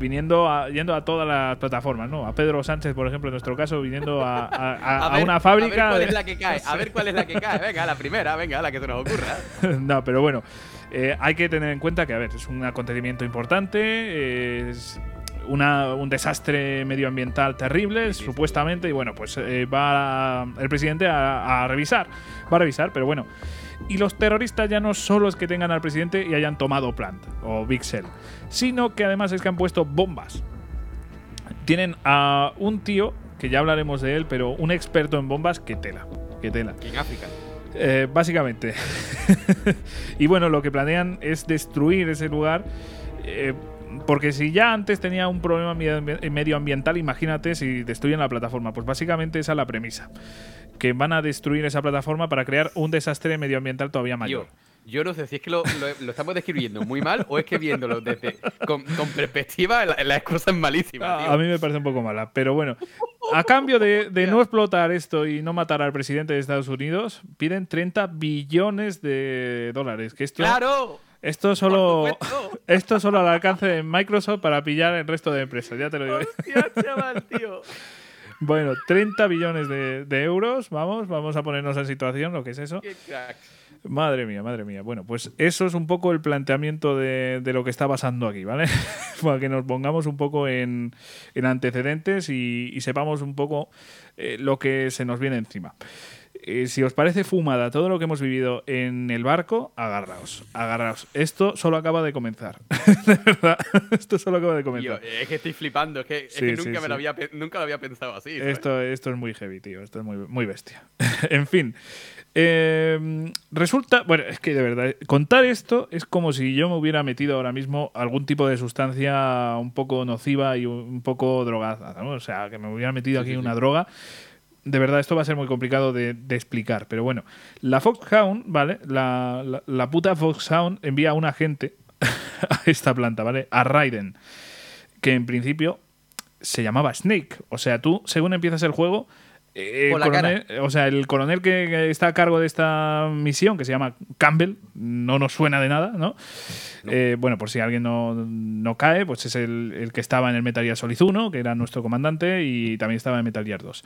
yendo a todas las plataformas, ¿no? A Pedro Sánchez, por ejemplo, en nuestro caso, viniendo a una fábrica… A ver cuál es la que cae, venga, la primera, venga, la que se nos ocurra. No, pero bueno, hay que tener en cuenta que, a ver, es un acontecimiento importante… es un desastre medioambiental terrible, sí, supuestamente, y bueno, pues va el presidente a revisar. Va a revisar, pero bueno. Y los terroristas ya no solo es que tengan al presidente y hayan tomado Plant o Big Shell, sino que además es que han puesto bombas. Tienen a un tío, que ya hablaremos de él, pero un experto en bombas que tela. Que tela. En África. Básicamente. Y bueno, lo que planean es destruir ese lugar. Porque si ya antes tenía un problema medioambiental, imagínate si destruyen la plataforma. Pues básicamente esa es la premisa, que van a destruir esa plataforma para crear un desastre medioambiental todavía mayor. Yo no sé si es que lo estamos describiendo muy mal o es que viéndolo desde con perspectiva las cosas malísimas. Tío. A mí me parece un poco mala, pero bueno. A cambio de no explotar esto y no matar al presidente de Estados Unidos, piden $30 billones. Que esto, ¡claro! Esto solo al alcance de Microsoft para pillar el resto de empresas, ya te lo digo. ¡Hostia, chaval, tío! Bueno, 30 billones de euros, vamos a ponernos en situación, lo que es eso. Madre mía. Bueno, pues eso es un poco el planteamiento de lo que está pasando aquí, ¿vale? Para que nos pongamos un poco en antecedentes y sepamos un poco lo que se nos viene encima. Si os parece fumada todo lo que hemos vivido en el barco, agarraos. Esto solo acaba de comenzar. De verdad, esto solo acaba de comenzar. Tío, es que estoy flipando, nunca lo había pensado así. Esto es muy heavy, tío. Esto es muy, muy bestia. En fin. Resulta, bueno, es que de verdad, contar esto es como si yo me hubiera metido ahora mismo algún tipo de sustancia un poco nociva y un poco drogada, ¿no? O sea, que me hubiera metido una droga. De verdad, esto va a ser muy complicado de explicar, pero bueno. La Foxhound, ¿vale? La puta Foxhound envía a un agente a esta planta, ¿vale? A Raiden, que en principio se llamaba Snake. O sea, tú, según empiezas el juego, el coronel que está a cargo de esta misión, que se llama Campbell, no nos suena de nada, ¿no? Bueno, por si alguien no cae, pues es el que estaba en el Metal Gear Solid 1, que era nuestro comandante, y también estaba en Metal Gear 2.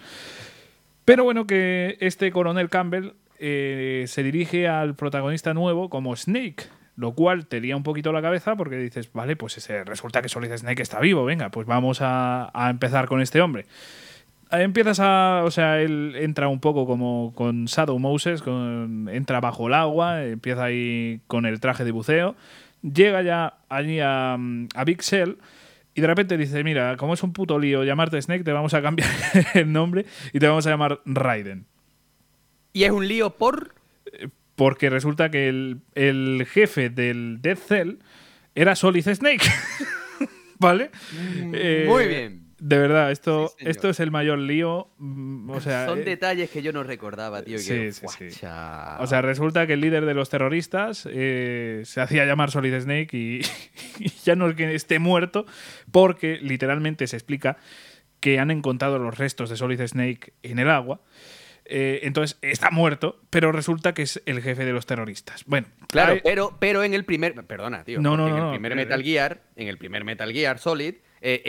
Pero bueno, que este coronel Campbell se dirige al protagonista nuevo como Snake, lo cual te lía un poquito la cabeza porque dices, vale, pues resulta que Solid Snake está vivo, venga, pues vamos a empezar con este hombre. Él entra un poco como con Shadow Moses, entra bajo el agua, empieza ahí con el traje de buceo, llega ya allí a Big Shell. Y de repente dice, mira, como es un puto lío llamarte Snake, te vamos a cambiar el nombre y te vamos a llamar Raiden. ¿Y es un lío por? Porque resulta que el jefe del Dead Cell era Solid Snake. ¿Vale? Muy bien. De verdad, esto es el mayor lío. O sea, son detalles que yo no recordaba, tío. Sí. O sea, resulta que el líder de los terroristas se hacía llamar Solid Snake y ya no es que esté muerto, porque literalmente se explica que han encontrado los restos de Solid Snake en el agua. Entonces está muerto, pero resulta que es el jefe de los terroristas. Bueno, claro, pero en el primer. Perdona, tío. En el primer Metal Gear Solid.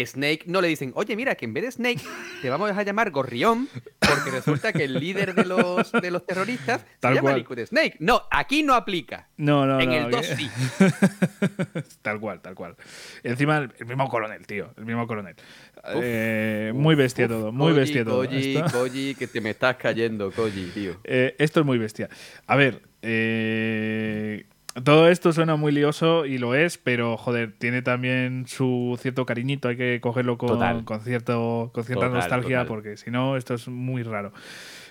Snake no le dicen, oye, mira, que en vez de Snake te vamos a dejar llamar Gorrión, porque resulta que el líder de los terroristas tal se llama Liquid Snake. No, aquí no aplica. En el 2 sí. Tal cual. Encima, el mismo coronel, tío. Muy bestia todo. Koji, que te me estás cayendo, Koji, tío. Esto es muy bestia. A ver, Todo esto suena muy lioso y lo es, pero joder, tiene también su cierto cariñito, hay que cogerlo con cierta nostalgia. Porque si no, esto es muy raro.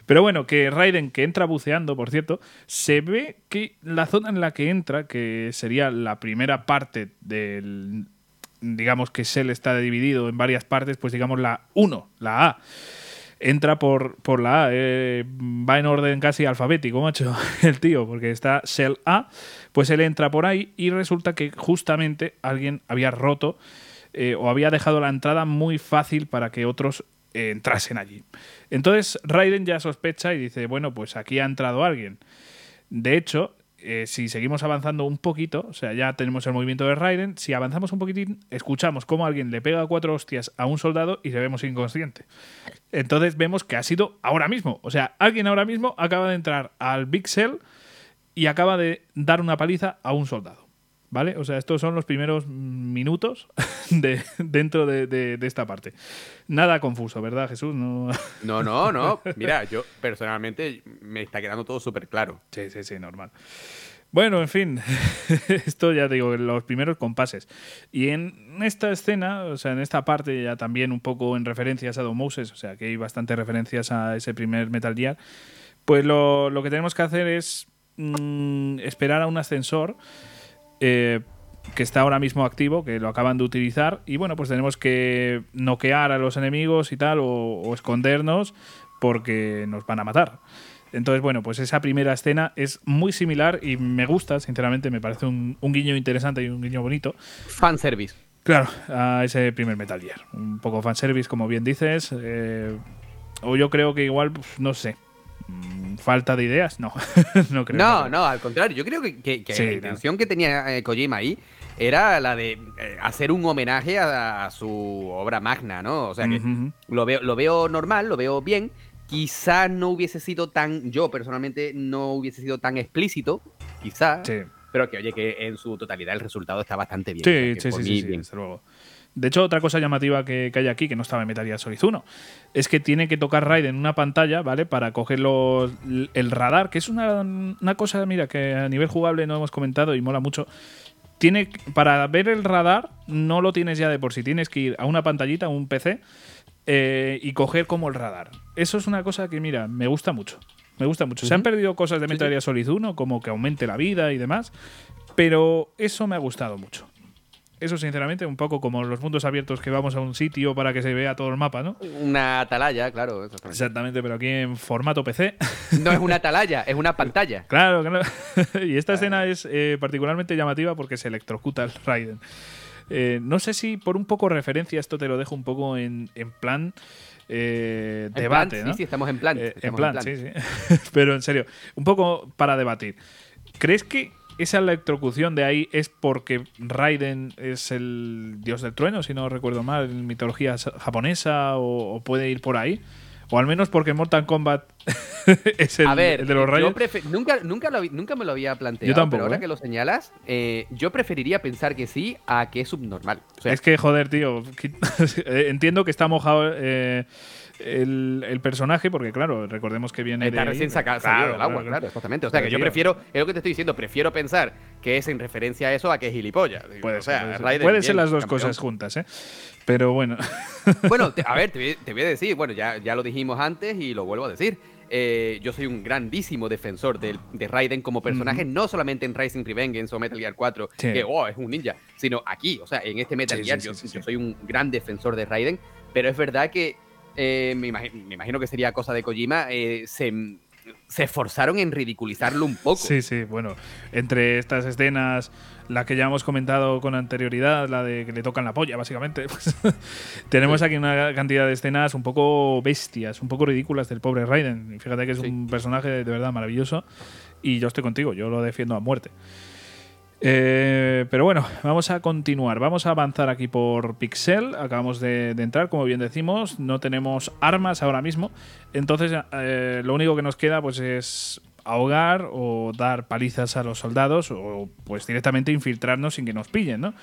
Pero bueno, que Raiden, que entra buceando, por cierto, se ve que la zona en la que entra, que sería la primera parte del... digamos que Shell está dividido en varias partes, pues digamos la 1, la A. Entra por la A, va en orden casi alfabético, macho, el tío, porque está Shell A, pues él entra por ahí y resulta que justamente alguien había roto o había dejado la entrada muy fácil para que otros entrasen allí. Entonces Raiden ya sospecha y dice, bueno, pues aquí ha entrado alguien. De hecho, si seguimos avanzando un poquito, o sea, ya tenemos el movimiento de Raiden, si avanzamos un poquitín, escuchamos cómo alguien le pega 4 hostias a un soldado y se vemos inconsciente. Entonces vemos que ha sido ahora mismo. O sea, alguien ahora mismo acaba de entrar al Big Shell y acaba de dar una paliza a un soldado, ¿vale? O sea, estos son los primeros minutos dentro de esta parte. Nada confuso, ¿verdad, Jesús? No. Mira, yo personalmente me está quedando todo súper claro. Sí, normal. Bueno, en fin, esto ya te digo, los primeros compases. Y en esta escena, o sea, en esta parte ya también un poco en referencia a Shadow Moses, o sea, que hay bastantes referencias a ese primer Metal Gear, pues lo que tenemos que hacer es esperar a un ascensor que está ahora mismo activo, que lo acaban de utilizar, y bueno, pues tenemos que noquear a los enemigos y tal, o escondernos, porque nos van a matar. Entonces, bueno, pues esa primera escena es muy similar y me gusta, sinceramente, me parece un guiño interesante y un guiño bonito. Fanservice. Claro, a ese primer Metal Gear. Un poco fanservice, como bien dices. O yo creo que igual, pues, no sé. ¿Falta de ideas? No, no creo. No, al contrario. Yo creo que la intención que tenía Kojima ahí era la de hacer un homenaje a su obra magna, ¿no? O sea, que lo veo normal, lo veo bien. Quizás no hubiese sido tan... Yo, personalmente, no hubiese sido tan explícito, quizás. Sí. Pero que, oye, que en su totalidad el resultado está bastante bien. Sí, desde luego. De hecho, otra cosa llamativa que hay aquí, que no estaba en Metal Gear Solid 1, es que tiene que tocar Raiden en una pantalla, ¿vale? Para coger el radar, que es una cosa, mira, que a nivel jugable no hemos comentado y mola mucho. Para ver el radar no lo tienes ya de por sí. Tienes que ir a una pantallita, a un PC... y coger como el radar. Eso es una cosa que, mira, me gusta mucho. Se han perdido cosas de Metal Gear Solid 1, como que aumente la vida y demás, pero eso me ha gustado mucho. Eso, sinceramente, un poco como los mundos abiertos que vamos a un sitio para que se vea todo el mapa, ¿no? Una atalaya, claro. Exactamente, pero aquí en formato PC. No es una atalaya, es una pantalla. Claro. Y esta escena es particularmente llamativa porque se electrocuta el Raiden. No sé si por un poco referencia, esto te lo dejo un poco en plan debate, plan, ¿no? Sí, estamos en plan. Sí. Pero en serio, un poco para debatir. ¿Crees que esa electrocución de ahí es porque Raiden es el dios del trueno, si no recuerdo mal, en mitología japonesa, o puede ir por ahí? O al menos porque Mortal Kombat es el de los rayos. Nunca me lo había planteado. Yo tampoco, pero ahora que lo señalas, yo preferiría pensar que sí a que es subnormal. O sea, es que, joder, tío, entiendo que está mojado el personaje, porque, claro, recordemos que viene... Está recién salido del agua, claro, exactamente. O sea, que yo prefiero, es lo que te estoy diciendo, prefiero pensar que es en referencia a eso a que es gilipollas. Puede ser las dos cosas juntas, ¿eh? Pero bueno. Bueno, te voy a decir, bueno, ya lo dijimos antes y lo vuelvo a decir. Yo soy un grandísimo defensor de Raiden como personaje, no solamente en Rising Revengeance o Metal Gear 4, que es un ninja, sino aquí, o sea, en este Metal Gear. Yo soy un gran defensor de Raiden, pero es verdad que me imagino que sería cosa de Kojima, se esforzaron en ridiculizarlo un poco. Sí, bueno, entre estas escenas, la que ya hemos comentado con anterioridad, la de que le tocan la polla, básicamente, pues, tenemos aquí una cantidad de escenas un poco bestias, un poco ridículas del pobre Raiden. Fíjate que es un personaje de verdad maravilloso y yo estoy contigo, yo lo defiendo a muerte. Pero bueno, vamos a continuar. Vamos a avanzar aquí por Pixel. Acabamos de entrar, como bien decimos. No tenemos armas ahora mismo. Entonces, lo único que nos queda pues es ahogar o dar palizas a los soldados o pues directamente infiltrarnos sin que nos pillen, ¿no?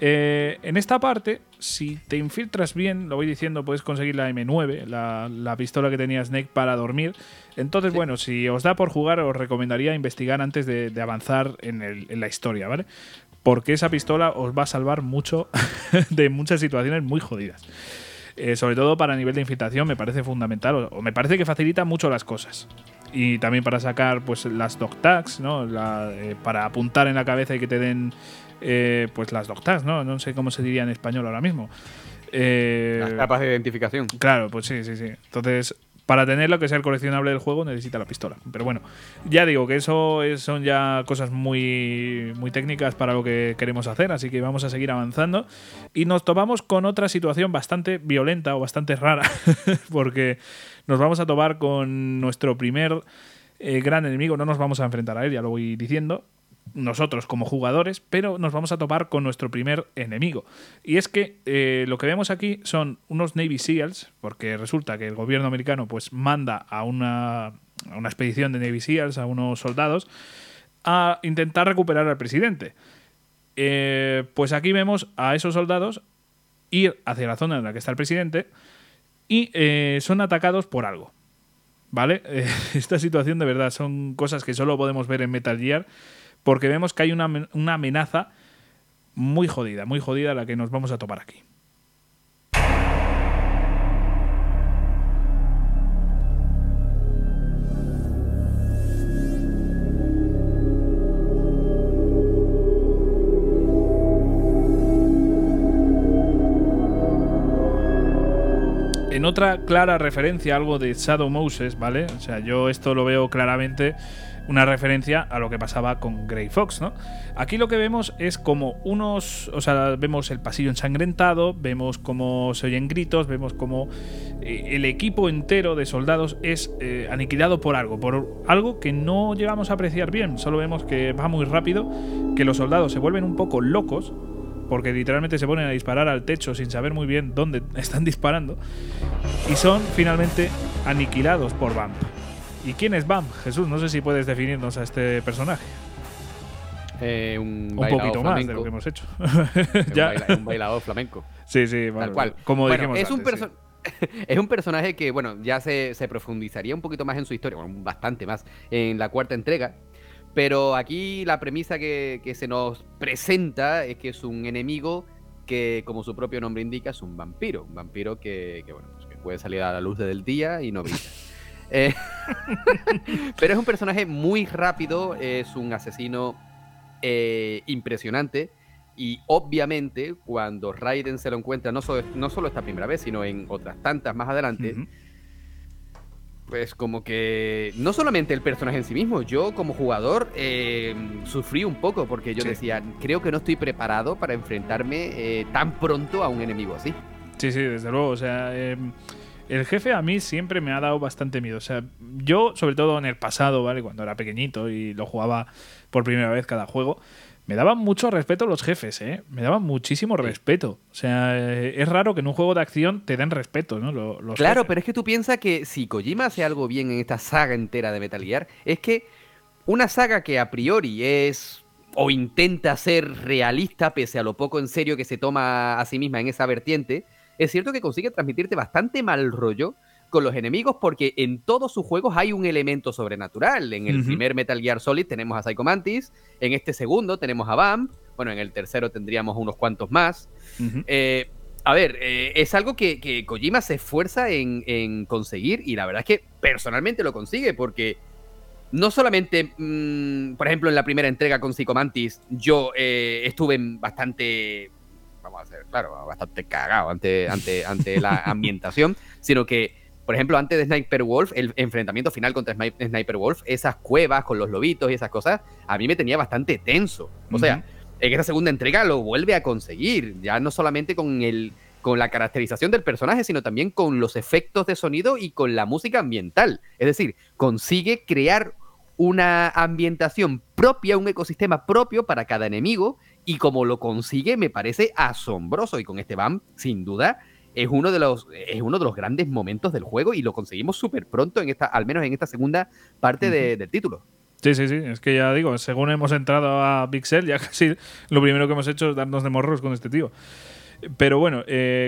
En esta parte, si te infiltras bien, lo voy diciendo, puedes conseguir la M9, la pistola que tenía Snake para dormir. Entonces, sí, bueno, si os da por jugar, os recomendaría investigar antes de avanzar en la historia, ¿vale? Porque esa pistola os va a salvar mucho de muchas situaciones muy jodidas. Sobre todo para nivel de infiltración me parece fundamental, o me parece que facilita mucho las cosas. Y también para sacar pues las dogtags, ¿no? Para apuntar en la cabeza y que te den pues las dogtags, ¿no? No sé cómo se diría en español ahora mismo. Las capas de identificación. Claro, pues sí. Entonces, para tener lo que sea el coleccionable del juego necesita la pistola. Pero bueno, ya digo que son ya cosas muy, muy técnicas para lo que queremos hacer, así que vamos a seguir avanzando. Y nos topamos con otra situación bastante violenta o bastante rara, porque nos vamos a topar con nuestro primer gran enemigo. No nos vamos a enfrentar a él, ya lo voy diciendo, nosotros como jugadores, pero nos vamos a topar con nuestro primer enemigo. Y es que lo que vemos aquí son unos Navy Seals, porque resulta que el gobierno americano pues manda a una expedición de Navy Seals, a unos soldados, a intentar recuperar al presidente. Pues aquí vemos a esos soldados ir hacia la zona en la que está el presidente y son atacados por algo, ¿vale? Esta situación de verdad son cosas que solo podemos ver en Metal Gear, porque vemos que hay una amenaza muy jodida la que nos vamos a topar aquí. En otra clara referencia, algo de Shadow Moses, ¿vale? O sea, yo esto lo veo claramente una referencia a lo que pasaba con Grey Fox, ¿no? Aquí lo que vemos es como o sea, vemos el pasillo ensangrentado, vemos cómo se oyen gritos, vemos cómo el equipo entero de soldados es aniquilado por algo que no llegamos a apreciar bien. Solo vemos que va muy rápido, que los soldados se vuelven un poco locos, porque literalmente se ponen a disparar al techo sin saber muy bien dónde están disparando, y son finalmente aniquilados por Vamp. ¿Y quién es Vamp? Jesús, no sé si puedes definirnos a este personaje. Un poquito flamenco, más de lo que hemos hecho. Un bailador flamenco. Sí, tal cual. Como dijimos antes, es un personaje que, bueno, ya se profundizaría un poquito más en su historia, bueno, bastante más, en la cuarta entrega. Pero aquí la premisa que se nos presenta es que es un enemigo que, como su propio nombre indica, es un vampiro. Un vampiro que bueno, pues que puede salir a la luz del día y no brilla. Pero es un personaje muy rápido, es un asesino impresionante. Y obviamente, cuando Raiden se lo encuentra, no solo esta primera vez, sino en otras tantas más adelante... Uh-huh. Pues como que no solamente el personaje en sí mismo, yo como jugador sufrí un poco porque yo decía, creo que no estoy preparado para enfrentarme tan pronto a un enemigo así. Sí, desde luego, o sea, el jefe a mí siempre me ha dado bastante miedo, o sea, yo sobre todo en el pasado, ¿vale? Cuando era pequeñito y lo jugaba por primera vez cada juego, me daban mucho respeto los jefes, me daban muchísimo respeto. O sea, es raro que en un juego de acción te den respeto, ¿no? Los claro, jefes. Pero es que tú piensas que si Kojima hace algo bien en esta saga entera de Metal Gear, es que una saga que a priori es o intenta ser realista, pese a lo poco en serio que se toma a sí misma en esa vertiente, es cierto que consigue transmitirte bastante mal rollo con los enemigos, porque en todos sus juegos hay un elemento sobrenatural. En el primer Metal Gear Solid tenemos a Psycho Mantis, en este segundo tenemos a Vamp, bueno, en el tercero tendríamos unos cuantos más. Es algo que Kojima se esfuerza en conseguir, y la verdad es que personalmente lo consigue, porque no solamente, por ejemplo, en la primera entrega con Psycho Mantis, yo estuve bastante... vamos a ser claro, bastante cagado ante la ambientación, sino que por ejemplo, antes de Sniper Wolf, el enfrentamiento final contra Sniper Wolf, esas cuevas con los lobitos y esas cosas, a mí me tenía bastante tenso. O sea, en esta segunda entrega lo vuelve a conseguir, ya no solamente con la caracterización del personaje, sino también con los efectos de sonido y con la música ambiental. Es decir, consigue crear una ambientación propia, un ecosistema propio para cada enemigo, y como lo consigue me parece asombroso. Y con este BAM, sin duda... es uno de los grandes momentos del juego y lo conseguimos súper pronto, al menos en esta segunda parte del título. Sí, sí, sí. Es que ya digo, según hemos entrado a Big Shell, ya casi lo primero que hemos hecho es darnos de morros con este tío. Pero bueno,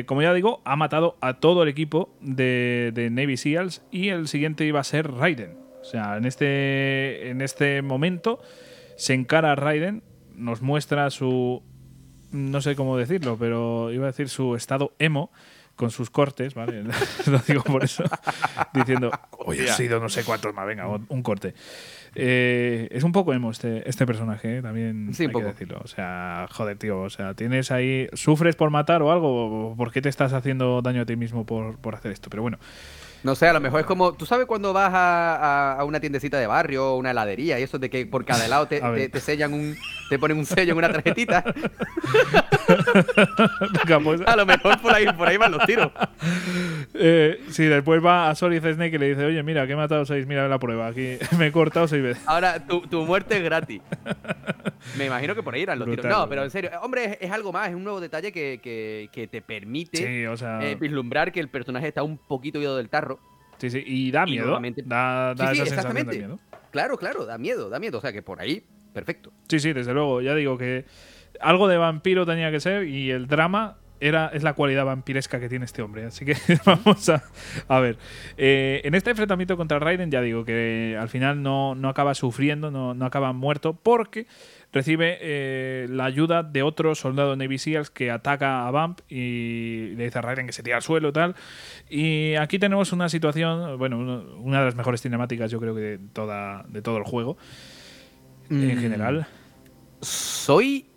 como ya digo, ha matado a todo el equipo de Navy Seals y el siguiente iba a ser Raiden. O sea, en este momento se encara a Raiden, nos muestra su... no sé cómo decirlo, pero iba a decir su estado emo, con sus cortes, ¿vale? Lo digo por eso. Diciendo, oye, ha sido no sé cuántos más, venga, un corte. Es un poco emo este personaje, también sí, hay que decirlo. O sea, joder, tío, o sea, tienes ahí... ¿Sufres por matar o algo? ¿Por qué te estás haciendo daño a ti mismo por hacer esto? Pero bueno. No sé, a lo mejor es como... ¿Tú sabes cuando vas a una tiendecita de barrio o una heladería y eso de que por cada lado te sellan te ponen un sello en una tarjetita? A lo mejor por ahí van los tiros. Sí, después va a Solid Snake y le dice, oye, mira, que he matado 6, mira la prueba, aquí me he cortado 6 veces. Ahora, tu muerte es gratis. Me imagino que por ahí irán los tiros. No, pero en serio, hombre, es algo más, es un nuevo detalle que te permite vislumbrar que el personaje está un poquito ido del tarro. Sí, sí, y da miedo. Da esa sensación de miedo. Claro, da miedo. O sea, que por ahí, perfecto. Sí, sí, desde luego. Ya digo que algo de vampiro tenía que ser y el drama es la cualidad vampiresca que tiene este hombre. Así que vamos a ver. En este enfrentamiento contra Raiden, ya digo que al final no acaba sufriendo, no acaba muerto, porque recibe la ayuda de otro soldado Navy Seals que ataca a Vamp y le dice a Raiden que se tira al suelo y tal. Y aquí tenemos una situación, bueno, una de las mejores cinemáticas, yo creo que de todo el juego en general. Soy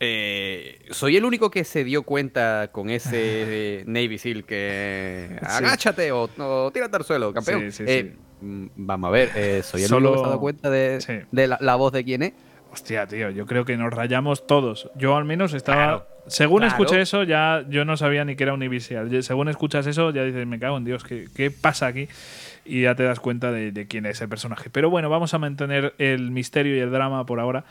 el único que se dio cuenta con ese Navy Seal que agáchate o tírate al suelo, campeón. Sí, sí, sí. Vamos a ver, soy el único que se ha dado cuenta de la voz de quién es. Hostia, tío, yo creo que nos rayamos todos. Yo al menos estaba... Según escuché eso, ya yo no sabía ni que era un Navy Seal. Según escuchas eso, ya dices, me cago en Dios, ¿qué pasa aquí? Y ya te das cuenta de quién es el personaje. Pero bueno, vamos a mantener el misterio y el drama por ahora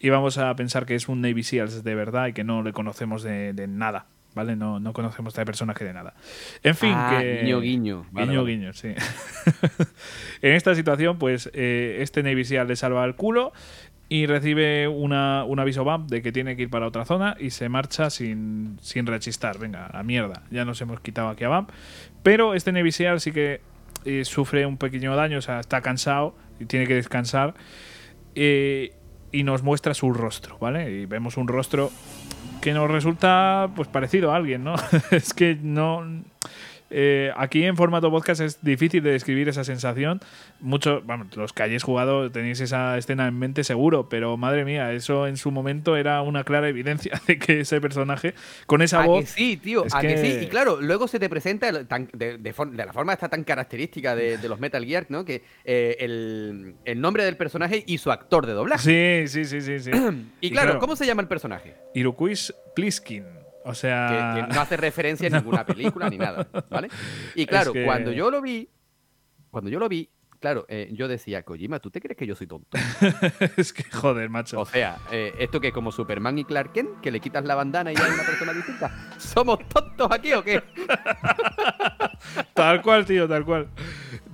y vamos a pensar que es un Navy Seals de verdad y que no le conocemos de nada. ¿Vale? No conocemos a este personaje de nada. En fin, que... Guiño. Guiño, sí. En esta situación, pues, este Navy Seal le salva el culo y recibe un aviso Vamp de que tiene que ir para otra zona y se marcha sin rechistar. Venga, a la mierda. Ya nos hemos quitado aquí a Vamp. Pero este Navy Seal sí que sufre un pequeño daño, o sea, está cansado y tiene que descansar. Y nos muestra su rostro, ¿vale? Y vemos un rostro que nos resulta pues parecido a alguien, ¿no? Es que no... aquí en formato podcast es difícil de describir esa sensación. Muchos, vamos, los que hayáis jugado tenéis esa escena en mente seguro, pero madre mía, eso en su momento era una clara evidencia de que ese personaje con esa voz... Sí, tío. Y claro, luego se te presenta de la forma esta tan característica de los Metal Gear, ¿no? Que el nombre del personaje y su actor de doblaje. Sí. Y claro, ¿cómo se llama el personaje? Iroquois Plisken. O sea... Que no hace referencia a ninguna película ni nada, ¿vale? Y claro, es que... cuando yo lo vi, claro, yo decía, Kojima, ¿tú te crees que yo soy tonto? Es que joder, macho. O sea, esto que como Superman y Clark Kent, que le quitas la bandana y hay una persona distinta. ¿Somos tontos aquí o qué? Tal cual, tío, tal cual.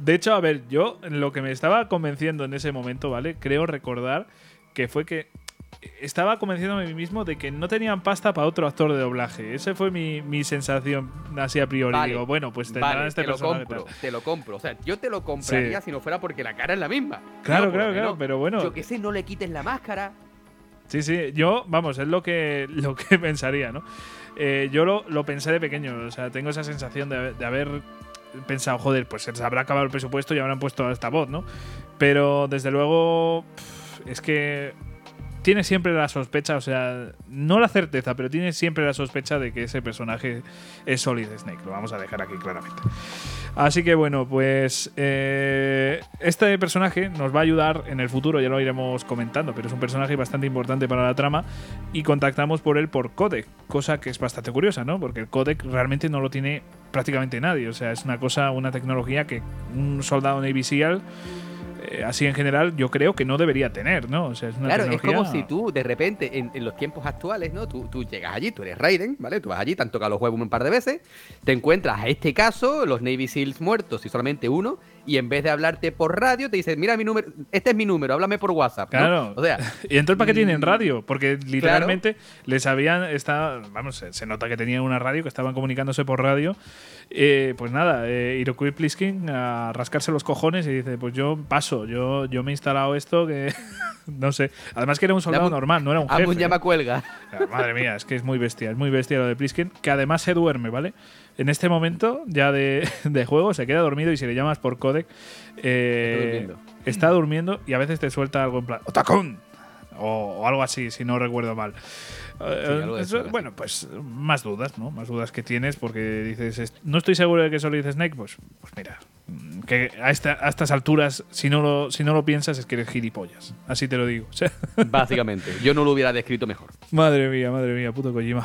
De hecho, a ver, yo lo que me estaba convenciendo en ese momento, ¿vale? Creo recordar que fue que estaba convenciéndome a mí mismo de que no tenían pasta para otro actor de doblaje. Esa fue mi sensación así a priori. Vale, digo, bueno, pues tendrán este personaje. Te lo compro. O sea, yo te lo compraría si no fuera porque la cara es la misma. Claro, pero bueno. Yo que sé, no le quites la máscara. Sí, yo, vamos, es lo que pensaría, ¿no? Yo lo pensé de pequeño. O sea, tengo esa sensación de haber pensado, joder, pues se les habrá acabado el presupuesto y habrán puesto esta voz, ¿no? Pero, desde luego, es que... Tienes siempre la sospecha, o sea, no la certeza, pero tienes siempre la sospecha de que ese personaje es Solid Snake. Lo vamos a dejar aquí claramente. Así que bueno, pues este personaje nos va a ayudar en el futuro, ya lo iremos comentando, pero es un personaje bastante importante para la trama y contactamos por él por Codec, cosa que es bastante curiosa, ¿no? Porque el Codec realmente no lo tiene prácticamente nadie, o sea, es una tecnología que un soldado Navy Seal así en general, yo creo que no debería tener, ¿no? O sea, es una tecnología... Claro, es como si tú, de repente, en los tiempos actuales, ¿no? Tú llegas allí, tú eres Raiden, ¿vale? Tú vas allí, te han tocado los huevos un par de veces, te encuentras a este caso, los Navy Seals muertos y solamente uno, y en vez de hablarte por radio, te dicen, mira mi número, este es mi número, háblame por WhatsApp, ¿no? Claro. O sea, y entonces, ¿para qué tienen radio? Porque literalmente les habían... Vamos, se nota que tenían una radio, que estaban comunicándose por radio. Pues nada, Iroquois Plisken a rascarse los cojones y dice, pues yo paso, yo me he instalado esto que... No sé. Además que era un soldado normal, no era un jefe. A un llamacuelga. Madre mía, es que es muy bestia lo de Plisken, que además se duerme, ¿vale? En este momento ya de juego se queda dormido y si le llamas por codec está durmiendo y a veces te suelta algo en plan ¡Otacón! O algo así, si no recuerdo mal. Sí, eso, bueno, pues más dudas, ¿no? Más dudas que tienes porque dices, no estoy seguro de que Solid Snake, pues mira, que a estas alturas, si no lo piensas, es que eres gilipollas. Así te lo digo. O sea, básicamente, yo no lo hubiera descrito mejor. Madre mía, puto Kojima.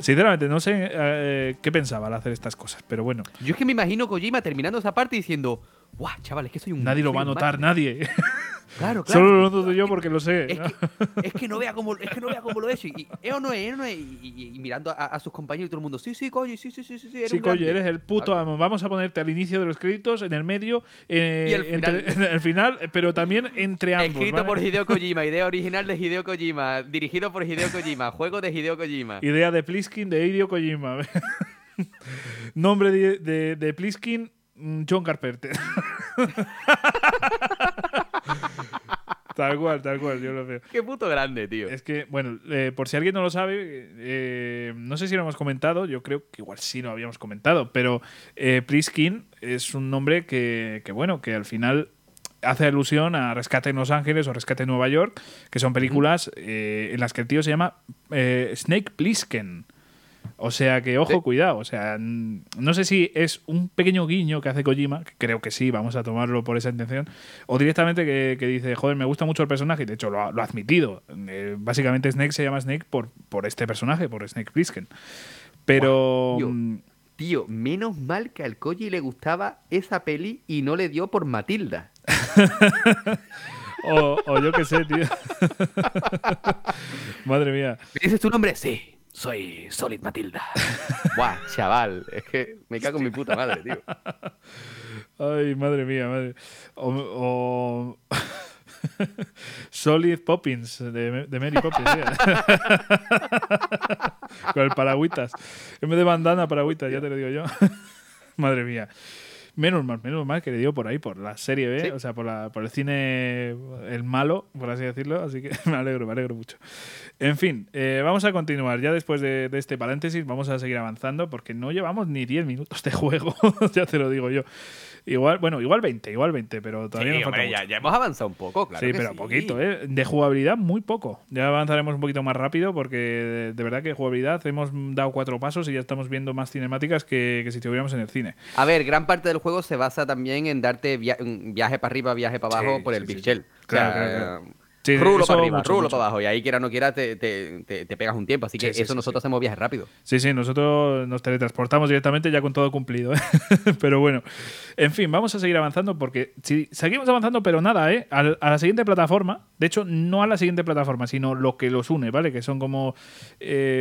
Sinceramente, no sé qué pensaba al hacer estas cosas, pero bueno. Yo es que me imagino Kojima terminando esa parte diciendo, guau, chavales, que soy un... Nadie lo va a notar, nadie. Claro. Solo lo noto yo porque lo sé. Es que no vea cómo lo he hecho. Y no es. Y mirando a sus compañeros y todo el mundo. Sí, coño, sí. Sí, coño, eres el puto amo. Vamos a ponerte al inicio de los créditos, en el medio, en el final, pero también entre ambos. Escrito por Hideo Kojima, idea original de Hideo Kojima, dirigido por Hideo Kojima, juego de Hideo Kojima. Idea de Plisken de Hideo Kojima. Nombre de Plisken, John Carpenter. Tal cual, yo lo veo. Qué puto grande, tío. Es que, bueno, por si alguien no lo sabe, no sé si lo hemos comentado, yo creo que igual sí lo habíamos comentado, pero Plisken es un nombre que, bueno, que al final hace alusión a Rescate en Los Ángeles o Rescate en Nueva York, que son películas en las que el tío se llama Snake Plisken. O sea que, ojo, cuidado. O sea, no sé si es un pequeño guiño que hace Kojima, que creo que sí, vamos a tomarlo por esa intención, o directamente que dice, joder, me gusta mucho el personaje, y de hecho lo ha admitido. Básicamente Snake se llama Snake por este personaje, por Snake Plisken. Pero... Wow, tío, menos mal que al Koji le gustaba esa peli y no le dio por Matilda. o yo qué sé, tío. Madre mía. ¿Ese es tu nombre? Sí. Soy Solid Matilda. Buah, chaval. Es que me cago en mi puta madre, tío. Ay, madre mía, madre. O... Solid Poppins de Mary Poppins. Con el paragüitas. En vez de bandana, paragüitas, ya te lo digo yo. Madre mía. Menos mal que le dio por ahí, por la serie B, o sea, por el cine, el malo, por así decirlo, así que me alegro mucho. En fin, vamos a continuar, ya después de este paréntesis vamos a seguir avanzando porque no llevamos ni 10 minutos de juego, ya te lo digo yo. Igual 20, pero todavía nos falta mucho. Ya hemos avanzado un poco, claro. Sí, que pero poquito, ¿eh? De jugabilidad, muy poco. Ya avanzaremos un poquito más rápido porque de verdad que de jugabilidad hemos dado 4 pasos y ya estamos viendo más cinemáticas que si estuviéramos en el cine. A ver, gran parte del juego se basa también en darte viaje para arriba, viaje para abajo por el Big Shell. Claro. Sí, rulo para arriba, rulo para abajo. Y ahí, quiera o no quiera, te pegas un tiempo. Así que nosotros hacemos viajes rápido. Sí, nosotros nos teletransportamos directamente ya con todo cumplido, ¿eh? Pero bueno, en fin, vamos a seguir avanzando porque si seguimos avanzando, pero nada, ¿eh? A la siguiente plataforma, de hecho, no a la siguiente plataforma, sino lo que los une, ¿vale? Que son como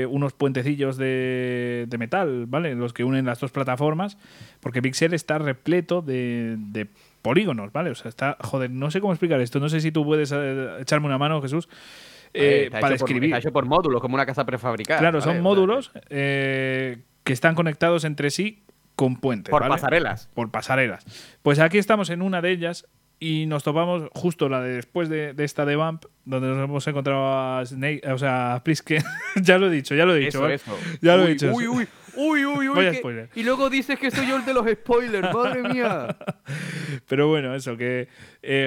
unos puentecillos de metal, ¿vale? Los que unen las dos plataformas, porque Big Shell está repleto de polígonos, ¿vale? O sea, está... Joder, no sé cómo explicar esto. No sé si tú puedes echarme una mano, Jesús, para escribir. Está hecho por módulos, como una casa prefabricada. Claro, ¿vale? Son módulos que están conectados entre sí con puentes. Por pasarelas. Por pasarelas. Pues aquí estamos en una de ellas y nos topamos justo la de después de esta de Vamp, donde nos hemos encontrado a Snake, o sea, a Plisken. Ya lo he dicho. Eso, ¿vale? Ya lo he dicho. Uy. Spoiler. Y luego dices que soy yo el de los spoilers, madre mía. Pero bueno, eso, que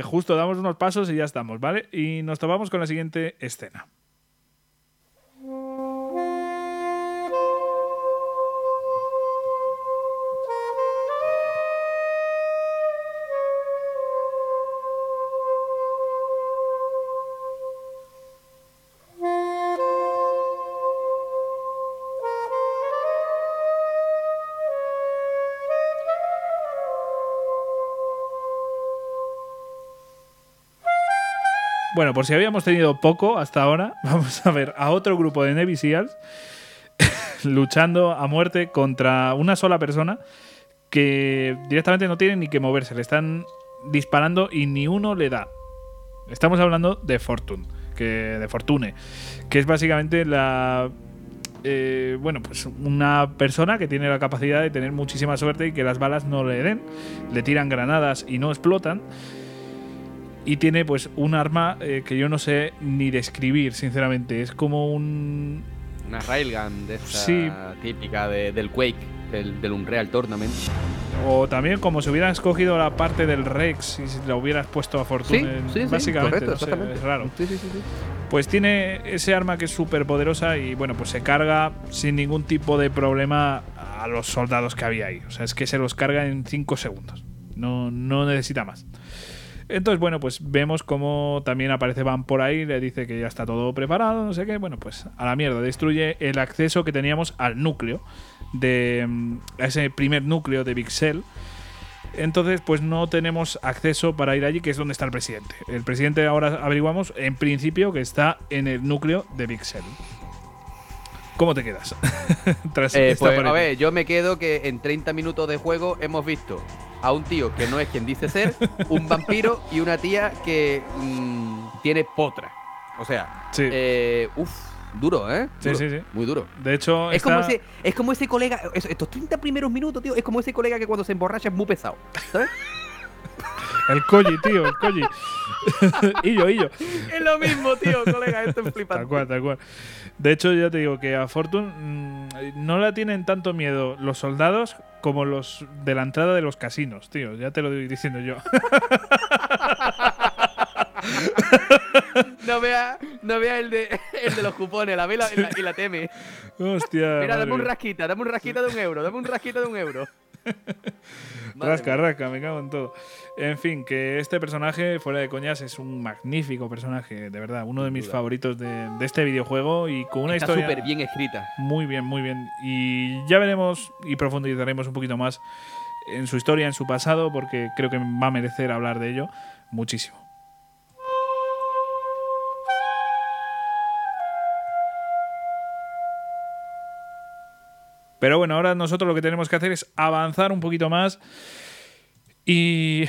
justo damos unos pasos y ya estamos, ¿vale? Y nos topamos con la siguiente escena. Bueno, por si habíamos tenido poco hasta ahora, vamos a ver a otro grupo de Navy Seals luchando a muerte contra una sola persona que directamente no tiene ni que moverse. Le están disparando y ni uno le da. Estamos hablando de Fortune, que es básicamente la... bueno, pues una persona que tiene la capacidad de tener muchísima suerte y que las balas no le den. Le tiran granadas y no explotan. Y tiene pues un arma que yo no sé ni describir, sinceramente. Es como un... una railgun de esta, sí, típica del Quake, del Unreal Tournament. O también como si hubieras cogido la parte del Rex y si la hubieras puesto a Fortune. Sí, básicamente, sí, correcto, no sé, es raro. Sí. Pues tiene ese arma que es súper poderosa y bueno, pues se carga sin ningún tipo de problema a los soldados que había ahí. O sea, es que se los carga en 5 segundos. No necesita más. Entonces, bueno, pues vemos cómo también aparece Van por ahí, le dice que ya está todo preparado, no sé qué. Bueno, pues a la mierda, destruye el acceso que teníamos al núcleo, a ese primer núcleo de Big Shell. Entonces, pues no tenemos acceso para ir allí, que es donde está el presidente. El presidente, ahora averiguamos, en principio, que está en el núcleo de Big Shell. ¿Cómo te quedas? Tras esta pues, a ver, yo me quedo que en 30 minutos de juego hemos visto a un tío que no es quien dice ser, un vampiro y una tía que tiene potra. O sea, sí. Duro, ¿eh? Duro, sí. Muy duro. De hecho, es como ese colega. Estos 30 primeros minutos, tío, es como ese colega que cuando se emborracha es muy pesado, ¿sabes? El Koji, tío, el Koji. Illo. Es lo mismo, tío, colega, esto es flipante. Tal cual. De hecho, ya te digo que a Fortune no la tienen tanto miedo los soldados como los de la entrada de los casinos, tío. Ya te lo estoy diciendo yo. No vea el de los cupones, la ve y la teme. Hostia. Mira, dame un rasquita de €1, Rasca, me cago en todo. En fin, que este personaje, fuera de coñas, es un magnífico personaje, de verdad, uno de mis favoritos de este videojuego y con una historia súper bien escrita. Muy bien. Y ya veremos y profundizaremos un poquito más en su historia, en su pasado, porque creo que va a merecer hablar de ello muchísimo. Pero bueno, ahora nosotros lo que tenemos que hacer es avanzar un poquito más y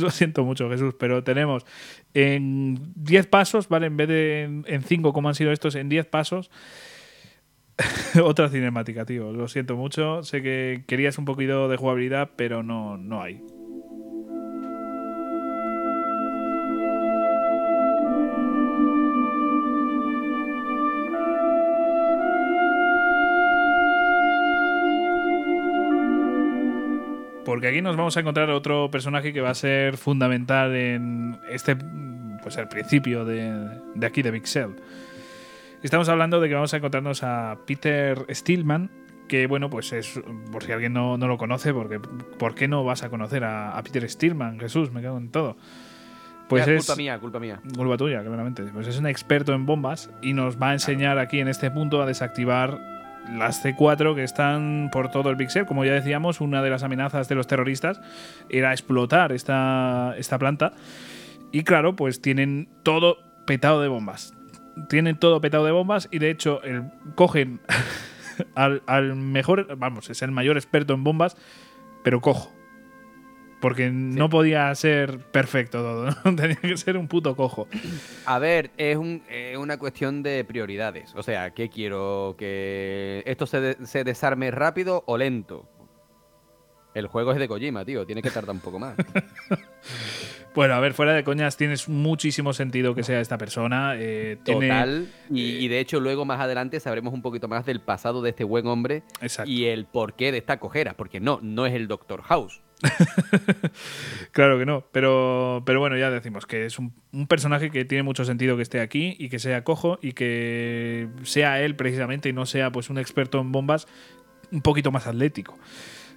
lo siento mucho, Jesús, pero tenemos en 10 pasos, ¿vale? En vez de en 5 como han sido estos, en 10 pasos otra cinemática, tío. Lo siento mucho, sé que querías un poquito de jugabilidad, pero no hay. Porque aquí nos vamos a encontrar otro personaje que va a ser fundamental en pues al principio de aquí, de Big Shell. Estamos hablando de que vamos a encontrarnos a Peter Stillman, que bueno, pues es, por si alguien no lo conoce, porque ¿por qué no vas a conocer a Peter Stillman? Jesús, me cago en todo. Pues es culpa mía. Culpa tuya, claramente. Pues es un experto en bombas y nos va a enseñar aquí en este punto a desactivar las C4 que están por todo el Big Shell. Como ya decíamos, una de las amenazas de los terroristas era explotar esta planta. Y claro, pues tienen todo petado de bombas. Y de hecho, cogen al mejor... Vamos, es el mayor experto en bombas, pero cojo. Porque no podía ser perfecto todo, ¿no? Tenía que ser un puto cojo. A ver, es una cuestión de prioridades. O sea, ¿qué quiero? ¿Que esto se desarme rápido o lento? El juego es de Kojima, tío. Tiene que tardar un poco más. Bueno, a ver, fuera de coñas, tienes muchísimo sentido que sea esta persona. Total. Y de hecho, luego más adelante sabremos un poquito más del pasado de este buen hombre. Exacto. Y el porqué de esta cojera. Porque no es el Dr. House. Claro que no, pero bueno, ya decimos que es un personaje que tiene mucho sentido que esté aquí y que sea cojo y que sea él precisamente y no sea pues un experto en bombas un poquito más atlético.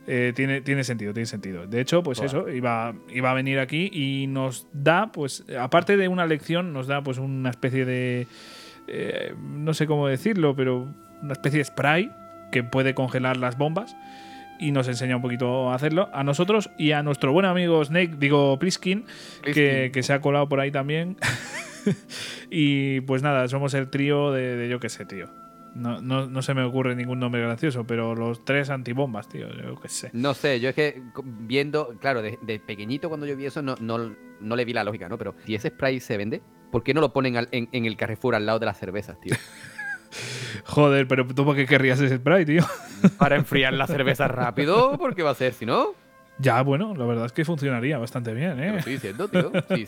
Tiene sentido. De hecho, pues eso, iba a venir aquí y nos da, pues aparte de una lección, nos da pues una especie de no sé cómo decirlo, pero una especie de spray que puede congelar las bombas. Y nos enseña un poquito a hacerlo a nosotros y a nuestro buen amigo Snake, Plisken. Que se ha colado por ahí también. Y pues nada, somos el trío de yo qué sé, tío. No se me ocurre ningún nombre gracioso, pero los tres antibombas, tío, yo qué sé. No sé, yo es que viendo, claro, de pequeñito cuando yo vi eso no le vi la lógica, ¿no? Pero si ese spray se vende, ¿por qué no lo ponen en el Carrefour al lado de las cervezas, tío? Joder, pero ¿tú por qué querrías ese spray, tío? Para enfriar la cerveza rápido, porque va a ser, si no... Ya, bueno, la verdad es que funcionaría bastante bien, ¿eh? Te lo estoy diciendo, tío. Sí.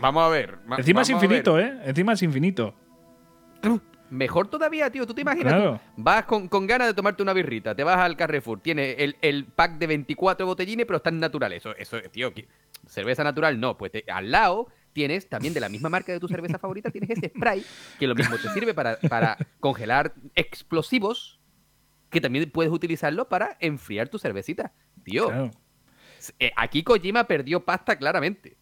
Vamos a ver. Encima es infinito, ¿eh? Encima es infinito. Mejor todavía, tío. ¿Tú te imaginas? Claro. Tú vas con ganas de tomarte una birrita, te vas al Carrefour, tienes el pack de 24 botellines, pero están naturales. Eso, tío, cerveza natural no. Pues al lado... Tienes también de la misma marca de tu cerveza favorita, tienes ese spray que lo mismo te sirve para congelar explosivos, que también puedes utilizarlo para enfriar tu cervecita. Tío, claro. Aquí Kojima perdió pasta claramente.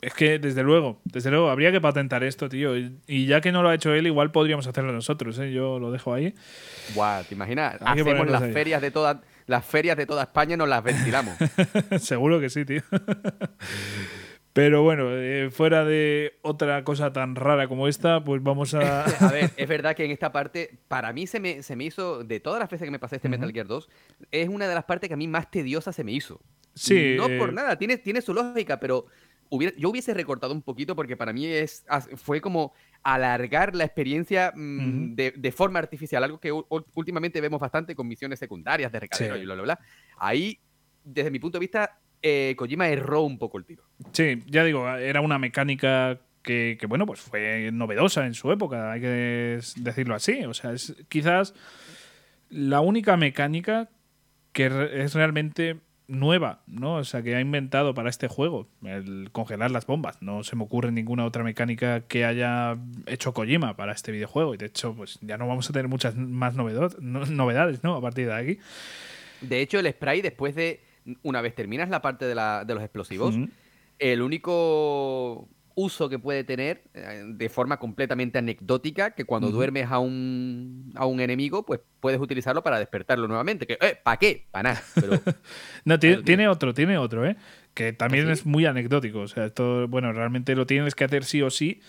Es que, desde luego, habría que patentar esto, tío. Y ya que no lo ha hecho él, igual podríamos hacerlo nosotros, ¿eh? Yo lo dejo ahí. Guau, ¿te imaginas? Hacemos las ferias de toda, España y nos las ventilamos. Seguro que sí, tío. Pero bueno, fuera de otra cosa tan rara como esta, pues vamos a... A ver, es verdad que en esta parte, para mí se me hizo, de todas las veces que me pasé este Metal Gear 2, es una de las partes que a mí más tediosa se me hizo. Sí. No por nada, tiene su lógica, pero yo hubiese recortado un poquito porque para mí fue como alargar la experiencia de forma artificial, algo que últimamente vemos bastante con misiones secundarias de recadero y bla, bla, bla. Ahí, desde mi punto de vista... Kojima erró un poco el tiro. Sí, ya digo, era una mecánica que bueno, pues fue novedosa en su época, hay que decirlo así. O sea, es quizás la única mecánica que es realmente nueva, ¿no? O sea, que ha inventado para este juego, el congelar las bombas. No se me ocurre ninguna otra mecánica que haya hecho Kojima para este videojuego. Y de hecho, pues ya no vamos a tener muchas más novedades, ¿no? A partir de aquí. De hecho, el spray después de... Una vez terminas la parte de los explosivos, el único uso que puede tener, de forma completamente anecdótica, que cuando duermes a un enemigo, pues puedes utilizarlo para despertarlo nuevamente. ¿Para qué? Para nada. Pero, no, tiene otro, ¿eh? Que también es muy anecdótico. O sea, esto, bueno, realmente lo tienes que hacer sí o sí,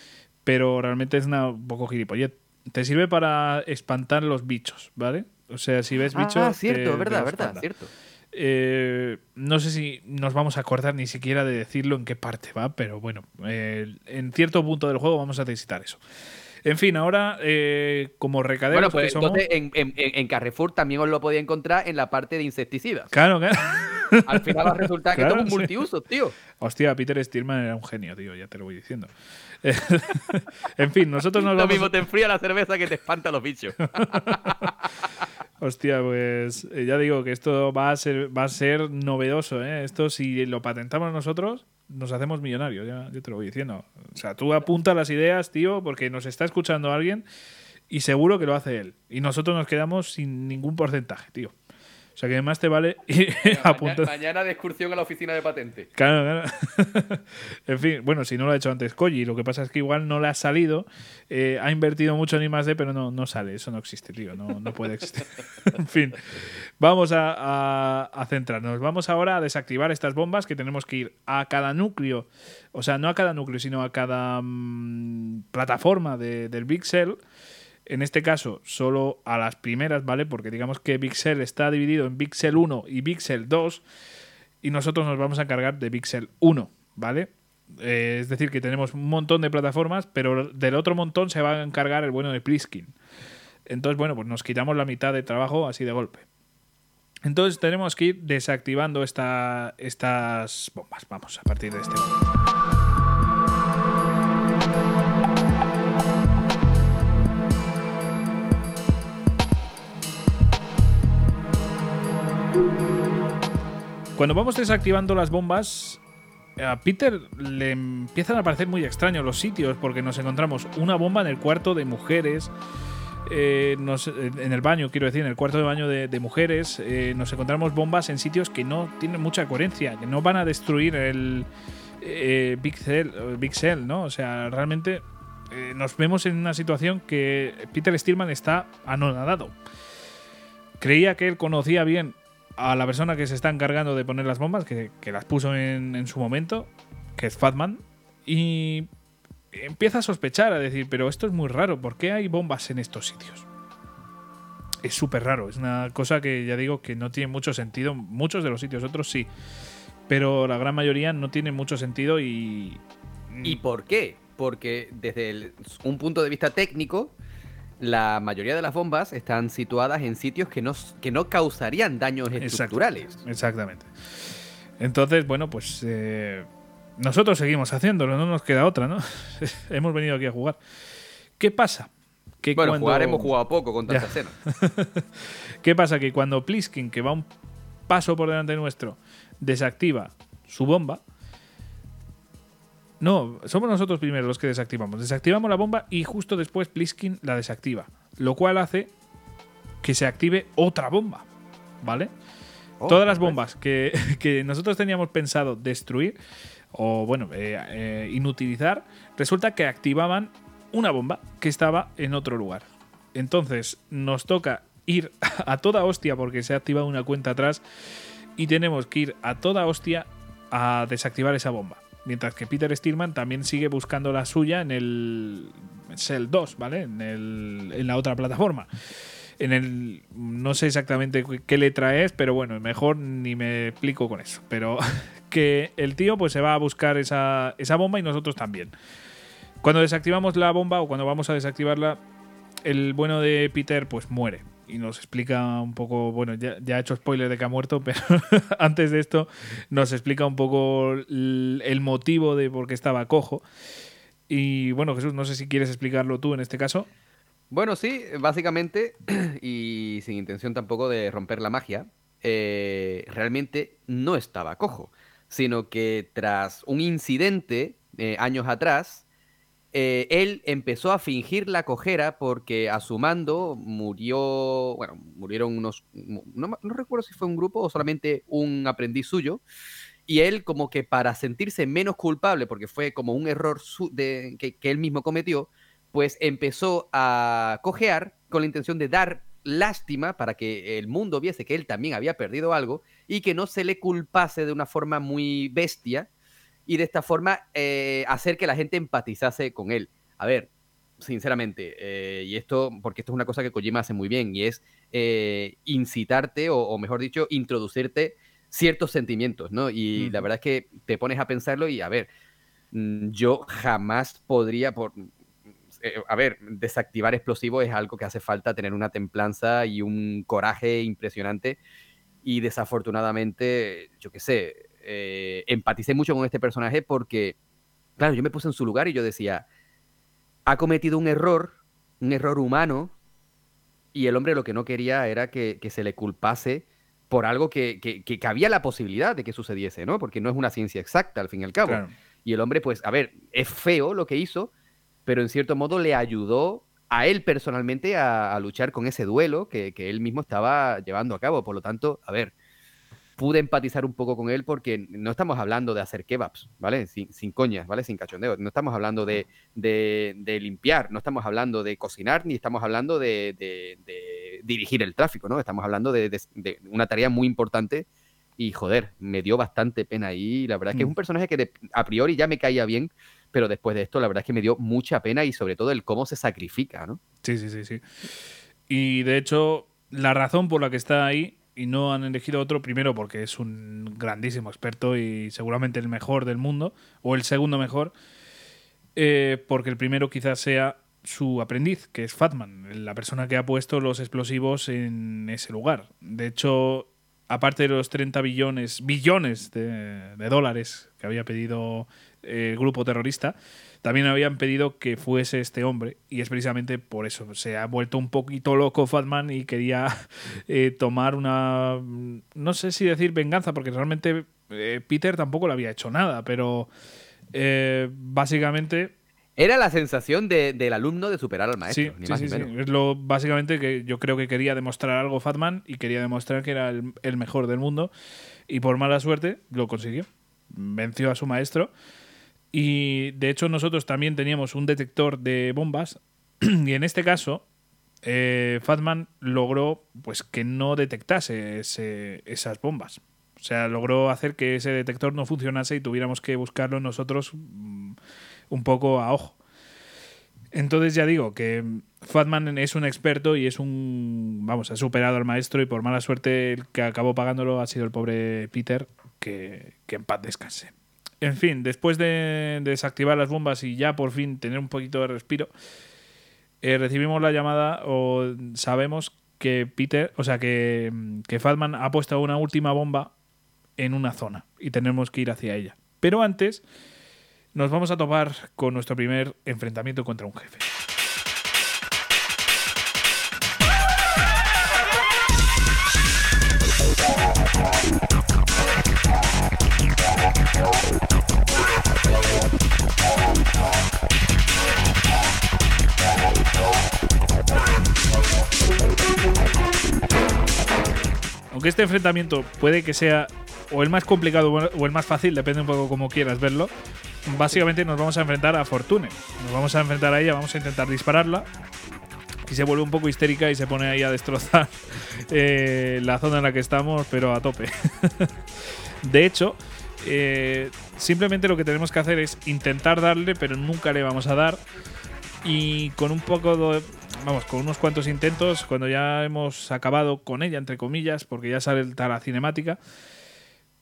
pero realmente es un poco gilipollez. Te sirve para espantar los bichos, ¿vale? O sea, si ves bichos... Ah, cierto, verdad, cierto. No sé si nos vamos a acordar ni siquiera de decirlo en qué parte va, pero bueno, en cierto punto del juego vamos a necesitar eso. En fin, ahora, como recaderos bueno, pues, que somos... Entonces, en Carrefour también os lo podía encontrar en la parte de insecticidas. Claro. Al final va a resultar que todo es un multiuso, tío. Hostia, Peter Stillman era un genio, tío, ya te lo voy diciendo. En fin, nosotros nos lo vamos... Lo mismo te enfría la cerveza que te espanta los bichos. Hostia, pues ya digo que esto va a ser novedoso, ¿eh? Esto, si lo patentamos nosotros, nos hacemos millonarios, ya te lo voy diciendo. O sea, tú apunta las ideas, tío, porque nos está escuchando alguien y seguro que lo hace él. Y nosotros nos quedamos sin ningún porcentaje, tío. O sea, que además te vale ir apuntando. Mañana de excursión a la oficina de patente. Claro. En fin, bueno, si no lo ha hecho antes Koji, lo que pasa es que igual no le ha salido. Ha invertido mucho en I+D, pero no sale. Eso no existe, tío. No puede existir. En fin, vamos a centrarnos. Vamos ahora a desactivar estas bombas que tenemos que ir a cada núcleo. O sea, no a cada núcleo, sino a cada plataforma del Big Shell. En este caso, solo a las primeras, ¿vale? Porque digamos que Big Shell está dividido en Big Shell 1 y Big Shell 2 y nosotros nos vamos a encargar de Big Shell 1, ¿vale? Es decir, que tenemos un montón de plataformas, pero del otro montón se va a encargar el bueno de Plisken. Entonces, bueno, pues nos quitamos la mitad de trabajo así de golpe. Entonces tenemos que ir desactivando estas bombas. Vamos, a partir de este momento. Cuando vamos desactivando las bombas, a Peter le empiezan a parecer muy extraños los sitios, porque nos encontramos una bomba en el cuarto de mujeres, en el baño, quiero decir, en el cuarto de baño de mujeres, nos encontramos bombas en sitios que no tienen mucha coherencia, que no van a destruir el Big Shell, ¿no? O sea, realmente nos vemos en una situación que Peter Stillman está anonadado. Creía que él conocía bien a la persona que se está encargando de poner las bombas, que las puso en su momento, que es Fatman, y empieza a sospechar, a decir, pero esto es muy raro, ¿por qué hay bombas en estos sitios? Es súper raro, es una cosa que ya digo que no tiene mucho sentido, muchos de los sitios, otros sí, pero la gran mayoría no tiene mucho sentido. ¿Y por qué? Porque desde un punto de vista técnico, la mayoría de las bombas están situadas en sitios que no causarían daños estructurales. Exactamente. Entonces, bueno, pues nosotros seguimos haciéndolo, no nos queda otra, ¿no? Hemos venido aquí a jugar. ¿Qué pasa? Que bueno, jugar hemos jugado poco con tanta cena. ¿Qué pasa? Que cuando Plisken, que va un paso por delante nuestro, desactiva su bomba, no, somos nosotros primero los que desactivamos. Desactivamos la bomba y justo después Plisken la desactiva, lo cual hace que se active otra bomba, ¿vale? Todas las bombas que nosotros teníamos pensado destruir o, bueno, inutilizar, resulta que activaban una bomba que estaba en otro lugar. Entonces nos toca ir a toda hostia porque se ha activado una cuenta atrás y tenemos que ir a toda hostia a desactivar esa bomba. Mientras que Peter Stillman también sigue buscando la suya en el Cell 2, ¿vale? En la otra plataforma. No sé exactamente qué letra es, pero bueno, mejor ni me explico con eso. Pero que el tío pues se va a buscar esa bomba y nosotros también. Cuando desactivamos la bomba o cuando vamos a desactivarla, el bueno de Peter pues muere. Y nos explica un poco, bueno, ya he hecho spoiler de que ha muerto, pero antes de esto nos explica un poco el motivo de por qué estaba cojo. Y bueno, Jesús, no sé si quieres explicarlo tú en este caso. Bueno, sí, básicamente, y sin intención tampoco de romper la magia, realmente no estaba cojo, sino que tras un incidente años atrás, él empezó a fingir la cojera porque a su mando murieron unos... No recuerdo si fue un grupo o solamente un aprendiz suyo. Y él, como que para sentirse menos culpable, porque fue como un error que él mismo cometió, pues empezó a cojear con la intención de dar lástima para que el mundo viese que él también había perdido algo y que no se le culpase de una forma muy bestia. Y de esta forma hacer que la gente empatizase con él. A ver, sinceramente, y esto, porque esto es una cosa que Kojima hace muy bien, y es incitarte, o mejor dicho, introducirte ciertos sentimientos, ¿no? Y la verdad es que te pones a pensarlo y, a ver, yo jamás podría... desactivar explosivos es algo que hace falta tener una templanza y un coraje impresionante. Y desafortunadamente, yo qué sé... empaticé mucho con este personaje porque, claro, yo me puse en su lugar y yo decía, ha cometido un error humano, y el hombre lo que no quería era que se le culpase por algo que había la posibilidad de que sucediese, ¿no? Porque no es una ciencia exacta, al fin y al cabo. Claro. Y el hombre, pues, a ver, es feo lo que hizo, pero en cierto modo le ayudó a él personalmente a luchar con ese duelo que él mismo estaba llevando a cabo. Por lo tanto, a ver, pude empatizar un poco con él porque no estamos hablando de hacer kebabs, ¿vale? Sin coñas, ¿vale? Sin cachondeo. No estamos hablando de limpiar, no estamos hablando de cocinar, ni estamos hablando de dirigir el tráfico, ¿no? Estamos hablando de una tarea muy importante y, joder, me dio bastante pena ahí. La verdad es que es un personaje que a priori ya me caía bien, pero después de esto la verdad es que me dio mucha pena y sobre todo el cómo se sacrifica, ¿no? Sí. Y de hecho, la razón por la que está ahí y no han elegido otro, primero porque es un grandísimo experto y seguramente el mejor del mundo, o el segundo mejor, porque el primero quizás sea su aprendiz, que es Fatman, la persona que ha puesto los explosivos en ese lugar. De hecho, aparte de los 30 billones de dólares que había pedido el grupo terrorista, también habían pedido que fuese este hombre, y es precisamente por eso. Se ha vuelto un poquito loco Fatman y quería tomar una... no sé si decir venganza, porque realmente Peter tampoco le había hecho nada, pero básicamente... Era la sensación del alumno de superar al maestro. Sí. Es lo básicamente que yo creo que quería demostrar algo Fatman, y quería demostrar que era el mejor del mundo, y por mala suerte lo consiguió. Venció a su maestro. Y de hecho nosotros también teníamos un detector de bombas, y en este caso Fatman logró pues que no detectase esas bombas. O sea, logró hacer que ese detector no funcionase y tuviéramos que buscarlo nosotros un poco a ojo. Entonces ya digo que Fatman es un experto y es un... Vamos, ha superado al maestro y por mala suerte el que acabó pagándolo ha sido el pobre Peter, que en paz descanse. En fin, después de desactivar las bombas y ya por fin tener un poquito de respiro, recibimos la llamada o sabemos que Peter, o sea que Fatman ha puesto una última bomba en una zona y tenemos que ir hacia ella. Pero antes nos vamos a topar con nuestro primer enfrentamiento contra un jefe. Aunque este enfrentamiento puede que sea o el más complicado o el más fácil, depende un poco como quieras verlo, básicamente nos vamos a enfrentar a Fortune. Nos vamos a enfrentar a ella, vamos a intentar dispararla y se vuelve un poco histérica y se pone ahí a destrozar la zona en la que estamos, pero a tope. De hecho, simplemente lo que tenemos que hacer es intentar darle, pero nunca le vamos a dar. Y con un poco de... Vamos, con unos cuantos intentos, cuando ya hemos acabado con ella, entre comillas, porque ya sale la cinemática,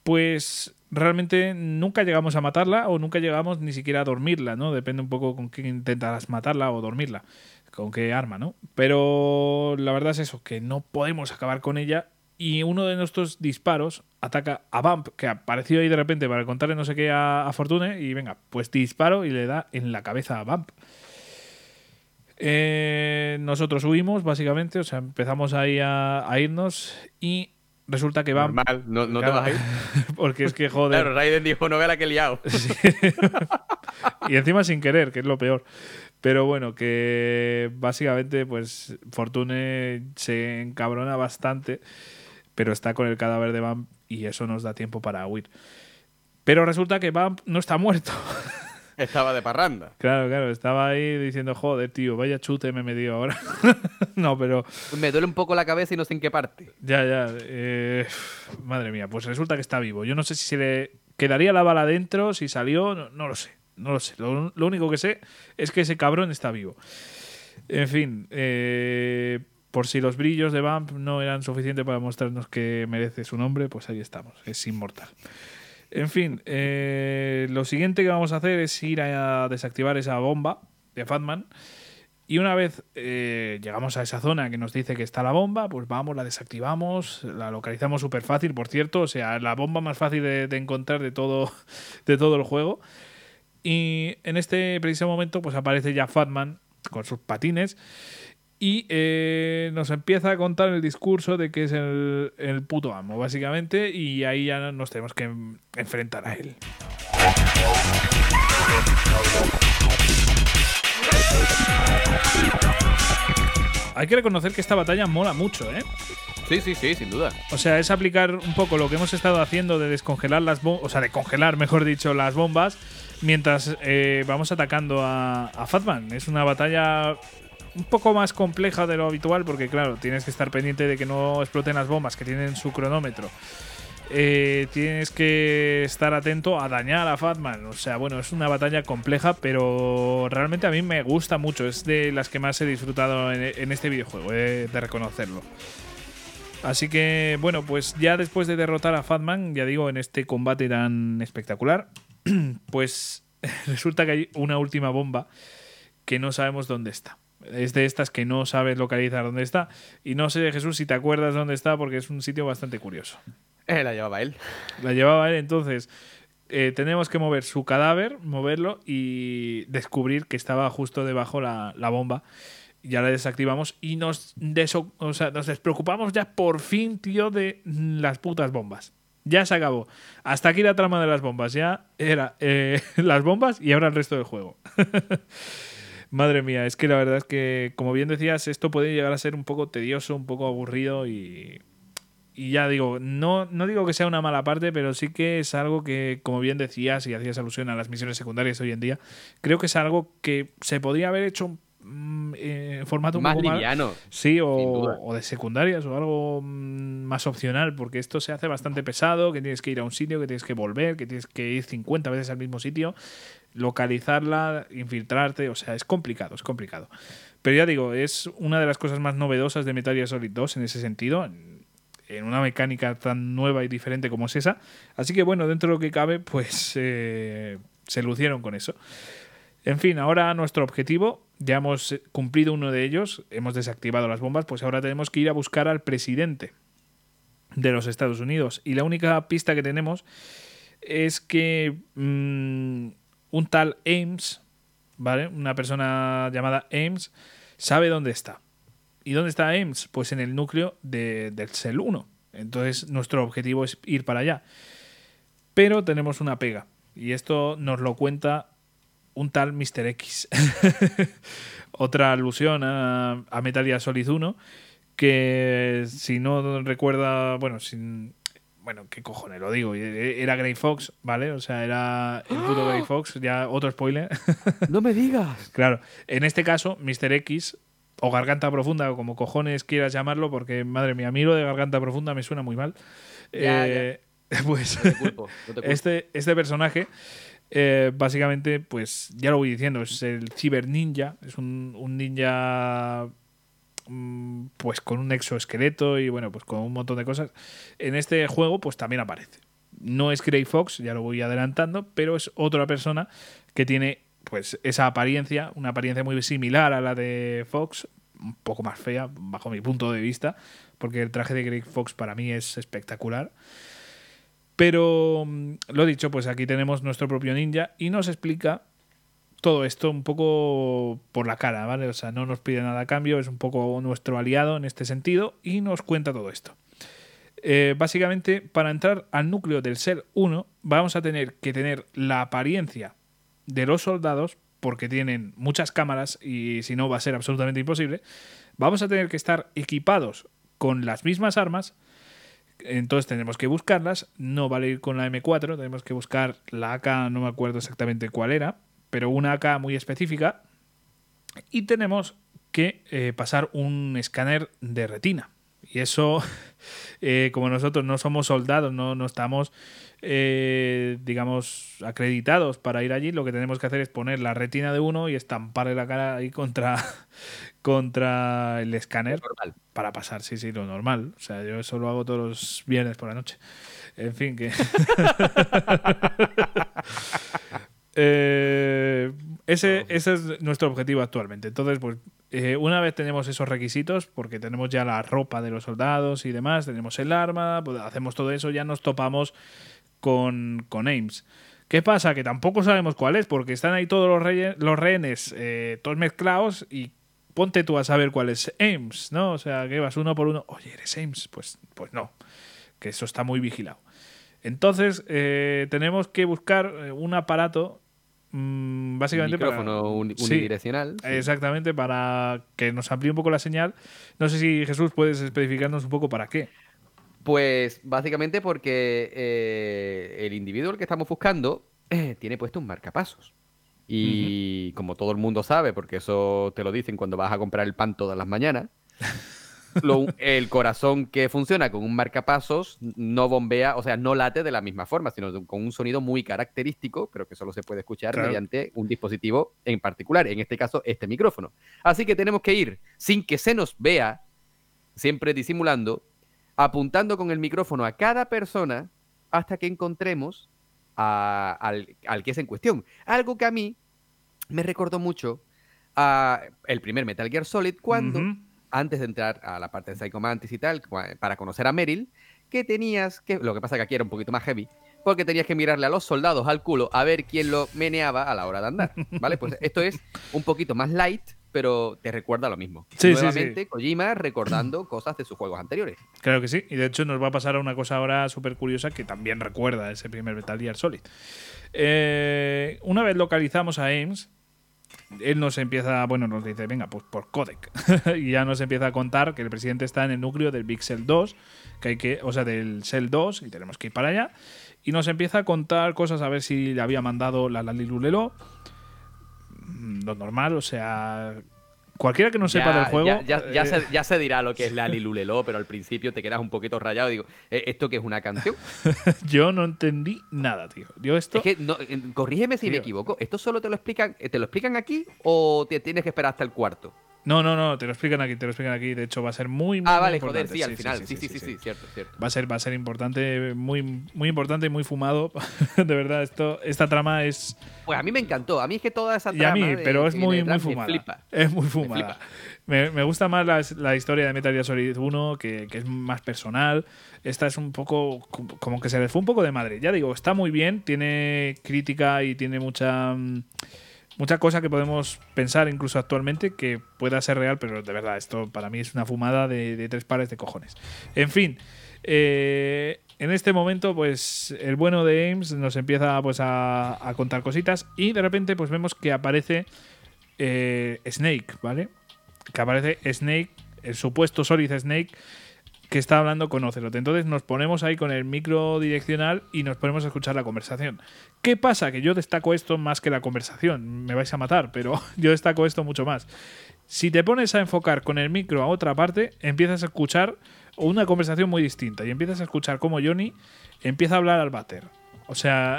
pues realmente nunca llegamos a matarla o nunca llegamos ni siquiera a dormirla, ¿no? Depende un poco con quién intentas matarla o dormirla, con qué arma, ¿no? Pero la verdad es eso, que no podemos acabar con ella y uno de nuestros disparos ataca a Vamp, que apareció ahí de repente para contarle no sé qué a Fortune y venga, pues disparo y le da en la cabeza a Vamp. Nosotros huimos, básicamente, o sea, empezamos ahí a irnos y resulta que Vamp... Normal, no te vas a ir. Porque es que, joder... Claro, Raiden dijo, no vea la que he liado. Sí. Y encima sin querer, que es lo peor. Pero bueno, que básicamente, pues, Fortune se encabrona bastante, pero está con el cadáver de Vamp y eso nos da tiempo para huir. Pero resulta que Vamp no está muerto. Estaba de parranda. Claro, estaba ahí diciendo, joder, tío, vaya chute me he metido ahora. No, pero... Me duele un poco la cabeza y no sé en qué parte. Ya. Madre mía, pues resulta que está vivo. Yo no sé si se le quedaría la bala dentro, si salió, no lo sé. Lo único que sé es que ese cabrón está vivo. En fin, por si los brillos de Vamp no eran suficientes para mostrarnos que merece su nombre, pues ahí estamos, es inmortal. En fin, lo siguiente que vamos a hacer es ir a desactivar esa bomba de Fatman y una vez llegamos a esa zona que nos dice que está la bomba, pues vamos, la desactivamos, la localizamos súper fácil, por cierto, o sea, la bomba más fácil de encontrar de todo el juego. Y en este preciso momento pues aparece ya Fatman con sus patines y nos empieza a contar el discurso de que es el puto amo, básicamente, y ahí ya nos tenemos que enfrentar a él. Hay que reconocer que esta batalla mola mucho, ¿eh? Sí, sin duda. O sea, es aplicar un poco lo que hemos estado haciendo de descongelar las bombas, o sea, de congelar, mejor dicho, las bombas, mientras vamos atacando a Fatman. Es una batalla... un poco más compleja de lo habitual porque, claro, tienes que estar pendiente de que no exploten las bombas que tienen su cronómetro. Tienes que estar atento a dañar a Fatman. O sea, bueno, es una batalla compleja, pero realmente a mí me gusta mucho. Es de las que más he disfrutado en este videojuego, de reconocerlo. Así que, bueno, pues ya después de derrotar a Fatman, ya digo, en este combate tan espectacular, pues resulta que hay una última bomba que no sabemos dónde está. Es de estas que no sabes localizar dónde está. Y no sé, Jesús, si te acuerdas dónde está, porque es un sitio bastante curioso. La llevaba él. Entonces tenemos que mover su cadáver, moverlo y descubrir que estaba justo debajo la bomba. Ya la desactivamos y nos despreocupamos ya por fin, tío, de las putas bombas. Ya se acabó. Hasta aquí la trama de las bombas. Ya era las bombas y ahora el resto del juego. Madre mía, es que la verdad es que, como bien decías, esto puede llegar a ser un poco tedioso, un poco aburrido y ya digo, no digo que sea una mala parte, pero sí que es algo que, como bien decías y hacías alusión a las misiones secundarias hoy en día, creo que es algo que se podría haber hecho en formato más liviano. Sí, o de secundarias o algo más opcional, porque esto se hace bastante pesado, que tienes que ir a un sitio, que tienes que volver, que tienes que ir 50 veces al mismo sitio. localizarla, infiltrarte, o sea, es complicado, es complicado. Pero ya digo, es una de las cosas más novedosas de Metal Gear Solid 2 en ese sentido, en una mecánica tan nueva y diferente como es esa. Así que bueno, dentro de lo que cabe, pues se lucieron con eso. En fin, ahora nuestro objetivo, ya hemos cumplido uno de ellos, hemos desactivado las bombas, pues ahora tenemos que ir a buscar al presidente de los Estados Unidos. Y la única pista que tenemos es que un tal Ames, ¿vale? Una persona llamada Ames sabe dónde está. ¿Y dónde está Ames? Pues en el núcleo del Cell 1. Entonces nuestro objetivo es ir para allá. Pero tenemos una pega. Y esto nos lo cuenta un tal Mr. X. Otra alusión a Metal Gear Solid 1, que si no recuerda... Bueno, qué cojones lo digo. Era Grey Fox, ¿vale? O sea, era el puto Grey Fox. Ya otro spoiler. ¡No me digas! Claro. En este caso, Mr. X, o Garganta Profunda, o como cojones quieras llamarlo, porque, madre mía, a mí lo de Garganta Profunda me suena muy mal. Ya. Pues no te culpo, este personaje, básicamente, pues ya lo voy diciendo, es el Cyber Ninja. Es un ninja... pues con un exoesqueleto y bueno, pues con un montón de cosas. En este juego pues también aparece. No es Grey Fox, ya lo voy adelantando, pero es otra persona que tiene pues esa apariencia, una apariencia muy similar a la de Fox, un poco más fea bajo mi punto de vista, porque el traje de Grey Fox para mí es espectacular. Pero lo dicho, pues aquí tenemos nuestro propio ninja y nos explica todo esto un poco por la cara, ¿vale? O sea, no nos pide nada a cambio, es un poco nuestro aliado en este sentido y nos cuenta todo esto. Básicamente, para entrar al núcleo del Cell 1 vamos a tener que tener la apariencia de los soldados, porque tienen muchas cámaras y si no va a ser absolutamente imposible. Vamos a tener que estar equipados con las mismas armas, entonces tenemos que buscarlas, no vale ir con la M4, tenemos que buscar la AK, no me acuerdo exactamente cuál era, pero una AK muy específica, y tenemos que pasar un escáner de retina. Y eso, como nosotros no somos soldados, no estamos, digamos, acreditados para ir allí, lo que tenemos que hacer es poner la retina de uno y estamparle la cara ahí contra el escáner para pasar, sí, lo normal. O sea, yo eso lo hago todos los viernes por la noche. En fin, que... Ese es nuestro objetivo actualmente. Entonces, pues una vez tenemos esos requisitos, porque tenemos ya la ropa de los soldados y demás, tenemos el arma, pues hacemos todo eso, ya nos topamos con Ames. ¿Qué pasa? Que tampoco sabemos cuál es, porque están ahí todos los rehenes todos mezclados y ponte tú a saber cuál es Ames, ¿no? O sea, que vas uno por uno, oye, ¿eres Ames? Pues no, que eso está muy vigilado. Entonces, tenemos que buscar un aparato básicamente para... unidireccional. Sí, exactamente, para que nos amplíe un poco la señal. No sé si, Jesús, puedes especificarnos un poco para qué. Pues básicamente porque el individuo al que estamos buscando tiene puesto un marcapasos. Y como todo el mundo sabe, porque eso te lo dicen cuando vas a comprar el pan todas las mañanas, el corazón que funciona con un marcapasos no bombea, o sea, no late de la misma forma, sino con un sonido muy característico, pero que solo se puede escuchar mediante un dispositivo en particular, en este caso este micrófono. Así que tenemos que ir sin que se nos vea, siempre disimulando, apuntando con el micrófono a cada persona hasta que encontremos al que es en cuestión. Algo que a mí me recordó mucho a el primer Metal Gear Solid cuando... antes de entrar a la parte de Psycho Mantis y tal, para conocer a Meryl, que tenías que... Lo que pasa es que aquí era un poquito más heavy, porque tenías que mirarle a los soldados al culo a ver quién lo meneaba a la hora de andar, ¿vale? Pues esto es un poquito más light, pero te recuerda lo mismo. Sí, nuevamente, sí. Kojima recordando cosas de sus juegos anteriores. Claro que sí, y de hecho nos va a pasar a una cosa ahora súper curiosa que también recuerda ese primer Metal Gear Solid. Una vez localizamos a Ames, él nos empieza, bueno, nos dice, venga, pues por Codec. Y ya nos empieza a contar que el presidente está en el núcleo del Big Shell 2, que hay que, o sea, del Shell 2, y tenemos que ir para allá. Y nos empieza a contar cosas, a ver si le había mandado la La-Li-Lu-Le-Lo. Lo normal, o sea, Cualquiera que no sepa del juego… Ya se dirá lo que es La-Li-Lu-Le-Lo, pero al principio te quedas un poquito rayado y digo, ¿esto qué es, una canción? Yo no entendí nada, tío. Yo esto… Es que, no, corrígeme si me equivoco, ¿esto solo te lo explican aquí o te tienes que esperar hasta el cuarto? No, te lo explican aquí. De hecho, va a ser muy vale, importante. Joder, sí, al final. Sí, cierto. Va a ser importante, muy, muy importante y muy fumado. De verdad, esta trama es… Pues a mí me encantó. A mí es que toda esa trama… Y a mí, pero es muy, muy fumada. Es muy fumada. Me gusta más la historia de Metal Gear Solid 1, que es más personal. Esta es un poco… como que se les fue un poco de madre. Ya digo, está muy bien. Tiene crítica y tiene mucha cosa que podemos pensar incluso actualmente que pueda ser real, pero de verdad, esto para mí es una fumada de tres pares de cojones. En fin, en este momento, pues el bueno de Ames nos empieza pues a contar cositas y de repente pues vemos que aparece Snake, ¿vale? Que aparece Snake, el supuesto Solid Snake, que está hablando con Ocelot. Entonces nos ponemos ahí con el micro direccional y nos ponemos a escuchar la conversación. ¿Qué pasa? Que yo destaco esto más que la conversación. Me vais a matar, pero yo destaco esto mucho más. Si te pones a enfocar con el micro a otra parte, empiezas a escuchar una conversación muy distinta y empiezas a escuchar cómo Johnny empieza a hablar al váter. O sea…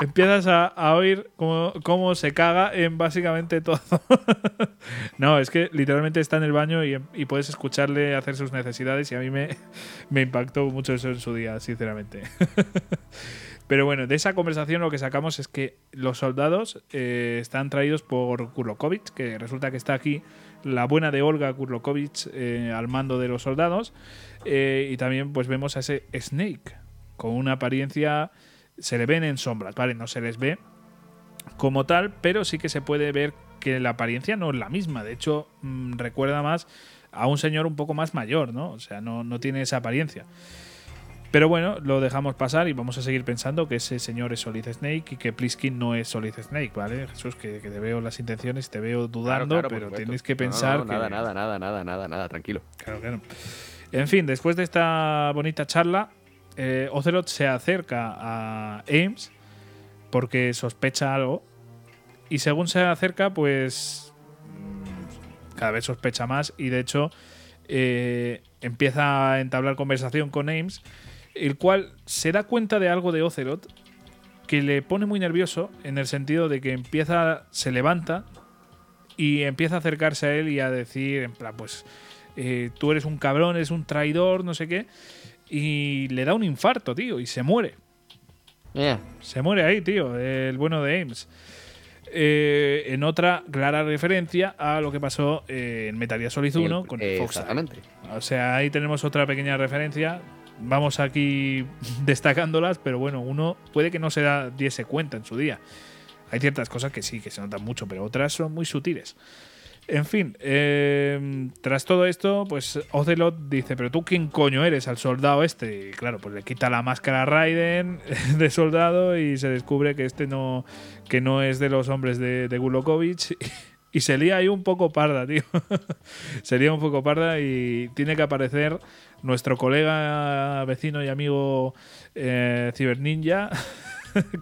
Empiezas a oír cómo se caga en básicamente todo. No, es que literalmente está en el baño y puedes escucharle hacer sus necesidades y a mí me impactó mucho eso en su día, sinceramente. Pero bueno, de esa conversación lo que sacamos es que los soldados están traídos por Gurlukovich, que resulta que está aquí la buena de Olga Gurlukovich al mando de los soldados. Y también pues vemos a ese Snake con una apariencia… Se le ven en sombras, ¿vale? No se les ve como tal, pero sí que se puede ver que la apariencia no es la misma. De hecho, recuerda más a un señor un poco más mayor, ¿no? O sea, no tiene esa apariencia. Pero bueno, lo dejamos pasar y vamos a seguir pensando que ese señor es Solid Snake y que Plisken no es Solid Snake, ¿vale? Jesús, que te veo las intenciones, te veo dudando, claro, pero tienes que pensar… No, nada, tranquilo. Claro. En fin, después de esta bonita charla… Ocelot se acerca a Ames porque sospecha algo y según se acerca pues cada vez sospecha más y de hecho empieza a entablar conversación con Ames, el cual se da cuenta de algo de Ocelot que le pone muy nervioso, en el sentido de que se levanta y empieza a acercarse a él y a decir en plan pues tú eres un cabrón, eres un traidor, no sé qué. Y le da un infarto, tío, y se muere. Se muere ahí, tío, el bueno de Ames. En otra clara referencia a lo que pasó en Metal Gear Solid 1 con el Fox. Exactamente. O sea, ahí tenemos otra pequeña referencia. Vamos aquí destacándolas, pero bueno, uno puede que no se diese cuenta en su día. Hay ciertas cosas que sí, que se notan mucho, pero otras son muy sutiles. En fin, tras todo esto, pues Ocelot dice, ¿pero tú quién coño eres al soldado este? Y claro, pues le quita la máscara a Raiden de soldado y se descubre que este no es de los hombres de Gurlukovich y se lía ahí un poco parda, tío. Se lía un poco parda y tiene que aparecer nuestro colega, vecino y amigo Cyber Ninja…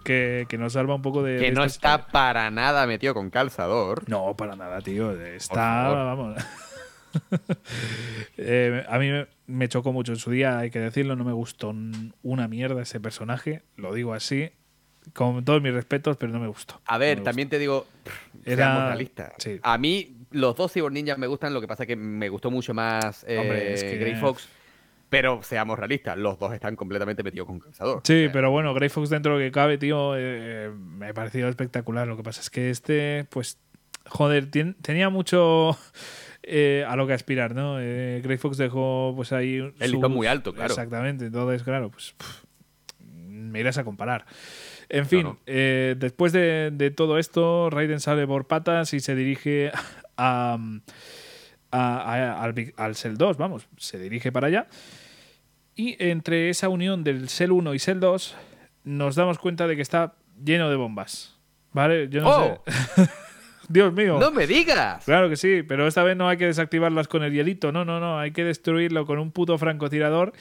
Que nos salva un poco de… Que no está para nada metido con calzador. No, para nada, tío. Está… Vamos. A mí me chocó mucho en su día, hay que decirlo. No me gustó una mierda ese personaje. Lo digo así, con todos mis respetos, pero no me gustó. A ver, también te digo… Seamos realistas. Sí. A mí los dos Cyborg Ninjas me gustan, lo que pasa es que me gustó mucho más Grey Fox. Pero seamos realistas, los dos están completamente metidos con calzador. Sí, pero bueno, Grey Fox dentro de lo que cabe, tío, me ha parecido espectacular. Lo que pasa es que este, pues, joder, tenía mucho a lo que aspirar, ¿no? Grey Fox dejó, pues, ahí… El listón muy alto, claro. Exactamente, entonces, claro, pues, me irás a comparar. En fin, no. Después de todo esto, Raiden sale por patas y se dirige al Cell 2, vamos, se dirige para allá y entre esa unión del Cell 1 y Cell 2 nos damos cuenta de que está lleno de bombas, ¿vale? Yo no sé. Dios mío. ¡No me digas! Claro que sí, pero esta vez no hay que desactivarlas con el hielito, no, hay que destruirlo con un puto francotirador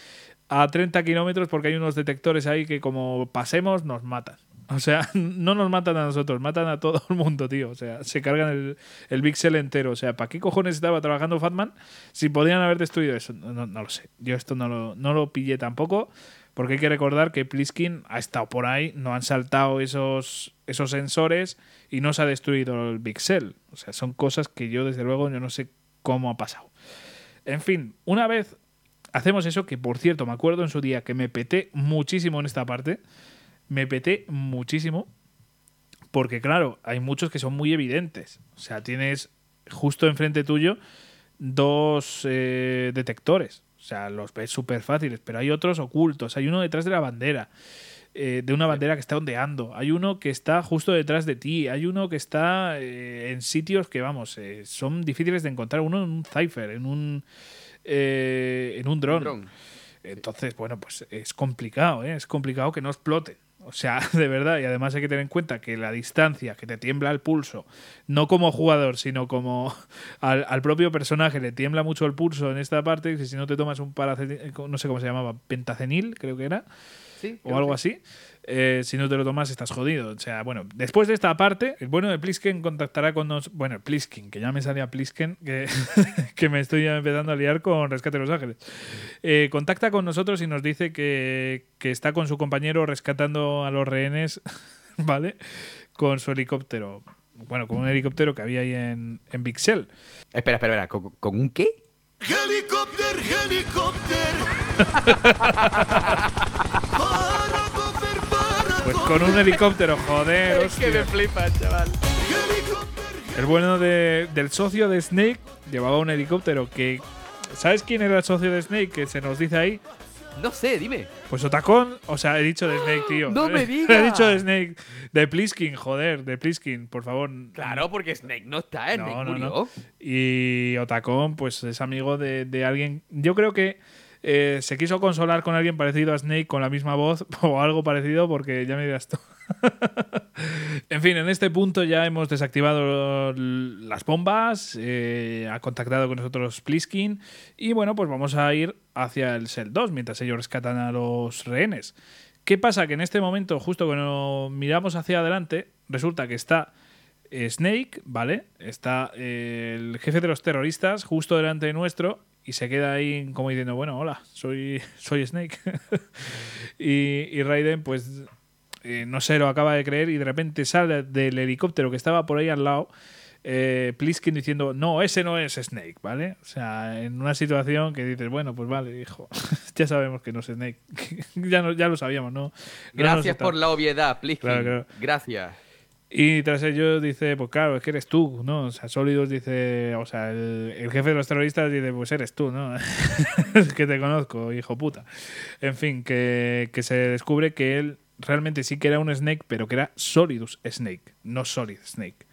a 30 kilómetros porque hay unos detectores ahí que como pasemos nos matan. O sea, no nos matan a nosotros, matan a todo el mundo, tío. O sea, se cargan el Big Shell entero. O sea, ¿para qué cojones estaba trabajando Fatman si podían haber destruido eso? No lo sé. Yo esto no lo pillé tampoco, porque hay que recordar que Plisken ha estado por ahí, no han saltado esos sensores y no se ha destruido el Big Shell. O sea, son cosas que yo, desde luego, yo no sé cómo ha pasado. En fin, una vez hacemos eso, que por cierto, me acuerdo en su día que me peté muchísimo en esta parte. Me peté muchísimo porque, claro, hay muchos que son muy evidentes. O sea, tienes justo enfrente tuyo dos detectores. O sea, los ves súper fáciles, pero hay otros ocultos. Hay uno detrás de la bandera, de una bandera que está ondeando. Hay uno que está justo detrás de ti. Hay uno que está en sitios que, vamos, son difíciles de encontrar. Uno en un cipher, en un dron. Entonces, bueno, pues es complicado, ¿eh? Es complicado que no explote. O sea, de verdad. Y además hay que tener en cuenta que la distancia, que te tiembla el pulso, no como jugador, sino como al propio personaje le tiembla mucho el pulso en esta parte, y si no te tomas un paracetamol, no sé cómo se llamaba, pentacenil, creo que era, sí, o algo así, si no te lo tomas estás jodido. O sea, bueno, después de esta parte, el bueno de Plisken contactará con nosotros. Bueno, Plisken, que ya me salía Plisken, que me estoy ya empezando a liar con Rescate de los Ángeles. Contacta con nosotros y nos dice que está con su compañero rescatando a los rehenes, ¿vale? Con su helicóptero. Bueno, con un helicóptero que había ahí en Big Shell. Espera. ¿Con un qué? ¡Helicóptero! Pues con un helicóptero, joder. Es hostia. Que me flipa, chaval. El bueno del socio de Snake llevaba un helicóptero que... ¿Sabes quién era el socio de Snake que se nos dice ahí? No sé, dime. Pues Otacón, o sea, he dicho de Snake, tío. ¡No me digas! He dicho de Snake, de Plisken, joder, de Plisken, por favor. Claro, porque Snake no está, Snake murió. No. Y Otacón, pues es amigo de alguien... Yo creo que... se quiso consolar con alguien parecido a Snake, con la misma voz o algo parecido, porque ya me dirás tú. En fin, en este punto ya hemos desactivado las bombas, ha contactado con nosotros Plisken y bueno, pues vamos a ir hacia el Shell 2 mientras ellos rescatan a los rehenes. ¿Qué pasa? Que en este momento, justo cuando miramos hacia adelante, resulta que está Snake, ¿vale? Está el jefe de los terroristas justo delante de nuestro. Y se queda ahí como diciendo, bueno, hola, soy Snake. y Raiden, pues, no se lo acaba de creer y de repente sale del helicóptero que estaba por ahí al lado Plisken diciendo, no, ese no es Snake, ¿vale? O sea, en una situación que dices, bueno, pues vale, hijo, ya sabemos que no es Snake. ya lo sabíamos, ¿no? Gracias por la obviedad, Plisken. Claro. Gracias. Y tras ello dice, pues claro, es que eres tú, ¿no? O sea, Solidus dice, o sea, el jefe de los terroristas dice, pues eres tú, ¿no? Es que te conozco, hijo puta. En fin, que se descubre que él realmente sí que era un Snake, pero que era Solidus Snake, no Solid Snake.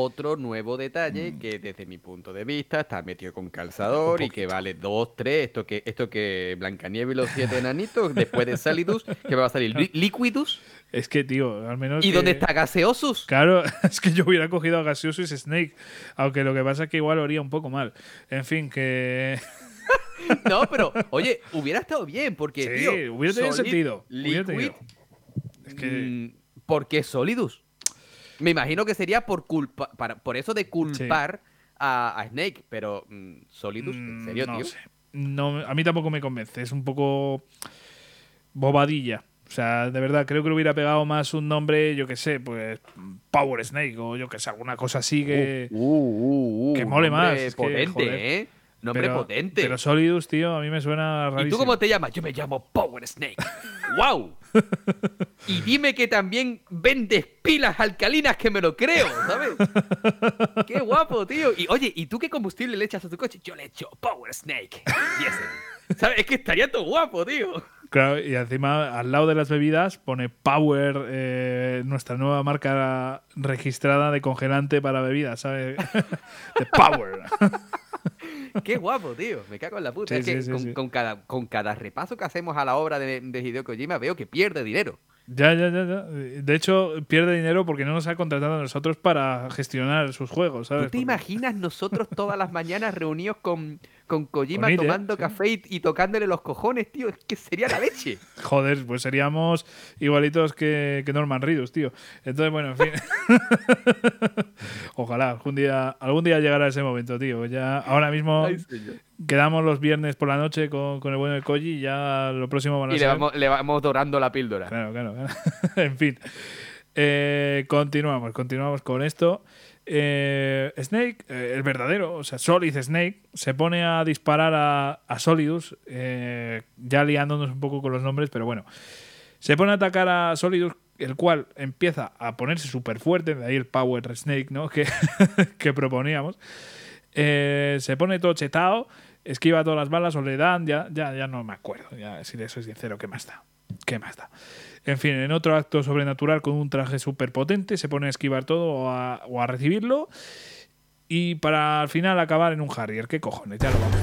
Otro nuevo detalle que desde mi punto de vista está metido con calzador y que vale 2, 3, esto que Blancanieves y los 7 enanitos, después de Solidus, que va a salir Liquidus. Es que, tío, al menos... ¿Y dónde está Gaseosus? Claro, es que yo hubiera cogido a Gaseosus Snake, aunque lo que pasa es que igual lo haría un poco mal. En fin, que... No, pero, oye, hubiera estado bien, porque, sí, tío... hubiera tenido sentido. Liquid... Tenido. Es que... ¿Por qué Solidus? Me imagino que sería por eso de culpar, sí, a Snake, pero Solidus, ¿en serio, no, tío? Sé. No, a mí tampoco me convence, es un poco bobadilla. O sea, de verdad, creo que le hubiera pegado más un nombre, yo qué sé, pues Power Snake o yo qué sé, alguna cosa así que mole más. Es potente, que, joder, nombre pero, potente. Pero Solidus, tío, a mí me suena rarísimo. ¿Y tú cómo te llamas? Yo me llamo Power Snake. ¡Wow! Y dime que también vendes pilas alcalinas, que me lo creo, ¿sabes? ¡Qué guapo, tío! Y oye, ¿y tú qué combustible le echas a tu coche? Yo le echo Power Snake. Yes. ¿Sabes? Es que estaría todo guapo, tío. Claro, y encima al lado de las bebidas pone Power, nuestra nueva marca registrada de congelante para bebidas, ¿sabes? De Power. Qué guapo, tío. Me cago en la puta. Sí, es que sí, sí. Con cada repaso que hacemos a la obra de Hideo Kojima veo que pierde dinero. Ya. De hecho, pierde dinero porque no nos ha contratado a nosotros para gestionar sus juegos, ¿sabes? ¿Tú te imaginas nosotros todas las mañanas reunidos con con Kojima bonito, tomando café y tocándole los cojones, tío. Es que sería la leche. Joder, pues seríamos igualitos que Norman Reedus, tío. Entonces, bueno, en fin. Ojalá algún día llegara ese momento, tío. Ya ahora mismo quedamos los viernes por la noche con el bueno de Koji y ya lo próximo van a ser... le vamos dorando la píldora. Claro. En fin. Continuamos con esto. Snake, el verdadero, o sea, Solid Snake, se pone a disparar a Solidus, ya liándonos un poco con los nombres, pero bueno. Se pone a atacar a Solidus, el cual empieza a ponerse súper fuerte, de ahí el Power Snake, ¿no? que proponíamos. Se pone todo chetao, esquiva todas las balas o le dan, ya no me acuerdo, ya, si le soy sincero, ¿qué más da? En fin, en otro acto sobrenatural con un traje súper potente, se pone a esquivar todo o a recibirlo y para al final acabar en un Harrier. ¿Qué cojones? Ya lo vamos.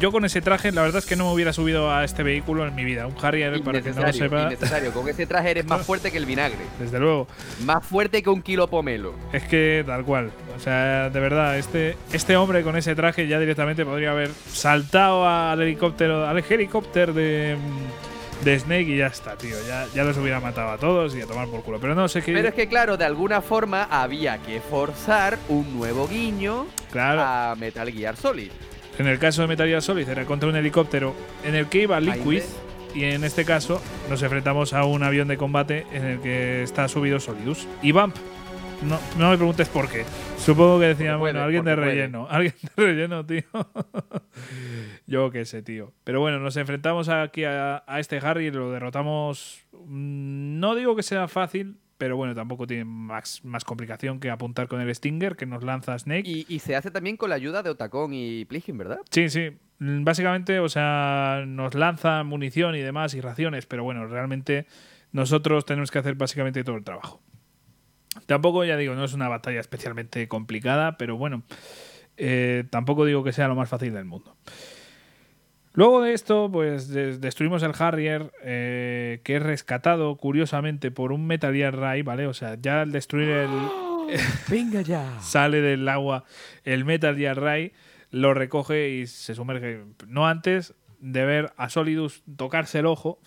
Yo con ese traje, la verdad es que no me hubiera subido a este vehículo en mi vida. Un Harrier, para que no lo sepa. Con ese traje eres más fuerte que el vinagre. Desde luego. Más fuerte que un kilo pomelo. Es que tal cual. O sea, de verdad, este hombre con ese traje ya directamente podría haber saltado al helicóptero de Snake y ya está, tío. Ya los hubiera matado a todos y a tomar por culo. Pero no sé qué. Pero es que, claro, de alguna forma había que forzar un nuevo guiño a Metal Gear Solid. En el caso de Metal Gear Solid era contra un helicóptero en el que iba Liquid y en este caso nos enfrentamos a un avión de combate en el que está subido Solidus y Vamp. No me preguntes por qué. Supongo que decían, bueno, alguien de relleno, tío. Yo qué sé, tío. Pero bueno, nos enfrentamos aquí a este Harry y lo derrotamos. No digo que sea fácil, pero bueno, tampoco tiene más complicación que apuntar con el Stinger que nos lanza Snake. Y se hace también con la ayuda de Otacón y Plisken, ¿verdad? Sí. Básicamente, o sea, nos lanza munición y demás y raciones, pero bueno, realmente nosotros tenemos que hacer básicamente todo el trabajo. Tampoco, ya digo, no es una batalla especialmente complicada, pero bueno, tampoco digo que sea lo más fácil del mundo. Luego de esto, pues destruimos el Harrier, que es rescatado, curiosamente, por un Metal Gear Ray, ¿vale? O sea, ya al destruir ¡venga ya! Sale del agua el Metal Gear Ray, lo recoge y se sumerge. No antes de ver a Solidus tocarse el ojo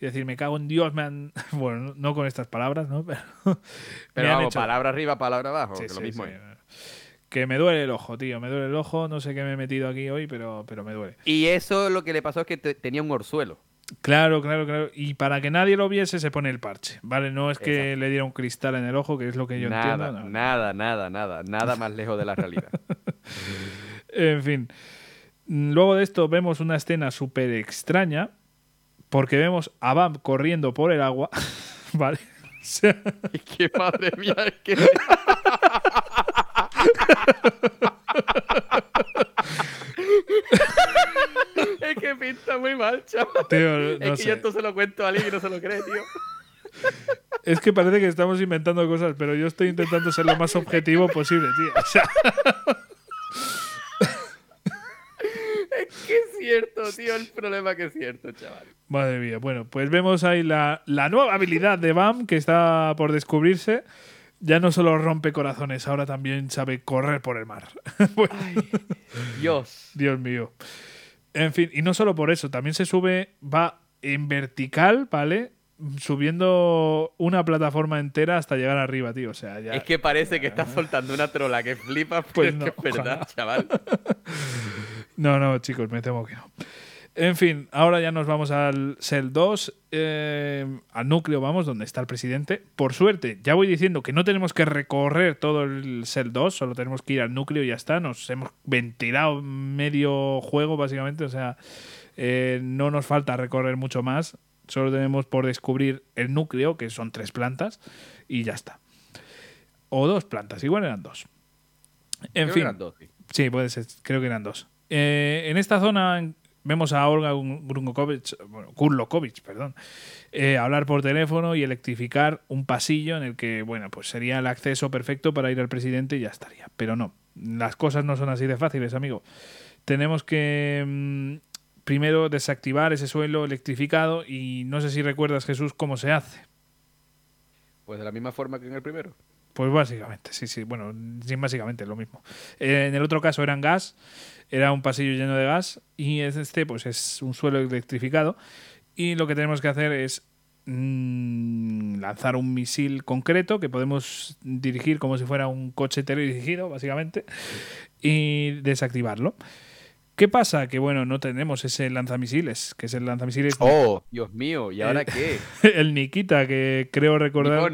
y decir, me cago en Dios, me han... Bueno, no con estas palabras, ¿no? Pero vamos, hecho... palabra arriba, palabra abajo, sí, que sí, lo mismo sí. Es. Que me duele el ojo, tío. Me duele el ojo. No sé qué me he metido aquí hoy, pero me duele. Y eso lo que le pasó es que tenía un orzuelo. Claro. Y para que nadie lo viese se pone el parche, ¿vale? No es que le diera un cristal en el ojo, que es lo que yo entiendo. No. Nada. Nada más lejos de la realidad. En fin. Luego de esto vemos una escena súper extraña porque vemos a Vamp corriendo por el agua, ¿vale? O sea... Es que madre mía, es que... Es que pinta muy mal, chaval. Tío, no es que sé. Yo esto se lo cuento a alguien y no se lo cree, tío. Es que parece que estamos inventando cosas, pero yo estoy intentando ser lo más objetivo posible, tío. O sea... Es que es cierto, tío, el problema que es cierto, chaval. Madre mía, bueno, pues vemos ahí la nueva habilidad de Bam que está por descubrirse. Ya no solo rompe corazones, ahora también sabe correr por el mar. Bueno, ay, Dios mío. En fin, y no solo por eso, también se sube, va en vertical, ¿vale? Subiendo una plataforma entera hasta llegar arriba, tío. O sea, ya, es que parece que está soltando una trola que flipas, pues no, es que es verdad, ojalá. Chaval. No, chicos, me temo que no. En fin, ahora ya nos vamos al Cell 2, al núcleo, vamos, donde está el presidente. Por suerte, ya voy diciendo que no tenemos que recorrer todo el Cell 2, solo tenemos que ir al núcleo y ya está. Nos hemos ventilado medio juego, básicamente. O sea, no nos falta recorrer mucho más. Solo tenemos por descubrir el núcleo, que son 3 plantas, y ya está. O 2 plantas, igual eran 2. En fin. Eran 2, sí. Sí, puede ser, creo que eran 2. En esta zona... Vemos a Olga Gurlukovich, hablar por teléfono y electrificar un pasillo en el que, bueno, pues sería el acceso perfecto para ir al presidente y ya estaría. Pero no, las cosas no son así de fáciles, amigo. Tenemos que primero desactivar ese suelo electrificado, y no sé si recuerdas, Jesús, cómo se hace. Pues de la misma forma que en el primero. Pues básicamente, sí. Bueno, sí, básicamente es lo mismo. En el otro caso eran gas, era un pasillo lleno de gas, y este pues es un suelo electrificado, y lo que tenemos que hacer es lanzar un misil concreto que podemos dirigir como si fuera un coche teledirigido, básicamente, y desactivarlo. ¿Qué pasa? Que bueno, no tenemos ese lanzamisiles, que es el lanzamisiles... ¡Oh, Dios mío! ¿Y ahora qué? El Nikita, que creo recordar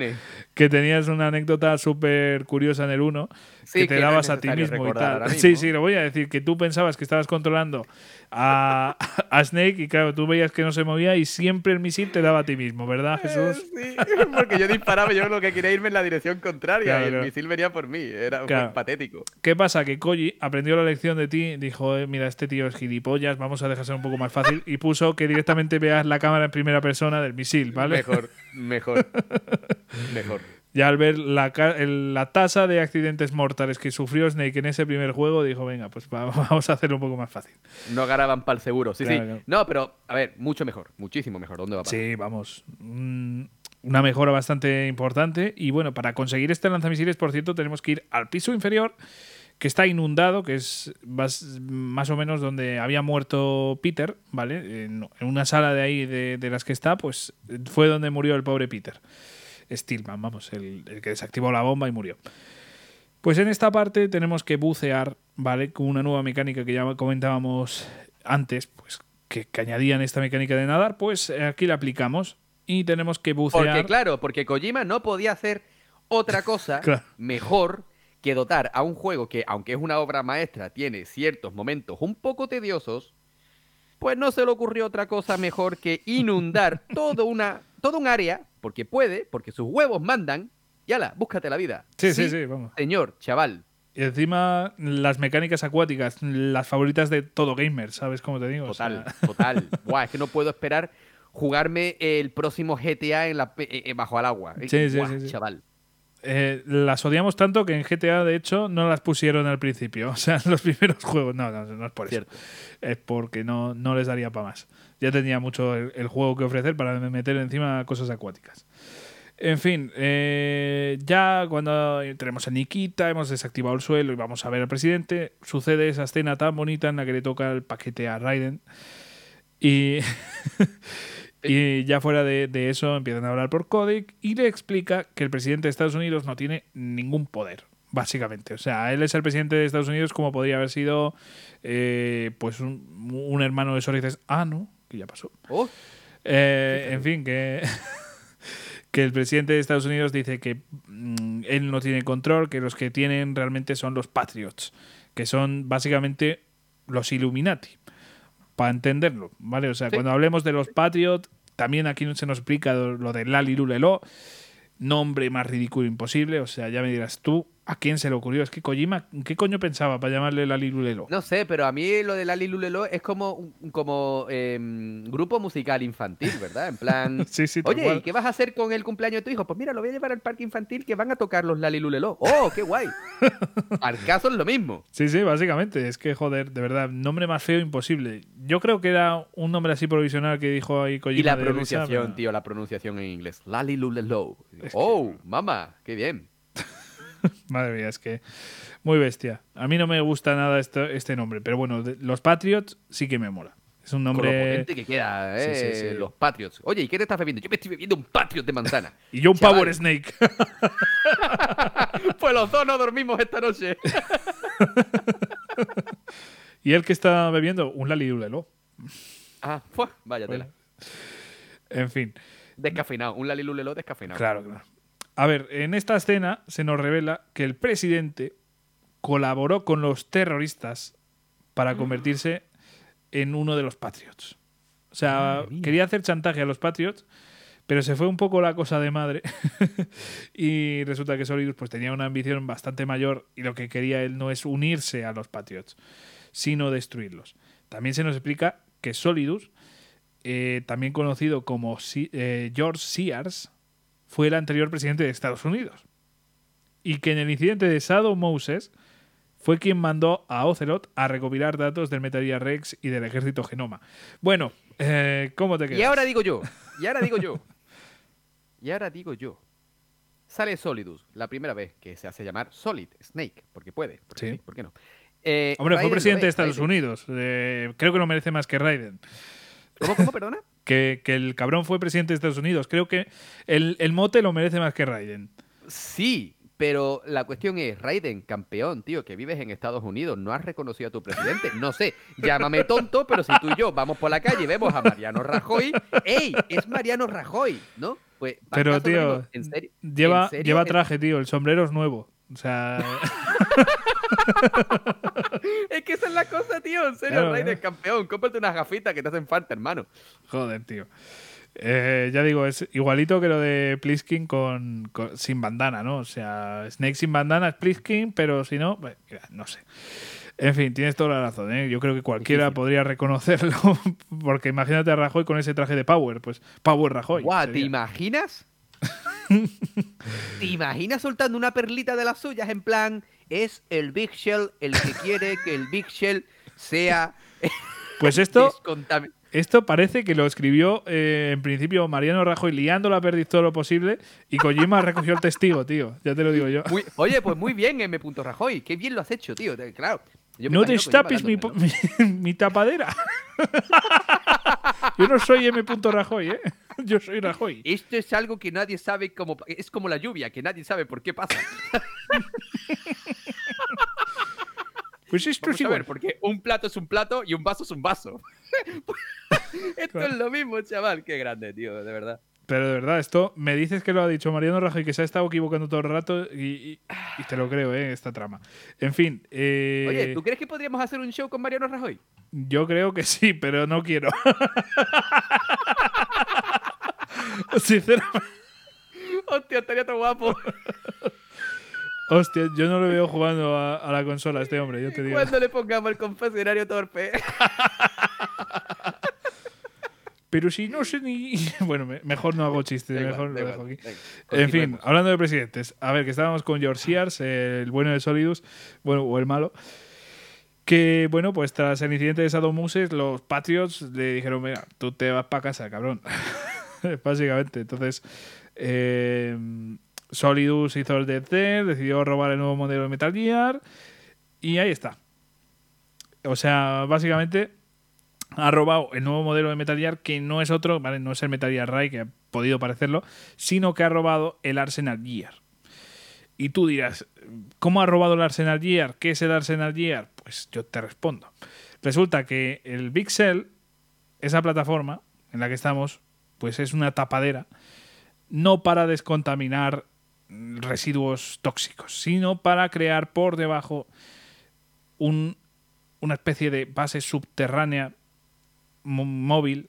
que tenías una anécdota súper curiosa en el 1, sí, que te dabas a ti mismo y tal. Sí, lo voy a decir, que tú pensabas que estabas controlando a Snake, y claro, tú veías que no se movía y siempre el misil te daba a ti mismo, ¿verdad, Jesús? Sí, porque yo disparaba, yo lo que quería irme en la dirección contraria, claro, y el misil venía por mí, era claro. Patético. ¿Qué pasa? Que Koji aprendió la lección de ti, dijo, mira, este tío es gilipollas, vamos a dejárselo un poco más fácil, y puso que directamente veas la cámara en primera persona del misil, ¿vale? Mejor. Ya al ver la tasa de accidentes mortales que sufrió Snake en ese primer juego, dijo, venga, pues vamos a hacerlo un poco más fácil. No ganaban para el seguro, sí, claro, sí. Claro. No, pero, a ver, mucho mejor, muchísimo mejor. ¿Dónde va a parar? Sí, vamos. Una mejora bastante importante. Y bueno, para conseguir este lanzamisiles, por cierto, tenemos que ir al piso inferior, que está inundado, que es más o menos donde había muerto Peter, ¿vale? En una sala de ahí, de las que está, pues fue donde murió el pobre Peter Stillman, vamos, el que desactivó la bomba y murió. Pues en esta parte tenemos que bucear, ¿vale? Con una nueva mecánica que ya comentábamos antes, pues que añadían esta mecánica de nadar, pues aquí la aplicamos y tenemos que bucear. Porque Kojima no podía hacer otra cosa claro. Mejor que dotar a un juego que, aunque es una obra maestra, tiene ciertos momentos un poco tediosos, pues no se le ocurrió otra cosa mejor que inundar todo un área, porque puede, porque sus huevos mandan, y ala, búscate la vida. Sí, vamos. Señor, chaval. Y encima, las mecánicas acuáticas, las favoritas de todo gamer, ¿sabes cómo te digo? Total. Buah, es que no puedo esperar jugarme el próximo GTA bajo el agua. Sí. Chaval. Las odiamos tanto que en GTA, de hecho, no las pusieron al principio. O sea, los primeros juegos. No es por eso. Cierto. Es porque no les daría para más. Ya tenía mucho el juego que ofrecer para meter encima cosas acuáticas. En fin, ya cuando tenemos a Nikita, hemos desactivado el suelo y vamos a ver al presidente, sucede esa escena tan bonita en la que le toca el paquete a Raiden. Y... Y ya fuera de eso empiezan a hablar por Codec y le explica que el presidente de Estados Unidos no tiene ningún poder, básicamente. O sea, él es el presidente de Estados Unidos como podría haber sido pues un hermano de Sol, y dices, ah, no, que ya pasó. Oh. En fin, que el presidente de Estados Unidos dice que él no tiene control, que los que tienen realmente son los Patriots, que son básicamente los Illuminati. Para entenderlo, ¿vale? O sea, sí. Cuando hablemos de los Patriots, también aquí se nos explica lo de La-Li-Lu-Le-Lo, nombre más ridículo imposible. O sea, ya me dirás tú, ¿a quién se le ocurrió? Es que Kojima, ¿qué coño pensaba para llamarle La-Li-Lu-Le-Lo? No sé, pero a mí lo de La-Li-Lu-Le-Lo es como grupo musical infantil, ¿verdad? En plan, sí, oye, ¿y qué vas a hacer con el cumpleaños de tu hijo? Pues mira, lo voy a llevar al parque infantil que van a tocar los La-Li-Lu-Le-Lo. ¡Oh, qué guay! Al caso es lo mismo. Sí, básicamente. Es que, joder, de verdad, nombre más feo imposible. Yo creo que era un nombre así provisional que dijo ahí Kojima. Y la pronunciación, la pronunciación en inglés. La-Li-Lu-Le-Lo. ¡Oh, mamá! ¡Qué bien! Madre mía, es que muy bestia. A mí no me gusta nada este nombre, pero bueno, los Patriots sí que me mola. Es un nombre... Con lo potente que queda, ¿eh? Sí. Los Patriots. Oye, ¿y qué te estás bebiendo? Yo me estoy bebiendo un Patriot de manzana. Y yo un Chaval. Power Snake. Pues los dos no dormimos esta noche. ¿Y él que está bebiendo? Un La-Li-Lu-Le-Lo. Ah, pues, vaya tela. En fin. Descafeinado, un La-Li-Lu-Le-Lo descafeinado. Claro. A ver, en esta escena se nos revela que el presidente colaboró con los terroristas para convertirse en uno de los Patriots. O sea, quería hacer chantaje a los Patriots, pero se fue un poco la cosa de madre. Y resulta que Solidus pues, tenía una ambición bastante mayor y lo que quería él no es unirse a los Patriots, sino destruirlos. También se nos explica que Solidus, también conocido como George Sears, fue el anterior presidente de Estados Unidos. Y que en el incidente de Shadow Moses fue quien mandó a Ocelot a recopilar datos del Metal Gear Rex y del Ejército Genoma. Bueno, ¿cómo te quedas? Y ahora digo yo. Sale Solidus, la primera vez que se hace llamar Solid Snake, porque puede. Porque sí. Sí, ¿por qué no? Hombre, Raiden fue presidente de Estados Unidos. Creo que lo merece más que Raiden. ¿Cómo, perdona? Que el cabrón fue presidente de Estados Unidos. Creo que el mote lo merece más que Raiden. Sí, pero la cuestión es, Raiden, campeón, tío, que vives en Estados Unidos, ¿no has reconocido a tu presidente? No sé, llámame tonto, pero si tú y yo vamos por la calle y vemos a Mariano Rajoy, ¡ey! Es Mariano Rajoy, ¿no? Pues, pero, tío, ¿en serio? Lleva traje, tío, el sombrero es nuevo. O sea... Es que esa es la cosa, tío. En serio, claro, Raiden, campeón, cómprate unas gafitas que te hacen falta, hermano. Joder, tío. Ya digo, es igualito que lo de Plisken sin bandana, ¿no? O sea, Snake sin bandana es Plisken, pero si no, pues, mira, no sé. En fin, tienes toda la razón, ¿eh? Yo creo que cualquiera podría reconocerlo, porque imagínate a Rajoy con ese traje de Power, pues Power Rajoy. Guau, ¿te imaginas? ¿Te imaginas soltando una perlita de las suyas en plan, es el Big Shell el que quiere que el Big Shell sea... Pues esto parece que lo escribió en principio Mariano Rajoy liándola a perdiz todo lo posible y Kojima recogió el testigo, tío. Ya te lo digo yo. Oye, pues muy bien, M. Rajoy. Qué bien lo has hecho, tío. Claro. No destapes mi tapadera. Yo no soy M. Rajoy, ¿eh? Yo soy Rajoy. Esto es algo que nadie sabe cómo... Es como la lluvia, que nadie sabe por qué pasa. Pues esto es igual. Porque un plato es un plato y un vaso es un vaso. Esto claro. Es lo mismo, chaval. Qué grande, tío, de verdad. Pero de verdad, esto me dices que lo ha dicho Mariano Rajoy, que se ha estado equivocando todo el rato y te lo creo, esta trama. En fin. Oye, ¿tú crees que podríamos hacer un show con Mariano Rajoy? Yo creo que sí, pero no quiero. Sinceramente. Hostia, estaría tan guapo. Hostia, yo no lo veo jugando a la consola a este hombre, yo te digo. ¿Cuándo le pongamos el confesionario torpe? Pero si no sé ni... Bueno, mejor no hago chistes, mejor lo dejo aquí. En fin, hablando de presidentes. A ver, que estábamos con George Sears, el bueno de Solidus, bueno, o el malo. Que, bueno, pues tras el incidente de Shadow Moses, los Patriots le dijeron, mira, tú te vas para casa, cabrón. Básicamente. Entonces... Solidus hizo el Dead Cell, decidió robar el nuevo modelo de Metal Gear y ahí está. O sea, básicamente ha robado el nuevo modelo de Metal Gear, que no es otro, ¿vale? No es el Metal Gear Ray, que ha podido parecerlo, sino que ha robado el Arsenal Gear. Y tú dirás, ¿cómo ha robado el Arsenal Gear? ¿Qué es el Arsenal Gear? Pues yo te respondo. Resulta que el Big Cell, esa plataforma en la que estamos, pues es una tapadera, no para descontaminar residuos tóxicos, sino para crear por debajo una especie de base subterránea móvil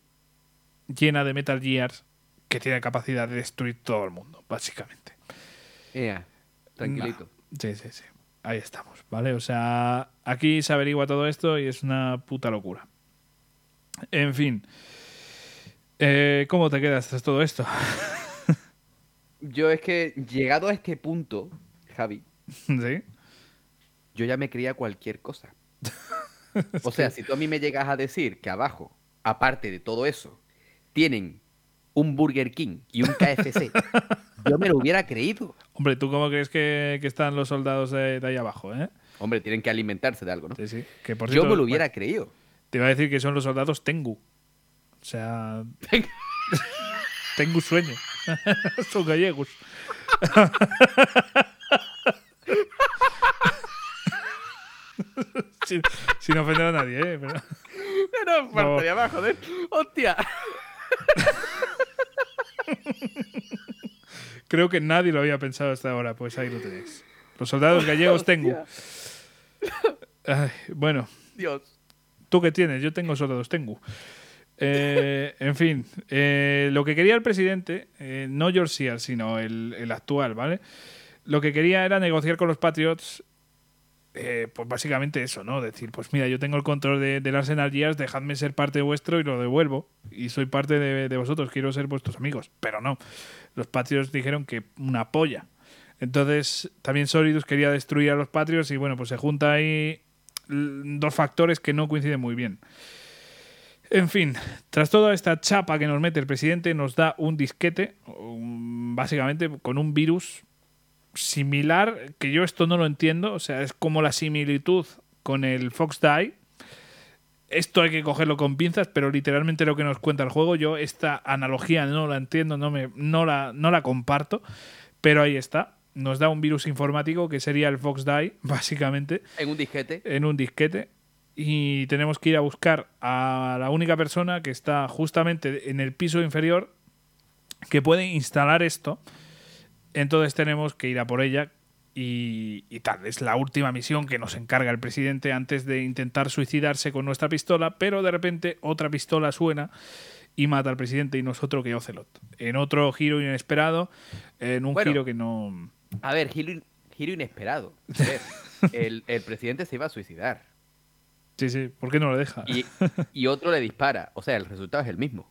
llena de Metal Gears que tiene capacidad de destruir todo el mundo, básicamente. Tranquilito. Nah, sí. Ahí estamos, ¿vale? O sea, aquí se averigua todo esto y es una puta locura. En fin. ¿Cómo te quedas tras todo esto? Yo es que, llegado a este punto, Javi, ¿sí? Yo ya me creía cualquier cosa. O sea, si tú a mí me llegas a decir que abajo, aparte de todo eso, tienen un Burger King y un KFC, yo me lo hubiera creído. Hombre, ¿tú cómo crees que están los soldados de ahí abajo, eh? Hombre, tienen que alimentarse de algo, ¿no? Sí. Que por cierto, yo me lo hubiera creído. Te iba a decir que son los soldados Tengu. O sea... Tengu sueño. Son gallegos. Sin ofender a nadie, ¿eh? Pero... No, parte de abajo, joder. ¡Hostia! Creo que nadie lo había pensado hasta ahora. Pues ahí lo tenéis. Los soldados gallegos Tengu. Ay, bueno. Dios. ¿Tú qué tienes? Yo tengo soldados Tengu. En fin, lo que quería el presidente, no George Sears, sino el actual, ¿vale? Lo que quería era negociar con los Patriots, pues básicamente eso, ¿no? Decir, pues mira, yo tengo el control del Arsenal Gears, dejadme ser parte vuestro y lo devuelvo. Y soy parte de vosotros, quiero ser vuestros amigos. Pero no, los Patriots dijeron que una polla. Entonces, también Solidus quería destruir a los Patriots y bueno, pues se junta ahí dos factores que no coinciden muy bien. En fin, tras toda esta chapa que nos mete el presidente, nos da un disquete, básicamente con un virus similar, que yo esto no lo entiendo, o sea, es como la similitud con el Fox Die. Esto hay que cogerlo con pinzas, pero literalmente lo que nos cuenta el juego, yo esta analogía no la entiendo, no la comparto, pero ahí está. Nos da un virus informático que sería el Fox Die, básicamente. En un disquete. En un disquete. Y tenemos que ir a buscar a la única persona que está justamente en el piso inferior que puede instalar esto. Entonces tenemos que ir a por ella y tal. Es la última misión que nos encarga el presidente antes de intentar suicidarse con nuestra pistola, pero de repente otra pistola suena y mata al presidente y nosotros que Ocelot. En otro giro inesperado, en un giro que no... A ver, giro inesperado. A ver, el presidente se iba a suicidar. Sí, sí, ¿por qué no lo deja? Y otro le dispara. O sea, el resultado es el mismo.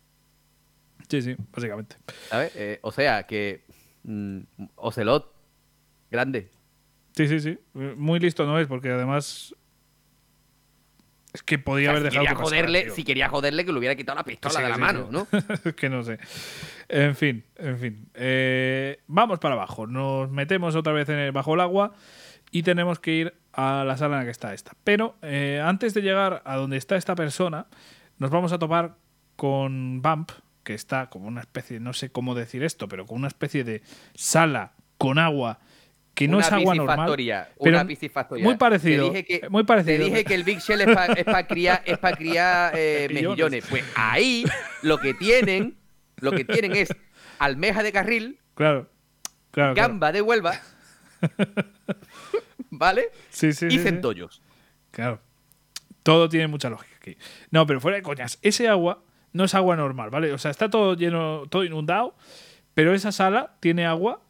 Sí, sí, básicamente. A ver, o sea, que... Ocelot, grande. Sí, sí, sí. Muy listo no es, porque además... Es que podía haber dejado que pasara. Si quería joderle, que le hubiera quitado la pistola de la mano, ¿no? Es que no sé. En fin. Vamos para abajo. Nos metemos otra vez bajo el agua y tenemos que ir a la sala en la que está esta. Pero antes de llegar a donde está esta persona, nos vamos a topar con Vamp, que está como una especie, no sé cómo decir esto, pero con una especie de sala con agua que no es agua normal, una piscifactoría. Muy parecido. Te dije que el Big Shell es para criar mejillones. Pues ahí lo que tienen es almeja de carril, claro, gamba de Huelva, ¿vale? Sí, sí, y sí, centollos. Sí. Claro. Todo tiene mucha lógica aquí. No, pero fuera de coñas, ese agua no es agua normal, ¿vale? O sea, está todo lleno, todo inundado, pero esa sala tiene agua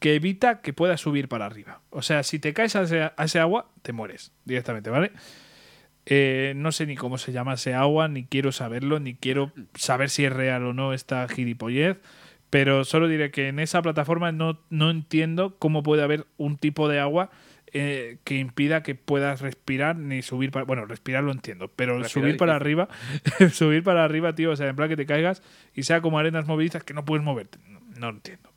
que evita que puedas subir para arriba. O sea, si te caes a ese agua, te mueres directamente, ¿vale? No sé ni cómo se llama ese agua, ni quiero saberlo, ni quiero saber si es real o no esta gilipollez, pero solo diré que en esa plataforma no entiendo cómo puede haber un tipo de agua que impida que puedas respirar ni subir para... Bueno, respirar lo entiendo, pero subir para arriba, tío, o sea, en plan que te caigas y sea como arenas movedizas que no puedes moverte. No lo entiendo.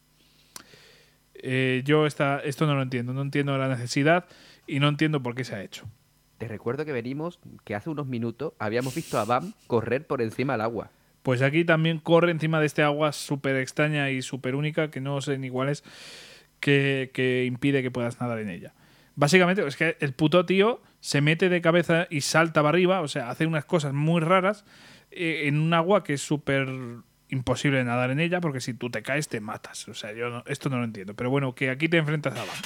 Yo esto no lo entiendo. No entiendo la necesidad y no entiendo por qué se ha hecho. Te recuerdo que hace unos minutos habíamos visto a Bam correr por encima del agua. Pues aquí también corre encima de este agua súper extraña y súper única, que no sé ni cuál es, que impide que puedas nadar en ella. Básicamente es que el puto tío se mete de cabeza y salta para arriba, o sea, hace unas cosas muy raras en un agua que es súper imposible nadar en ella, porque si tú te caes te matas. O sea, esto no lo entiendo. Pero bueno, que aquí te enfrentas a Vamp.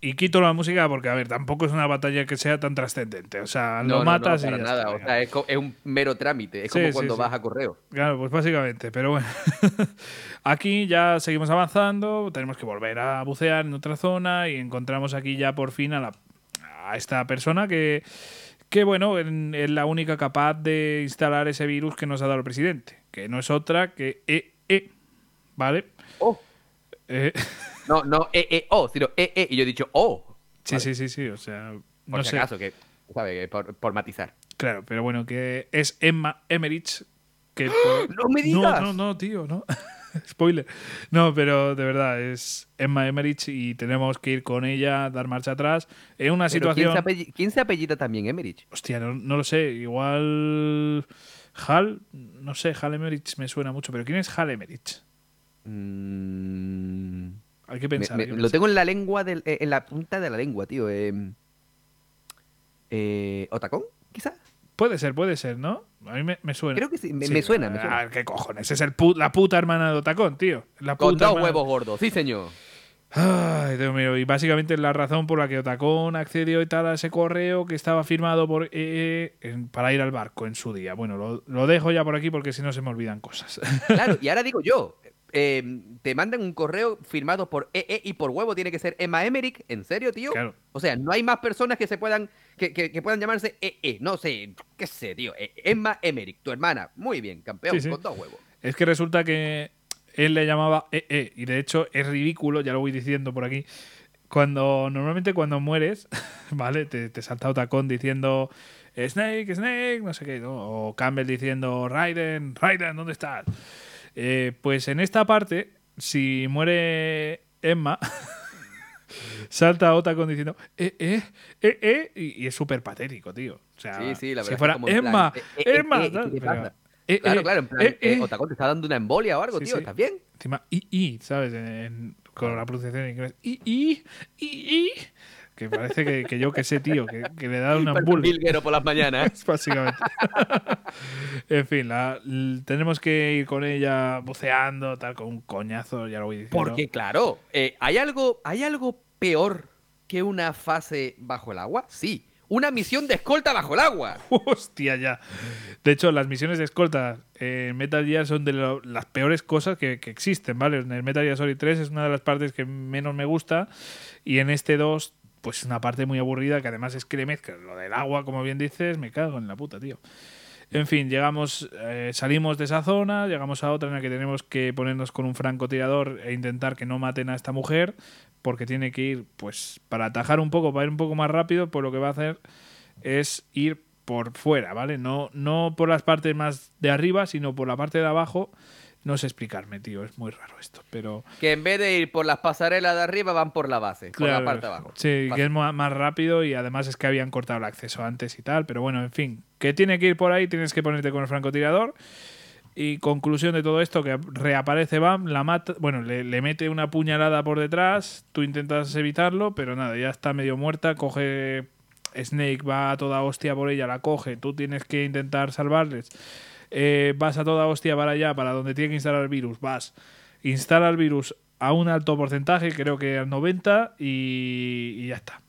Y quito la música porque, a ver, tampoco es una batalla que sea tan trascendente. O sea, lo matas y ya nada. Está, o sea, es un mero trámite. Es como cuando vas a correo. Claro, pues básicamente. Pero bueno. Aquí ya seguimos avanzando. Tenemos que volver a bucear en otra zona y encontramos aquí ya por fin a esta persona que bueno, es la única capaz de instalar ese virus que nos ha dado el presidente. Que no es otra que ¿vale? ¡Oh! No, o, sino e. Y yo he dicho o. Oh. Sí, vale. sí, o sea... Por no si acaso, sé. Que, ¿sabes? Por matizar. Claro, pero bueno, que es Emma Emmerich que... Por... ¡No me digas! No, tío, no. Spoiler. No, pero de verdad, es Emma Emmerich y tenemos que ir con ella, dar marcha atrás. En una situación... ¿Quién se apellida también Emmerich? Hostia, no lo sé. Igual... Hal Emmerich me suena mucho, pero ¿quién es Hal Emmerich? Hay que pensar. Lo tengo en la lengua, en la punta de la lengua, tío. ¿Otacón? Quizás. Puede ser, ¿no? A mí me suena. Creo que sí, me suena. Ah, ¿qué cojones? Es la puta hermana de Otacón, tío. Con dos huevos gordos, sí, señor. Ay, Dios mío. Y básicamente es la razón por la que Otacón accedió y tal a ese correo que estaba firmado por para ir al barco en su día. Bueno, lo dejo ya por aquí porque si no se me olvidan cosas. Claro, y ahora digo yo. te mandan un correo firmado por EE y por huevo tiene que ser Emma Emmerich. ¿En serio, tío? Claro. O sea, no hay más personas que se puedan que puedan llamarse EE. No sé, qué sé, tío. Emma Emmerich, tu hermana. Muy bien, campeón, sí, sí. Con dos huevos. Es que resulta que él le llamaba EE. Y de hecho es ridículo, ya lo voy diciendo por aquí. Normalmente cuando mueres, ¿vale? Te salta Otacón diciendo Snake, Snake, no sé qué, ¿no? O Campbell diciendo Raiden, Raiden, ¿dónde estás? Pues en esta parte, si muere Emma, salta Otacón diciendo y es súper patético, tío. O sea, sí, sí, la verdad si fuera como Emma, Emma. Claro, en plan, Otacón te está dando una embolia o algo, sí, tío, sí. ¿Estás bien? Encima, ¿sabes? Con la pronunciación en inglés. Que parece que yo que sé, tío, que le da una embulia. Bilguero por las mañanas. Básicamente. En fin, tenemos que ir con ella buceando, tal, con un coñazo, ya lo voy diciendo. Porque, claro, ¿hay algo peor que una fase bajo el agua? Sí. Una misión de escolta bajo el agua. Hostia, ya. De hecho, las misiones de escolta en Metal Gear son de las peores cosas que existen, ¿vale? En el Metal Gear Solid 3 es una de las partes que menos me gusta. Y en este 2, pues es una parte muy aburrida que además es que le mezclas lo del agua, como bien dices, me cago en la puta, tío. En fin, salimos de esa zona, llegamos a otra en la que tenemos que ponernos con un francotirador e intentar que no maten a esta mujer, porque tiene que ir, pues, para atajar un poco, para ir un poco más rápido, pues lo que va a hacer es ir por fuera, ¿vale? No por las partes más de arriba, sino por la parte de abajo. No sé explicarme, tío, es muy raro esto, pero... Que en vez de ir por las pasarelas de arriba, van por la base, claro, por la parte de abajo. Sí, que es más rápido y además es que habían cortado el acceso antes y tal, pero bueno, en fin. Que tiene que ir por ahí, tienes que ponerte con el francotirador. Y conclusión de todo esto, que reaparece Vamp, la mata, bueno, le mete una puñalada por detrás, tú intentas evitarlo, pero nada, ya está medio muerta, coge Snake, va a toda hostia por ella, la coge, tú tienes que intentar salvarles. Vas a toda hostia para allá, para donde tiene que instalar el virus, instala el virus a un alto porcentaje, creo que al 90, y ya está.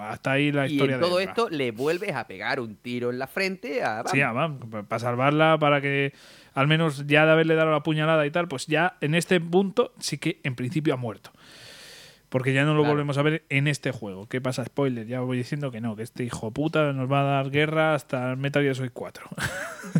Hasta ahí la historia. Y en todo esto le vuelves a pegar un tiro en la frente a Vamp. Sí, a Vamp, para salvarla, para que al menos ya de haberle dado la puñalada y tal, pues ya en este punto sí que en principio ha muerto. Porque ya no lo volvemos a ver en este juego. ¿Qué pasa? Spoiler, ya voy diciendo que no, que este hijo puta nos va a dar guerra hasta Metal Gear Solid 4.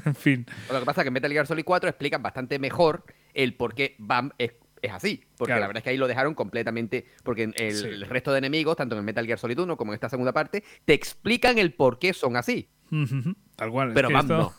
En fin. Lo que pasa es que en Metal Gear Solid 4 explican bastante mejor el por qué Vamp es así. Porque claro, la verdad es que ahí lo dejaron completamente... Porque el resto de enemigos, tanto en Metal Gear Solid 1 como en esta segunda parte, te explican el por qué son así. Uh-huh. Tal cual. Pero Vamp no.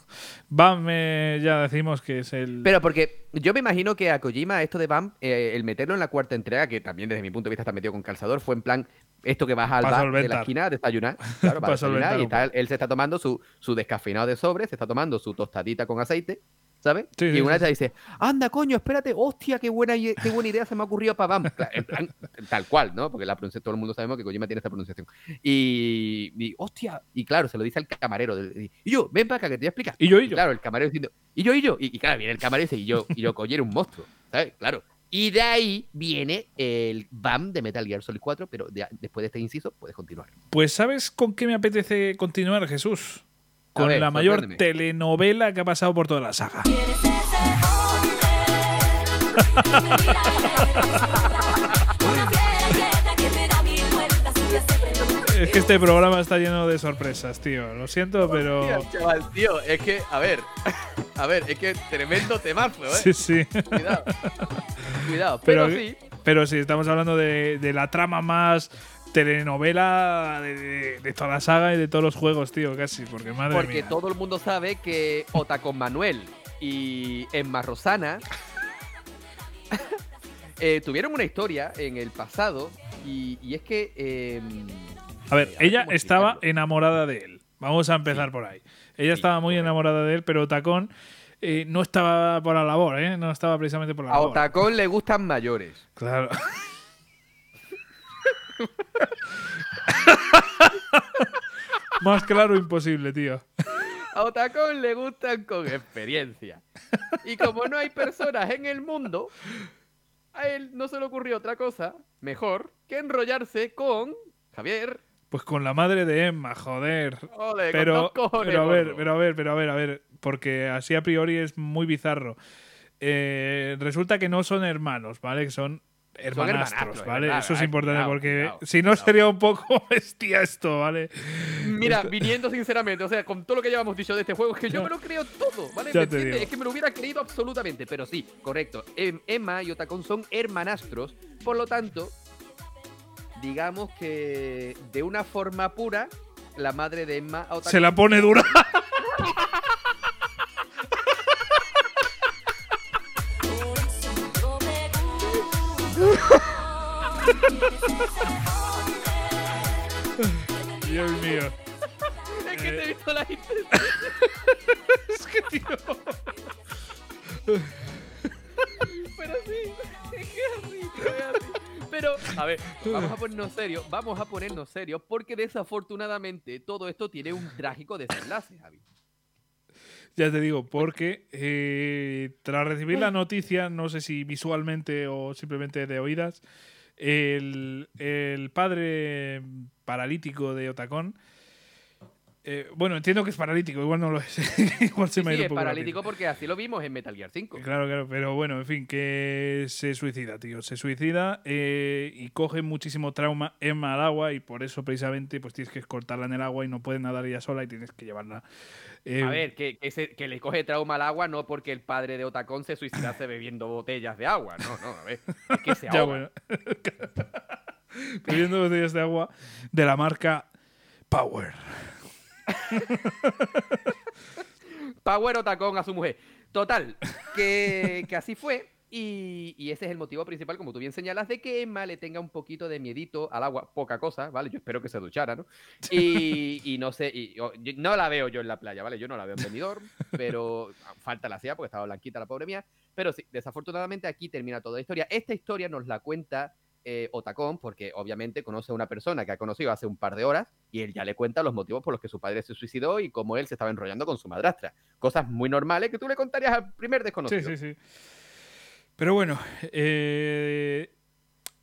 Vamp ya decimos que es el... Pero porque yo me imagino que a Kojima esto de Vamp, el meterlo en la cuarta entrega, que también desde mi punto de vista está metido con calzador, fue en plan, esto que vas al bar de la esquina a desayunar. Claro, para desayunar y tal, él se está tomando su descafeinado de sobre, se está tomando su tostadita con aceite, ¿sabes? Sí, y una vez dice, anda, coño, espérate, hostia, qué buena idea se me ha ocurrido para Vamp. En plan, tal cual, ¿no? Porque todo el mundo sabemos que Kojima tiene esta pronunciación. Y hostia, y claro, se lo dice al camarero. Y yo, ven para acá, que te voy a explicar. Y yo. Claro, el camarero diciendo, y yo. Y claro, viene el camarero y dice, y yo, coño, era un monstruo, ¿sabes? Claro. Y de ahí viene el Vamp de Metal Gear Solid 4, pero después de este inciso puedes continuar. Pues ¿sabes con qué me apetece continuar, Jesús? Con la mayor telenovela que ha pasado por toda la saga. Es que este programa está lleno de sorpresas, tío. Lo siento, pero... Hostia, chaval, tío, es que, a ver, es que tremendo temazo, ¿eh? Sí, sí. Cuidado. Pero sí, estamos hablando de la trama más... telenovela de toda la saga y de todos los juegos, tío, casi, porque madre mía. Porque todo el mundo sabe que Otacón Manuel y Emma Rosana tuvieron una historia en el pasado y es que... a ver, ella estaba enamorada de él. Vamos a empezar por ahí. Ella estaba muy enamorada de él, pero Otacón no estaba por la labor, ¿eh? No estaba precisamente por la labor. A Otacón le gustan mayores. Claro. Más claro imposible, tío. A Otacón le gustan con experiencia. Y como no hay personas en el mundo, a él no se le ocurrió otra cosa mejor que enrollarse con Javier. Pues con la madre de Emma, joder. Ole, pero, con dos cojones, pero a ver, porque así a priori es muy bizarro. resulta que no son hermanos, ¿vale? Que son hermanastros, ¿vale? Claro, eso es importante, claro, porque claro, si no sería un poco bestia esto, ¿vale? Mira, viniendo sinceramente, o sea, con todo lo que llevamos dicho de este juego, es que yo me lo creo todo, ¿vale? Es que me lo hubiera creído absolutamente, pero sí, correcto. Emma y Otacón son hermanastros, por lo tanto, digamos que de una forma pura, la madre de Emma a Otacón... ¡Se la pone dura! Dios mío. Es que te he visto la gente. Es que tío. Pero sí, es que es así. Pero, a ver, vamos a ponernos serios, porque desafortunadamente todo esto tiene un trágico desenlace, Javi. Ya te digo, porque tras recibir la noticia, no sé si visualmente o simplemente de oídas, el padre paralítico de Otacón, bueno, entiendo que es paralítico, igual no lo es. Igual se me ha ido un poco. Sí, es paralítico porque así lo vimos en Metal Gear 5. Claro, pero bueno, en fin, que se suicida, tío. Se suicida y coge muchísimo trauma Emma al agua, y por eso precisamente pues tienes que cortarla en el agua y no puede nadar ella sola y tienes que llevarla. A ver, que le coge trauma al agua no porque el padre de Otacón se suicidase bebiendo botellas de agua. No, a ver. Es que se ahoga. Bebiendo botellas de agua de la marca Power. Power Otacón a su mujer. Total, que así fue, y ese es el motivo principal, como tú bien señalas, de que Emma le tenga un poquito de miedito al agua. Poca cosa, ¿vale? Yo espero que se duchara, ¿no? Y no sé, no la veo yo en la playa, ¿vale? Yo no la veo en Benidorm, pero falta la hacía porque estaba blanquita la pobre mía. Pero sí, desafortunadamente aquí termina toda la historia. Esta historia nos la cuenta Otacón, porque obviamente conoce a una persona que ha conocido hace un par de horas y él ya le cuenta los motivos por los que su padre se suicidó y cómo él se estaba enrollando con su madrastra. Cosas muy normales que tú le contarías al primer desconocido. Sí. Pero bueno,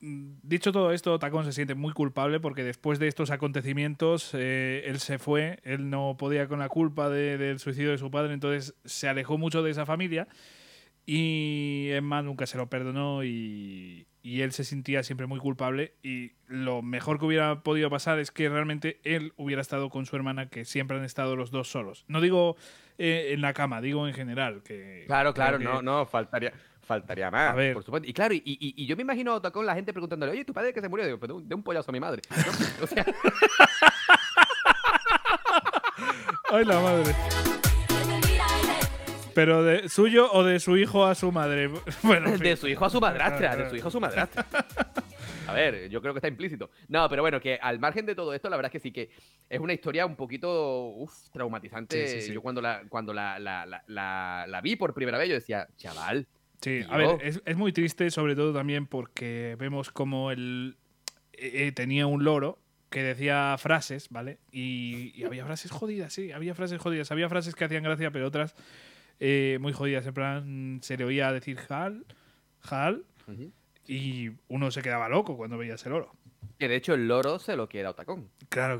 dicho todo esto, Otacón se siente muy culpable porque después de estos acontecimientos él se fue, él no podía con la culpa del suicidio de su padre, entonces se alejó mucho de esa familia. Y Emma nunca se lo perdonó y él se sentía siempre muy culpable, y lo mejor que hubiera podido pasar es que realmente él hubiera estado con su hermana, que siempre han estado los dos solos. No digo en la cama, digo en general. Que, claro, que... no, faltaría más, por supuesto. Y claro, y yo me imagino a Otacón, la gente preguntándole, oye, ¿tu padre que se murió? Digo, de un pollazo a mi madre. ¿No? O sea... ¡Ay, la madre! ¿Pero de suyo o de su hijo a su madre? Bueno, en fin. De su hijo a su madrastra, de su hijo a su madrastra. A ver, yo creo que está implícito. No, pero bueno, que al margen de todo esto, la verdad es que sí que es una historia un poquito traumatizante. Sí. Yo cuando la vi por primera vez, yo decía, chaval. Sí, tío. A ver, es muy triste, sobre todo también porque vemos como él tenía un loro que decía frases, ¿vale? Y había frases jodidas, sí, había frases que hacían gracia, pero otras... muy jodidas, en plan se le oía decir Hal uh-huh. Y uno se quedaba loco cuando veía ese loro. Que de hecho el loro se lo queda Otacón. Claro.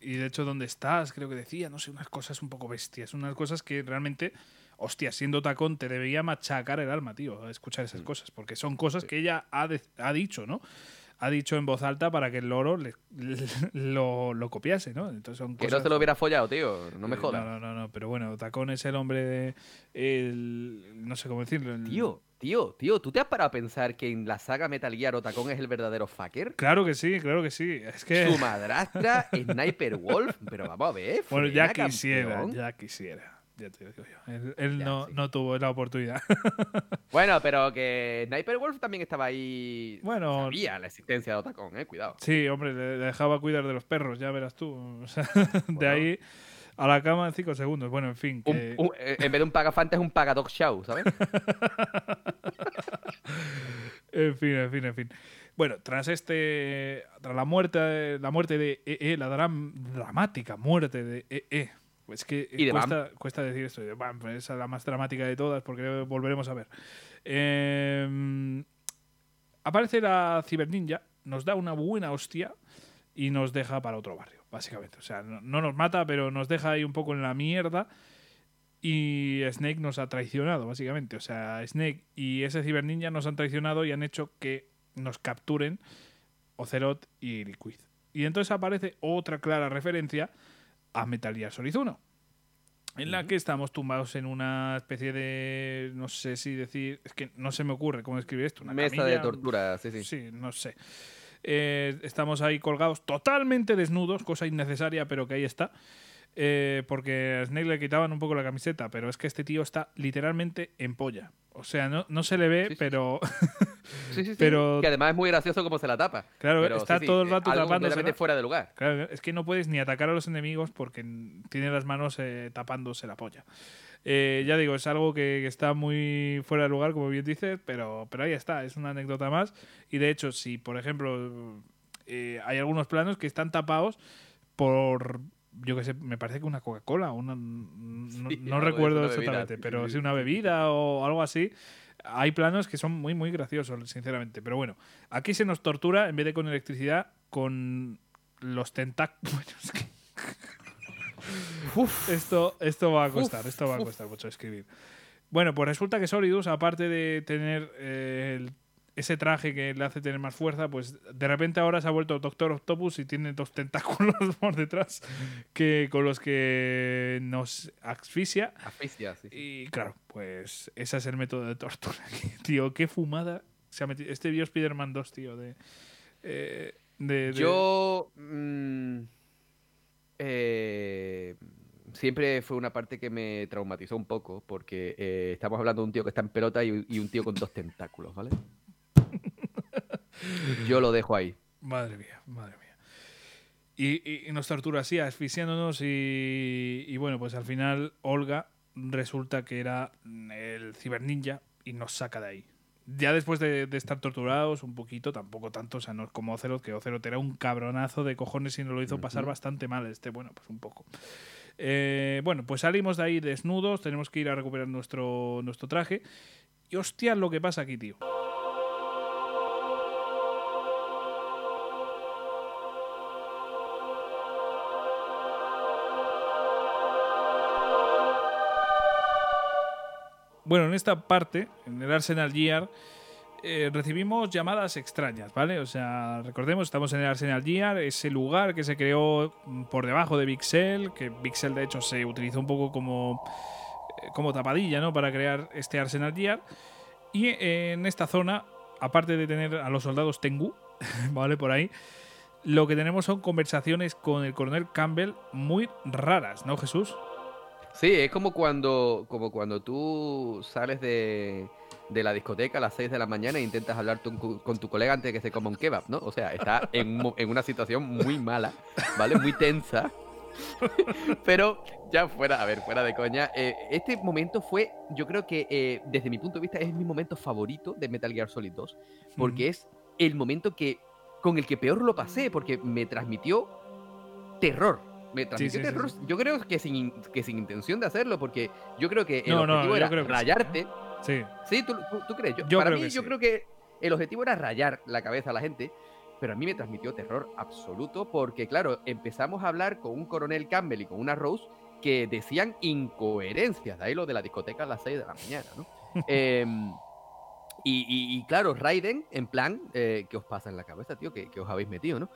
Y de hecho, ¿dónde estás? Creo que decía, no sé, unas cosas un poco bestias, unas cosas que realmente, hostia, siendo Otacón te debería machacar el alma, tío, escuchar esas cosas, porque son cosas que ella ha dicho, ¿no? Ha dicho en voz alta para que el loro lo copiase, ¿no? Entonces son cosas... Que no se lo hubiera follado, tío. No me jodas. No. Pero bueno, Otacón es el hombre de... no sé cómo decirlo. Tío, ¿tú te has parado a pensar que en la saga Metal Gear Otacón es el verdadero fucker? Claro que sí. Es que... Su madrastra, Sniper Wolf. Pero vamos a ver. Bueno, ya quisiera. Ya te digo yo. Él no tuvo la oportunidad. Bueno, pero que Sniper Wolf también estaba ahí. Bueno, sabía la existencia de Otacón, cuidado. Sí, hombre, le dejaba cuidar de los perros, ya verás tú. O sea, bueno. De ahí a la cama en 5 segundos. Bueno, en fin. Que... en vez de un pagafanta es un pagadog show, ¿sabes? En fin. Bueno, tras la muerte de EE, la dramática muerte de EE. Es que cuesta decir esto. Vamp, esa es la más dramática de todas, porque volveremos a ver. Aparece la Cyber Ninja, nos da una buena hostia y nos deja para otro barrio, básicamente. O sea, no nos mata, pero nos deja ahí un poco en la mierda. Y Snake nos ha traicionado, básicamente. O sea, Snake y ese Cyber Ninja nos han traicionado y han hecho que nos capturen Ocelot y Liquid. Y entonces aparece otra clara referencia a Metal Gear Solid 1, en la que estamos tumbados en una especie de... No sé si decir... Es que no se me ocurre cómo describir esto. Una mesa camilla de tortura, sí, sí. Sí, no sé. Estamos ahí colgados, totalmente desnudos, cosa innecesaria, pero que ahí está. Porque a Snake le quitaban un poco la camiseta, pero es que este tío está literalmente en polla. O sea, no se le ve, sí, pero... Sí, sí, sí. Pero... Que además es muy gracioso como se la tapa. Claro, pero está todo el rato tapándosela. Fuera de lugar. Claro, es que no puedes ni atacar a los enemigos porque tiene las manos tapándose la polla. Ya digo, es algo que está muy fuera de lugar, como bien dices, pero ahí está, es una anécdota más. Y de hecho, si por ejemplo hay algunos planos que están tapados por... Yo qué sé, me parece que una Coca-Cola, no recuerdo exactamente, bebida, pero si una bebida o algo así. Hay planos que son muy, muy graciosos, sinceramente. Pero bueno, aquí se nos tortura, en vez de con electricidad, con los tentáculos. Bueno, es que... esto va a costar, mucho escribir. Bueno, pues resulta que Solidus, aparte de tener ese traje que le hace tener más fuerza, pues de repente ahora se ha vuelto Doctor Octopus y tiene dos tentáculos por detrás que con los que nos asfixia. Asfixia, sí, sí. Y claro, pues ese es el método de tortura. Tío, qué fumada se ha metido. Este vio Spider-Man 2, tío, de... Yo... Siempre fue una parte que me traumatizó un poco porque estamos hablando de un tío que está en pelota y un tío con dos tentáculos, ¿vale? Yo lo dejo ahí. Madre mía, madre mía. Y nos tortura así, asfixiándonos y bueno, pues al final Olga resulta que era el Cyber Ninja y nos saca de ahí. Ya después de estar torturados un poquito, tampoco tanto, o sea, no es como Ocelot, que Ocelot era un cabronazo de cojones y nos lo hizo pasar bastante mal bueno, pues un poco. Bueno, pues salimos de ahí desnudos, tenemos que ir a recuperar nuestro traje y hostia lo que pasa aquí, tío. Bueno, en esta parte, en el Arsenal Gear, recibimos llamadas extrañas, ¿vale? O sea, recordemos, estamos en el Arsenal Gear, ese lugar que se creó por debajo de Big Shell, que Big Shell, de hecho, se utilizó un poco como tapadilla, ¿no?, para crear este Arsenal Gear. Y en esta zona, aparte de tener a los soldados Tengu, ¿vale?, por ahí, lo que tenemos son conversaciones con el coronel Campbell muy raras, ¿no, Jesús? Sí, es como cuando tú sales de la discoteca a las 6 de la mañana e intentas hablar con tu colega antes de que se coma un kebab, ¿no? O sea, está en una situación muy mala, ¿vale? Muy tensa. Pero ya fuera de coña, este momento fue, yo creo que desde mi punto de vista es mi momento favorito de Metal Gear Solid 2, porque es el momento con el que peor lo pasé, porque me transmitió terror. Sí. Yo creo que sin intención de hacerlo, porque yo creo que el objetivo era rayarte. Sí. Sí, ¿tú crees? Yo creo que el objetivo era rayar la cabeza a la gente, pero a mí me transmitió terror absoluto porque, claro, empezamos a hablar con un coronel Campbell y con una Rose que decían incoherencias, de ahí lo de la discoteca a las 6 de la mañana, ¿no? Y claro, Raiden, en plan, ¿qué os pasa en la cabeza, tío? ¿Qué os habéis metido, no?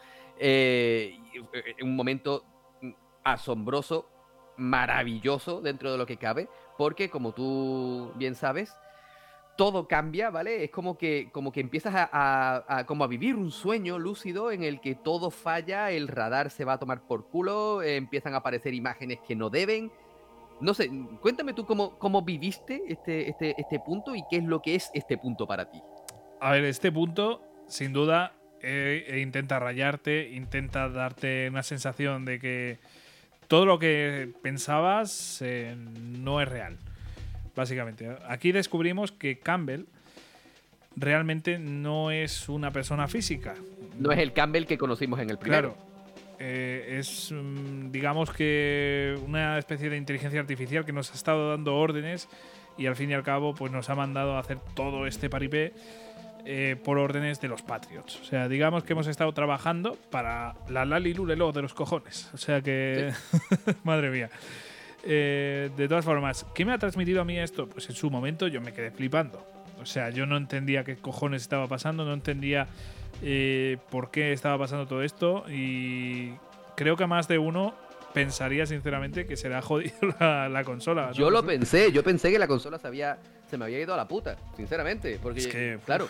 Un momento asombroso, maravilloso dentro de lo que cabe, porque como tú bien sabes, todo cambia, ¿vale? Es como que empiezas a vivir un sueño lúcido en el que todo falla, el radar se va a tomar por culo, empiezan a aparecer imágenes que no deben. No sé, cuéntame tú cómo viviste este punto y qué es lo que es este punto para ti. A ver, este punto, sin duda, intenta rayarte, intenta darte una sensación de que todo lo que pensabas no es real, básicamente. Aquí descubrimos que Campbell realmente no es una persona física. No es el Campbell que conocimos en el primero. Claro, es digamos que una especie de inteligencia artificial que nos ha estado dando órdenes y al fin y al cabo pues nos ha mandado a hacer todo este paripé por órdenes de los Patriots. O sea, digamos que hemos estado trabajando para la-Li-Lu-Le-Lo de los cojones. O sea que... Sí. Madre mía. De todas formas, ¿qué me ha transmitido a mí esto? Pues en su momento yo me quedé flipando. O sea, yo no entendía qué cojones estaba pasando, no entendía por qué estaba pasando todo esto, y creo que a más de uno pensaría sinceramente que se le ha jodido la consola, ¿no? Yo lo pensé, que la consola se me había ido a la puta, sinceramente, porque es que, claro,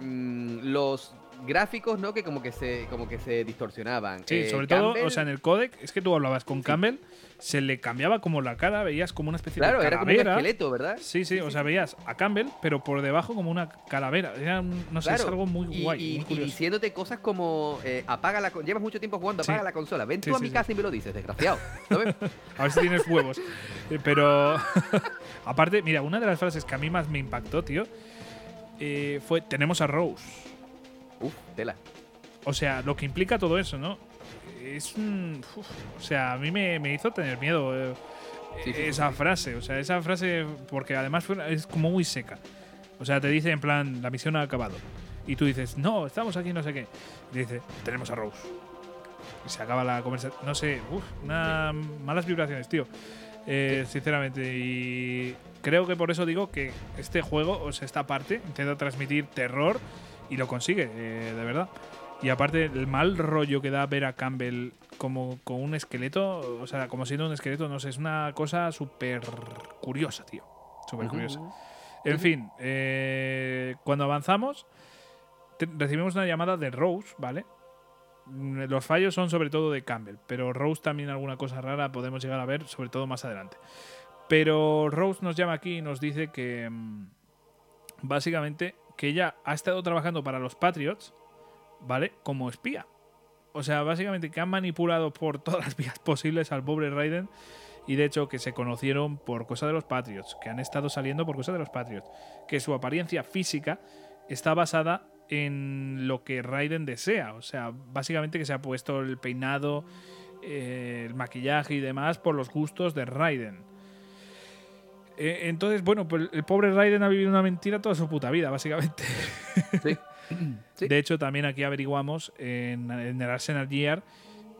los gráficos, ¿no? Que como que se distorsionaban. Sí, sobre Campbell, todo, o sea, en el codec, es que tú hablabas con Campbell, se le cambiaba como la cara, veías como una especie de calavera. Claro, era como un esqueleto, ¿verdad? Sí, sí, o sea, veías a Campbell, pero por debajo como una calavera. Era, no sé, es algo muy guay, muy curioso. Y diciéndote cosas como, llevas mucho tiempo jugando, apaga la consola, ven tú a mi casa y me lo dices, desgraciado. ¿Sabes? A ver si tienes huevos. Pero, aparte, mira, una de las frases que a mí más me impactó, tío, fue, tenemos a Rose. Uf, tela. O sea, lo que implica todo eso, ¿no? Es un... o sea, a mí me hizo tener miedo esa frase. O sea, esa frase, porque además es como muy seca. O sea, te dice en plan, la misión ha acabado. Y tú dices, no, estamos aquí, no sé qué. Y dice, tenemos a Rose. Y se acaba la conversación. No sé, unas malas vibraciones, tío. Sinceramente, y creo que por eso digo que este juego, o sea, esta parte, intenta transmitir terror. Y lo consigue, de verdad. Y aparte, el mal rollo que da ver a Campbell como con un esqueleto, o sea, como siendo un esqueleto, no sé, es una cosa súper curiosa, tío. Súper curiosa. En fin, cuando avanzamos, recibimos una llamada de Rose, ¿vale? Los fallos son sobre todo de Campbell, pero Rose también alguna cosa rara podemos llegar a ver, sobre todo más adelante. Pero Rose nos llama aquí y nos dice que, básicamente, que ella ha estado trabajando para los Patriots, ¿vale? Como espía. O sea, básicamente que han manipulado por todas las vías posibles al pobre Raiden, y de hecho que se conocieron por cosa de los Patriots, que han estado saliendo por cosa de los Patriots, que su apariencia física está basada en lo que Raiden desea. O sea, básicamente que se ha puesto el peinado, el maquillaje y demás por los gustos de Raiden. Entonces, bueno, pues el pobre Raiden ha vivido una mentira toda su puta vida, básicamente. Sí. Sí. De hecho, también aquí averiguamos en el Arsenal Gear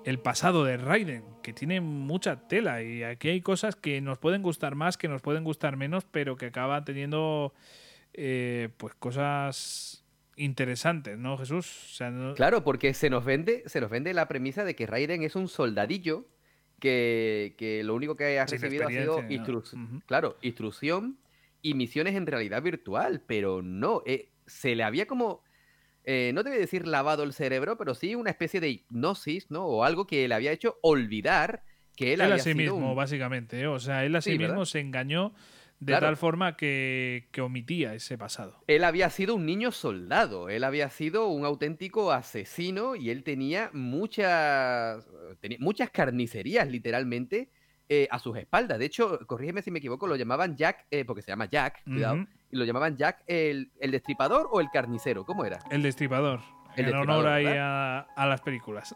el pasado de Raiden, que tiene mucha tela, y aquí hay cosas que nos pueden gustar más, que nos pueden gustar menos, pero que acaban teniendo pues cosas interesantes, ¿no, Jesús? O sea, no... Claro, porque se nos vende la premisa de que Raiden es un soldadillo que lo único que ha recibido ha sido instrucción y misiones en realidad virtual, pero no, se le había como, no te voy a decir lavado el cerebro, pero sí una especie de hipnosis, ¿no? O algo que le había hecho olvidar que él había sido... Él a sí mismo, básicamente, o sea, él a sí mismo, ¿verdad? Se engañó de tal forma que omitía ese pasado. Él había sido un niño soldado, él había sido un auténtico asesino, y él tenía muchas carnicerías, literalmente, a sus espaldas. De hecho, corrígeme si me equivoco, lo llamaban Jack, porque se llama Jack, cuidado, y lo llamaban Jack el destripador o el carnicero, ¿cómo era? El destripador. En honor ahí a las películas.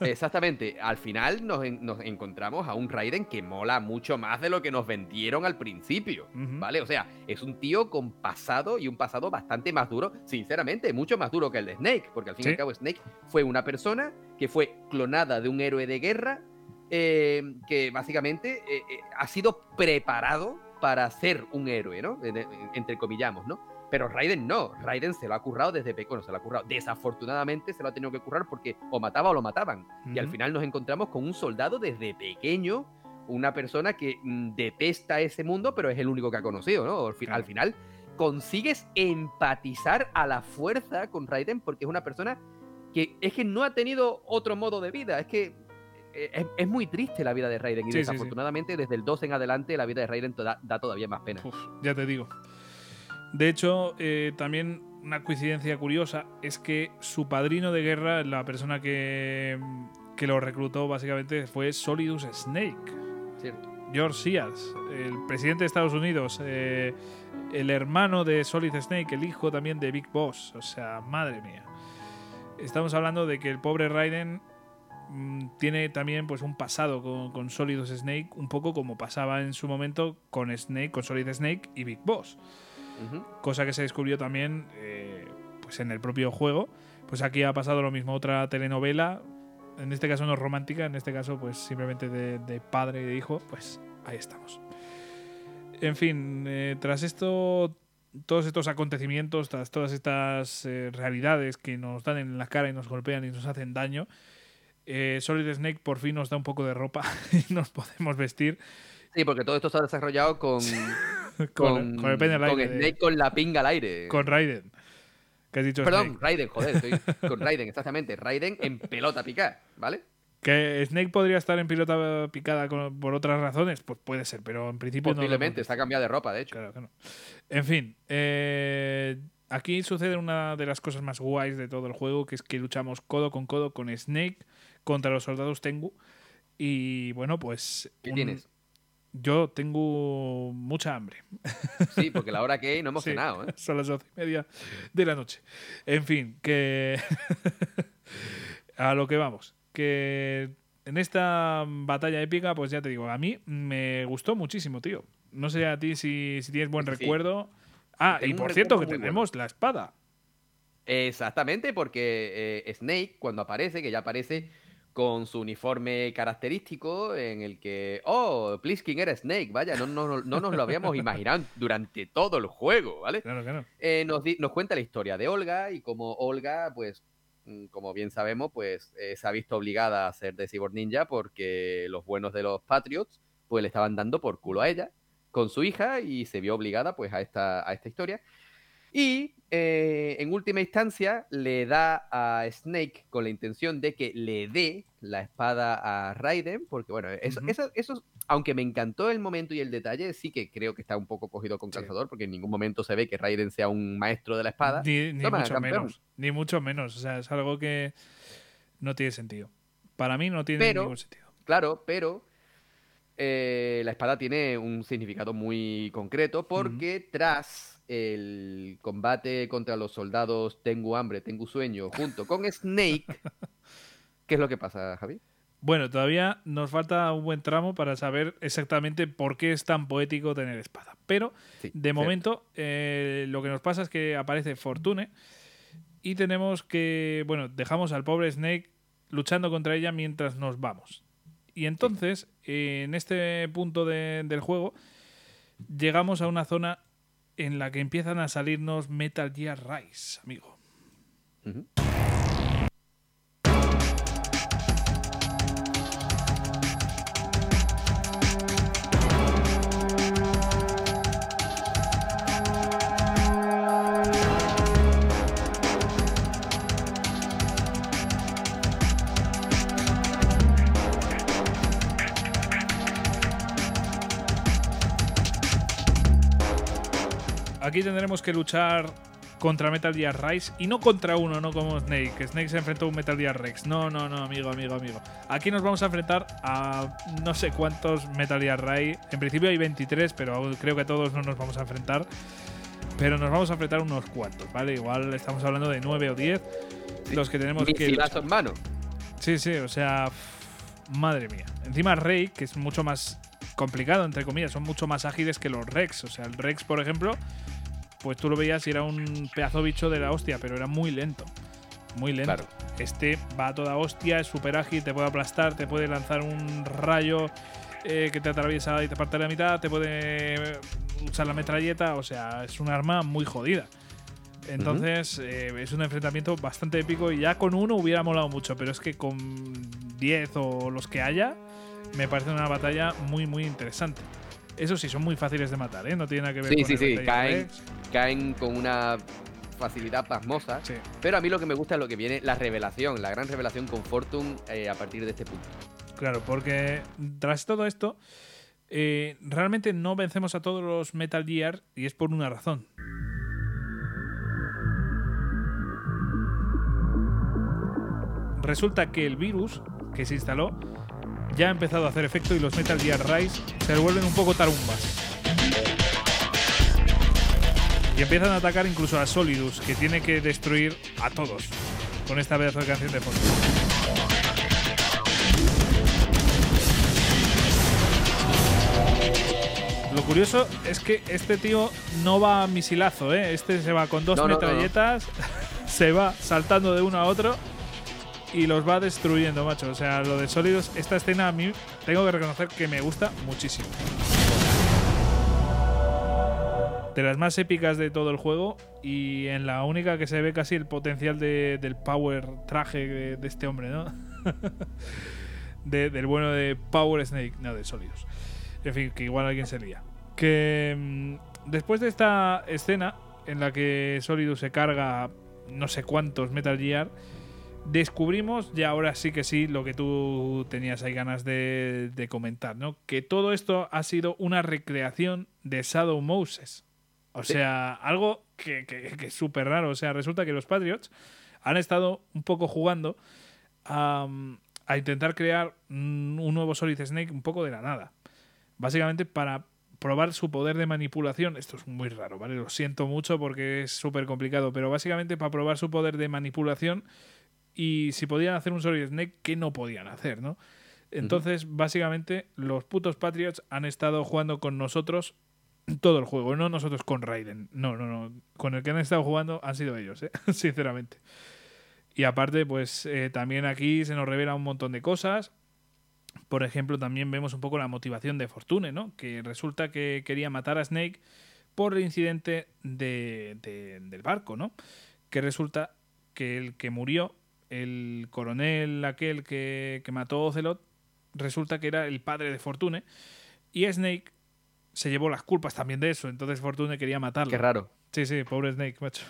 Exactamente. Al final nos encontramos a un Raiden que mola mucho más de lo que nos vendieron al principio, ¿vale? O sea, es un tío con pasado, y un pasado bastante más duro, sinceramente, mucho más duro que el de Snake, porque al fin y al cabo Snake fue una persona que fue clonada de un héroe de guerra, que básicamente ha sido preparado para ser un héroe, ¿no? Entre comillamos, ¿no? Pero Raiden no, Raiden se lo ha currado desde pequeño, se lo ha currado. Desafortunadamente se lo ha tenido que currar porque o mataba o lo mataban. Y al final nos encontramos con un soldado desde pequeño, una persona que detesta ese mundo, pero es el único que ha conocido, ¿no? Al final consigues empatizar a la fuerza con Raiden, porque es una persona que es que no ha tenido otro modo de vida, es que es muy triste la vida de Raiden, y desafortunadamente desde el 2 en adelante la vida de Raiden da todavía más pena. Uf, ya te digo. De hecho, también una coincidencia curiosa es que su padrino de guerra, la persona que lo reclutó básicamente, fue Solidus Snake. Cierto. George Sears, el presidente de Estados Unidos, el hermano de Solid Snake, el hijo también de Big Boss. O sea, madre mía. Estamos hablando de que el pobre Raiden tiene también pues un pasado con Solidus Snake, un poco como pasaba en su momento con Solid Snake y Big Boss. Cosa que se descubrió también pues en el propio juego. Pues aquí ha pasado lo mismo, otra telenovela en este caso no romántica, en este caso pues simplemente de padre y de hijo, pues ahí estamos. En fin, tras esto, todos estos acontecimientos, tras todas estas realidades que nos dan en la cara y nos golpean y nos hacen daño, Solid Snake por fin nos da un poco de ropa y nos podemos vestir. Sí, porque todo esto está desarrollado con el pene al aire, con Snake con la pinga al aire. Con Raiden. ¿Qué has dicho? Perdón, Snake. Raiden, joder, estoy con Raiden, exactamente. Raiden en pelota picada, ¿vale? ¿Que Snake podría estar en pelota picada por otras razones? Pues puede ser, pero en principio posiblemente, no está cambiada de ropa, de hecho. Claro que no. En fin, aquí sucede una de las cosas más guays de todo el juego, que es que luchamos codo con Snake contra los soldados Tengu. Y bueno, pues... ¿Qué tienes? Yo tengo mucha hambre. Sí, porque la hora que hay no hemos cenado. ¿Eh? Son las 12:30 de la noche. En fin, que a lo que vamos. Que en esta batalla épica, pues ya te digo, a mí me gustó muchísimo, tío. No sé a ti si tienes buen recuerdo. Ah, tengo y por cierto que tenemos la espada. Exactamente, porque Snake, cuando aparece, que ya aparece... con su uniforme característico en el que... ¡Oh! Plisken era Snake, vaya, no nos lo habíamos imaginado durante todo el juego, ¿vale? Claro que no. Nos cuenta la historia de Olga y como Olga, pues, como bien sabemos, pues se ha visto obligada a ser de Cyborg Ninja porque los buenos de los Patriots, pues le estaban dando por culo a ella con su hija y se vio obligada, pues, a esta historia. Y en última instancia le da a Snake con la intención de que le dé la espada a Raiden, porque bueno, eso, aunque me encantó el momento y el detalle, sí que creo que está un poco cogido con calzador, porque en ningún momento se ve que Raiden sea un maestro de la espada. Ni mucho menos, ni mucho menos. O sea, es algo que no tiene sentido. Para mí no tiene ningún sentido. Claro, pero... la espada tiene un significado muy concreto porque tras el combate contra los soldados Tengu hambre, Tengu sueño, junto con Snake, ¿qué es lo que pasa, Javi? Bueno, todavía nos falta un buen tramo para saber exactamente por qué es tan poético tener espada, pero de momento lo que nos pasa es que aparece Fortune y tenemos que, bueno, dejamos al pobre Snake luchando contra ella mientras nos vamos. Y entonces, en este punto del juego, llegamos a una zona en la que empiezan a salirnos Metal Gear Ray, amigo. Uh-huh. Aquí tendremos que luchar contra Metal Gear Rise y no contra uno, no como Snake. Snake se enfrentó a un Metal Gear Rex. No, amigo. Aquí nos vamos a enfrentar a no sé cuántos Metal Gear Rise. En principio hay 23, pero creo que todos no nos vamos a enfrentar. Pero nos vamos a enfrentar unos cuantos, ¿vale? Igual estamos hablando de 9 o 10 los que tenemos que luchar. En mano. Sí, o sea, madre mía. Encima Ray, que es mucho más complicado, entre comillas, son mucho más ágiles que los Rex. O sea, el Rex, por ejemplo... pues tú lo veías y era un pedazo bicho de la hostia, pero era muy lento. Muy lento. Claro. Este va a toda hostia, es súper ágil, te puede aplastar, te puede lanzar un rayo que te atraviesa y te parte la mitad, te puede usar la metralleta, o sea, es un arma muy jodida. Entonces, es un enfrentamiento bastante épico y ya con uno hubiera molado mucho, pero es que con 10 o los que haya, me parece una batalla muy, muy interesante. Eso sí, son muy fáciles de matar, ¿eh? No tiene nada que ver con el Metal Gear Rex. Caen con una facilidad pasmosa. Sí. Pero a mí lo que me gusta es lo que viene, la revelación, la gran revelación con Fortune a partir de este punto. Claro, porque tras todo esto, realmente no vencemos a todos los Metal Gear y es por una razón. Resulta que el virus que se instaló ya ha empezado a hacer efecto y los Metal Gear Rise se vuelven un poco tarumbas. Y empiezan a atacar incluso a Solidus, que tiene que destruir a todos con esta pedazo de canción de fondo. Lo curioso es que este tío no va a misilazo, ¿eh? Este se va con dos metralletas, se va saltando de uno a otro. y los va destruyendo, macho. O sea, lo de Solidus, esta escena a mí tengo que reconocer que me gusta muchísimo. De las más épicas de todo el juego y en la única que se ve casi el potencial del power traje de este hombre, ¿no? Del bueno de Power Snake, no, de Solidus. En fin, que igual alguien se lía. Que después de esta escena en la que Solidus se carga no sé cuántos Metal Gear, descubrimos, y ahora sí que sí, lo que tú tenías ahí ganas de comentar, ¿no? Que todo esto ha sido una recreación de Shadow Moses. O sea, algo que es súper raro. O sea, resulta que los Patriots han estado un poco jugando a intentar crear un nuevo Solid Snake un poco de la nada. Básicamente para probar su poder de manipulación. Esto es muy raro, ¿vale? Lo siento mucho porque es súper complicado, pero básicamente para probar su poder de manipulación y si podían hacer un Solid Snake, ¿qué no podían hacer, no? Entonces, básicamente, los putos Patriots han estado jugando con nosotros todo el juego. No nosotros con Raiden. No. Con el que han estado jugando han sido ellos, ¿eh? Sinceramente. Y aparte, pues también aquí se nos revela un montón de cosas. Por ejemplo, también vemos un poco la motivación de Fortune, ¿no? Que resulta que quería matar a Snake por el incidente del barco, ¿no? Que resulta que el que murió, el coronel aquel que mató a Ocelot, resulta que era el padre de Fortune. Y Snake se llevó las culpas también de eso. Entonces Fortune quería matarlo. Qué raro. Sí, pobre Snake, macho.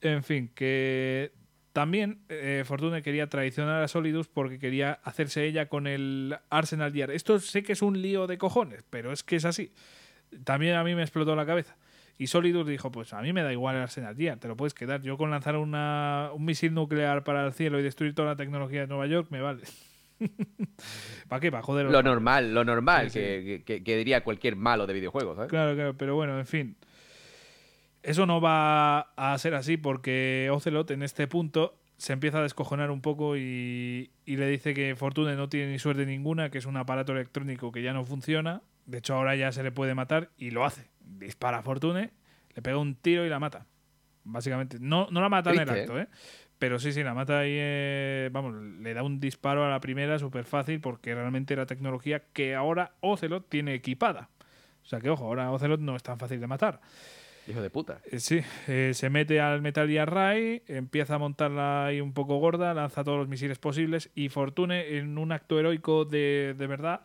En fin, que... También Fortune quería traicionar a Solidus porque quería hacerse ella con el Arsenal Gear. Esto sé que es un lío de cojones, pero es que es así. También a mí me explotó la cabeza. Y Solidus dijo, pues a mí me da igual el Arsenal Gear, te lo puedes quedar. Yo con lanzar un misil nuclear para el cielo y destruir toda la tecnología de Nueva York me vale. ¿Para qué? Para joder. Lo normal, sí. Que diría cualquier malo de videojuegos, ¿eh? Claro, pero bueno, en fin. Eso no va a ser así porque Ocelot en este punto se empieza a descojonar un poco y le dice que Fortune no tiene ni suerte ninguna, que es un aparato electrónico que ya no funciona. De hecho, ahora ya se le puede matar y lo hace. Dispara a Fortune, le pega un tiro y la mata. Básicamente, no la mata en el acto, ¿eh? Pero sí, la mata y le da un disparo a la primera súper fácil porque realmente era tecnología que ahora Ocelot tiene equipada. O sea que, ojo, ahora Ocelot no es tan fácil de matar. Hijo de puta. Sí, se mete al Metal Gear Ray, empieza a montarla ahí un poco gorda, lanza todos los misiles posibles y Fortune, en un acto heroico de verdad,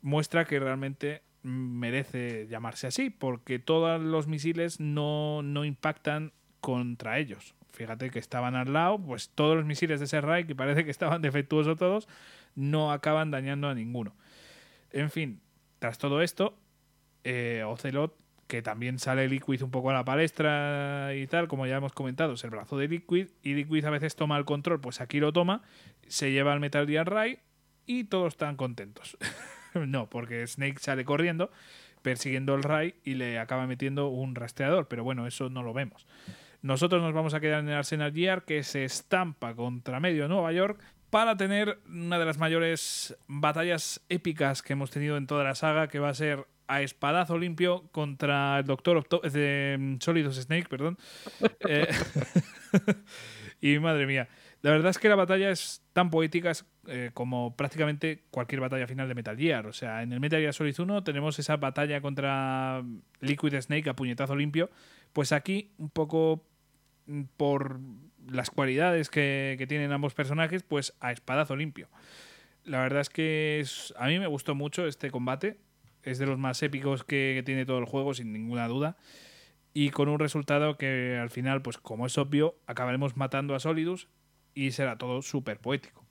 muestra que realmente merece llamarse así, porque todos los misiles no impactan contra ellos. Fíjate que estaban al lado, pues todos los misiles de ese Ray, que parece que estaban defectuosos todos, no acaban dañando a ninguno. En fin, tras todo esto, Ocelot, que también sale Liquid un poco a la palestra y tal, como ya hemos comentado, es el brazo de Liquid, y Liquid a veces toma el control, pues aquí lo toma, se lleva al Metal Gear Ray y todos están contentos. No, porque Snake sale corriendo, persiguiendo el Ray y le acaba metiendo un rastreador, pero bueno, eso no lo vemos. Nosotros nos vamos a quedar en el Arsenal Gear, que se estampa contra medio Nueva York para tener una de las mayores batallas épicas que hemos tenido en toda la saga, que va a ser a espadazo limpio contra el Doctor Solidus Snake, perdón. Y madre mía, la verdad es que la batalla es tan poética como prácticamente cualquier batalla final de Metal Gear. O sea, en el Metal Gear Solid 1 tenemos esa batalla contra Liquid Snake a puñetazo limpio. Pues aquí, un poco por las cualidades que tienen ambos personajes, pues a espadazo limpio. La verdad es que a mí me gustó mucho este combate. Es de los más épicos que tiene todo el juego, sin ninguna duda. Y con un resultado que al final, pues como es obvio, acabaremos matando a Solidus y será todo súper poético.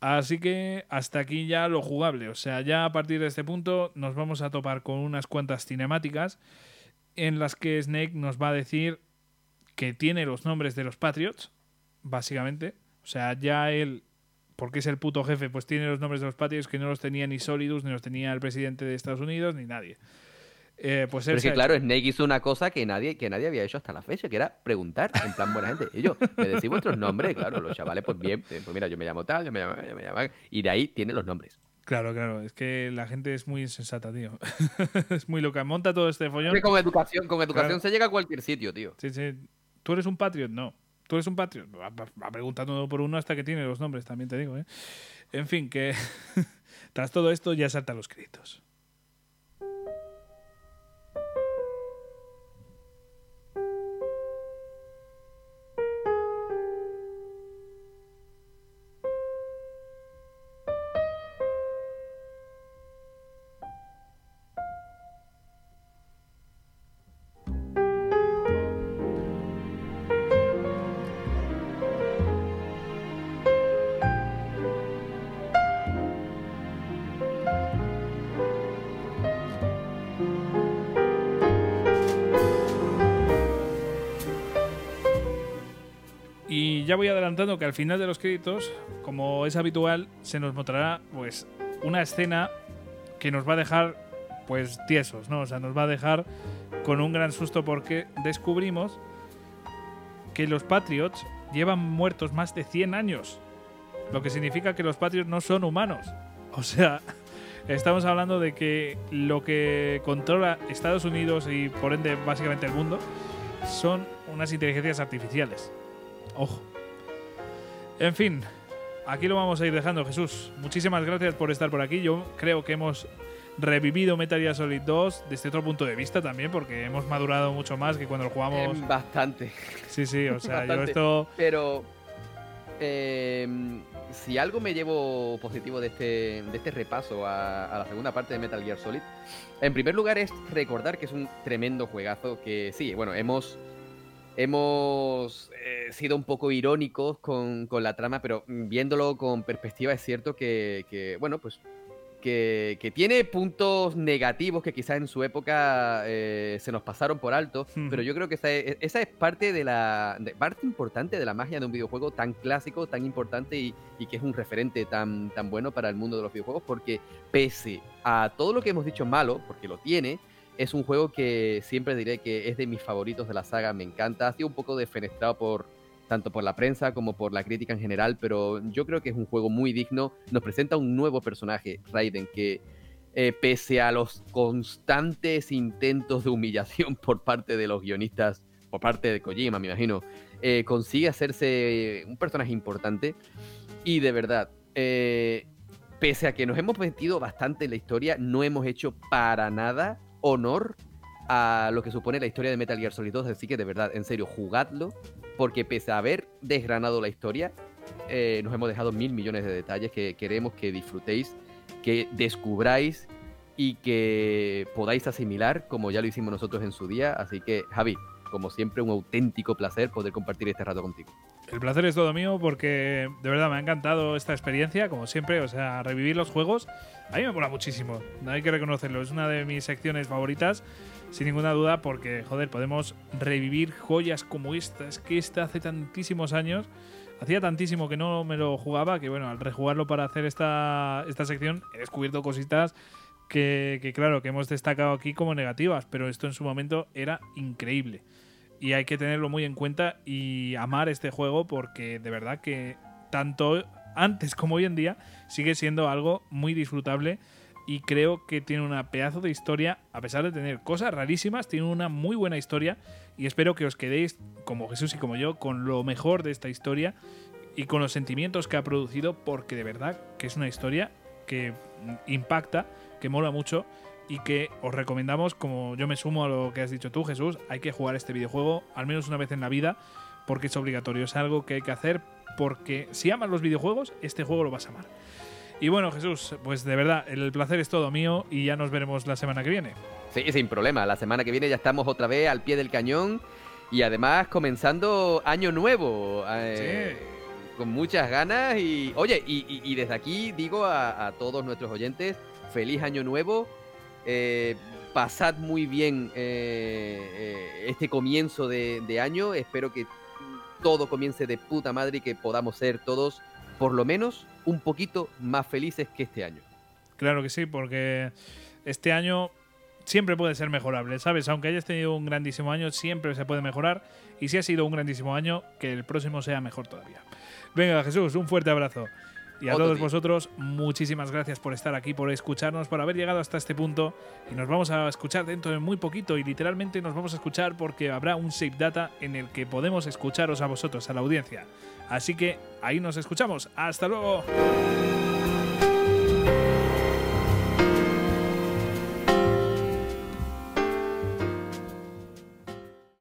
Así que hasta aquí ya lo jugable. O sea, ya a partir de este punto nos vamos a topar con unas cuantas cinemáticas en las que Snake nos va a decir que tiene los nombres de los Patriots, básicamente. O sea, ya él... porque es el puto jefe, pues tiene los nombres de los Patriots que no los tenía ni Solidus, ni los tenía el presidente de Estados Unidos, ni nadie. Pues él pero es que claro, Snake hizo una cosa que nadie había hecho hasta la fecha, que era preguntar, en plan, buena gente, ellos, ¿me decís vuestros nombres? Claro, los chavales, pues bien, pues mira, yo me llamo tal, yo me llamo... Y de ahí tiene los nombres. Claro, es que la gente es muy insensata, tío. Es muy loca, monta todo este follón. Con educación claro. Se llega a cualquier sitio, tío. Sí. ¿Tú eres un Patriot? No. ¿Tú eres un Patriot? Va preguntando uno por uno hasta que tiene los nombres, también te digo, ¿eh? En fin, que tras todo esto ya saltan los créditos. Ya voy adelantando que al final de los créditos, como es habitual, se nos mostrará pues una escena que nos va a dejar pues tiesos, ¿no? O sea, nos va a dejar con un gran susto porque descubrimos que los Patriots llevan muertos más de 100 años, lo que significa que los Patriots no son humanos. O sea, estamos hablando de que lo que controla Estados Unidos y por ende básicamente el mundo son unas inteligencias artificiales. Ojo. En fin, aquí lo vamos a ir dejando, Jesús. Muchísimas gracias por estar por aquí. Yo creo que hemos revivido Metal Gear Solid 2 desde otro punto de vista también, porque hemos madurado mucho más que cuando lo jugamos. Bastante. Sí, sí, o sea, yo esto... Pero si algo me llevo positivo de este repaso a la segunda parte de Metal Gear Solid, en primer lugar es recordar que es un tremendo juegazo que sí, bueno, Hemos sido un poco irónicos con la trama, pero viéndolo con perspectiva es cierto que tiene puntos negativos que quizás en su época se nos pasaron por alto, pero yo creo que esa es parte parte importante de la magia de un videojuego tan clásico, tan importante y que es un referente tan, tan bueno para el mundo de los videojuegos, porque pese a todo lo que hemos dicho malo, porque lo tiene, es un juego que siempre diré que es de mis favoritos de la saga, me encanta. Ha sido un poco desfenestrado tanto por la prensa como por la crítica en general, pero yo creo que es un juego muy digno. Nos presenta un nuevo personaje, Raiden, que pese a los constantes intentos de humillación por parte de los guionistas, por parte de Kojima, me imagino, consigue hacerse un personaje importante y de verdad... pese a que nos hemos metido bastante en la historia, no hemos hecho para nada honor a lo que supone la historia de Metal Gear Solid 2, así que de verdad, en serio, jugadlo, porque pese a haber desgranado la historia, nos hemos dejado 1.000 millones de detalles que queremos que disfrutéis, que descubráis y que podáis asimilar, como ya lo hicimos nosotros en su día. Así que, Javi, como siempre, un auténtico placer poder compartir este rato contigo. El placer es todo mío porque de verdad me ha encantado esta experiencia, como siempre, o sea, revivir los juegos a mí me mola muchísimo, hay que reconocerlo, es una de mis secciones favoritas, sin ninguna duda, porque, joder, podemos revivir joyas como esta, es que esta hace tantísimos años, hacía tantísimo que no me lo jugaba, que bueno, al rejugarlo para hacer esta sección he descubierto cositas que claro, que hemos destacado aquí como negativas, pero esto en su momento era increíble. Y hay que tenerlo muy en cuenta y amar este juego porque de verdad que tanto antes como hoy en día sigue siendo algo muy disfrutable y creo que tiene una pedazo de historia, a pesar de tener cosas rarísimas, tiene una muy buena historia y espero que os quedéis, como Jesús y como yo, con lo mejor de esta historia y con los sentimientos que ha producido porque de verdad que es una historia que impacta, que mola mucho y que os recomendamos, como yo me sumo a lo que has dicho tú, Jesús, hay que jugar este videojuego al menos una vez en la vida porque es obligatorio, es algo que hay que hacer porque si amas los videojuegos, este juego lo vas a amar. Y bueno, Jesús, pues de verdad, el placer es todo mío y ya nos veremos la semana que viene. Sí, sin problema, la semana que viene ya estamos otra vez al pie del cañón y además comenzando año nuevo. Sí. Con muchas ganas y, oye, y desde aquí digo a todos nuestros oyentes, feliz año nuevo. Pasad muy bien este comienzo de año. Espero que todo comience de puta madre y que podamos ser todos, por lo menos, un poquito más felices que este año. Claro que sí, porque este año siempre puede ser mejorable, ¿sabes? Aunque hayas tenido un grandísimo año, siempre se puede mejorar. Y si ha sido un grandísimo año, que el próximo sea mejor todavía. Venga, Jesús, un fuerte abrazo. Y a todos vosotros, muchísimas gracias por estar aquí, por escucharnos, por haber llegado hasta este punto. Y nos vamos a escuchar dentro de muy poquito, y literalmente nos vamos a escuchar porque habrá un Shape Data en el que podemos escucharos a vosotros, a la audiencia. Así que ahí nos escuchamos. ¡Hasta luego!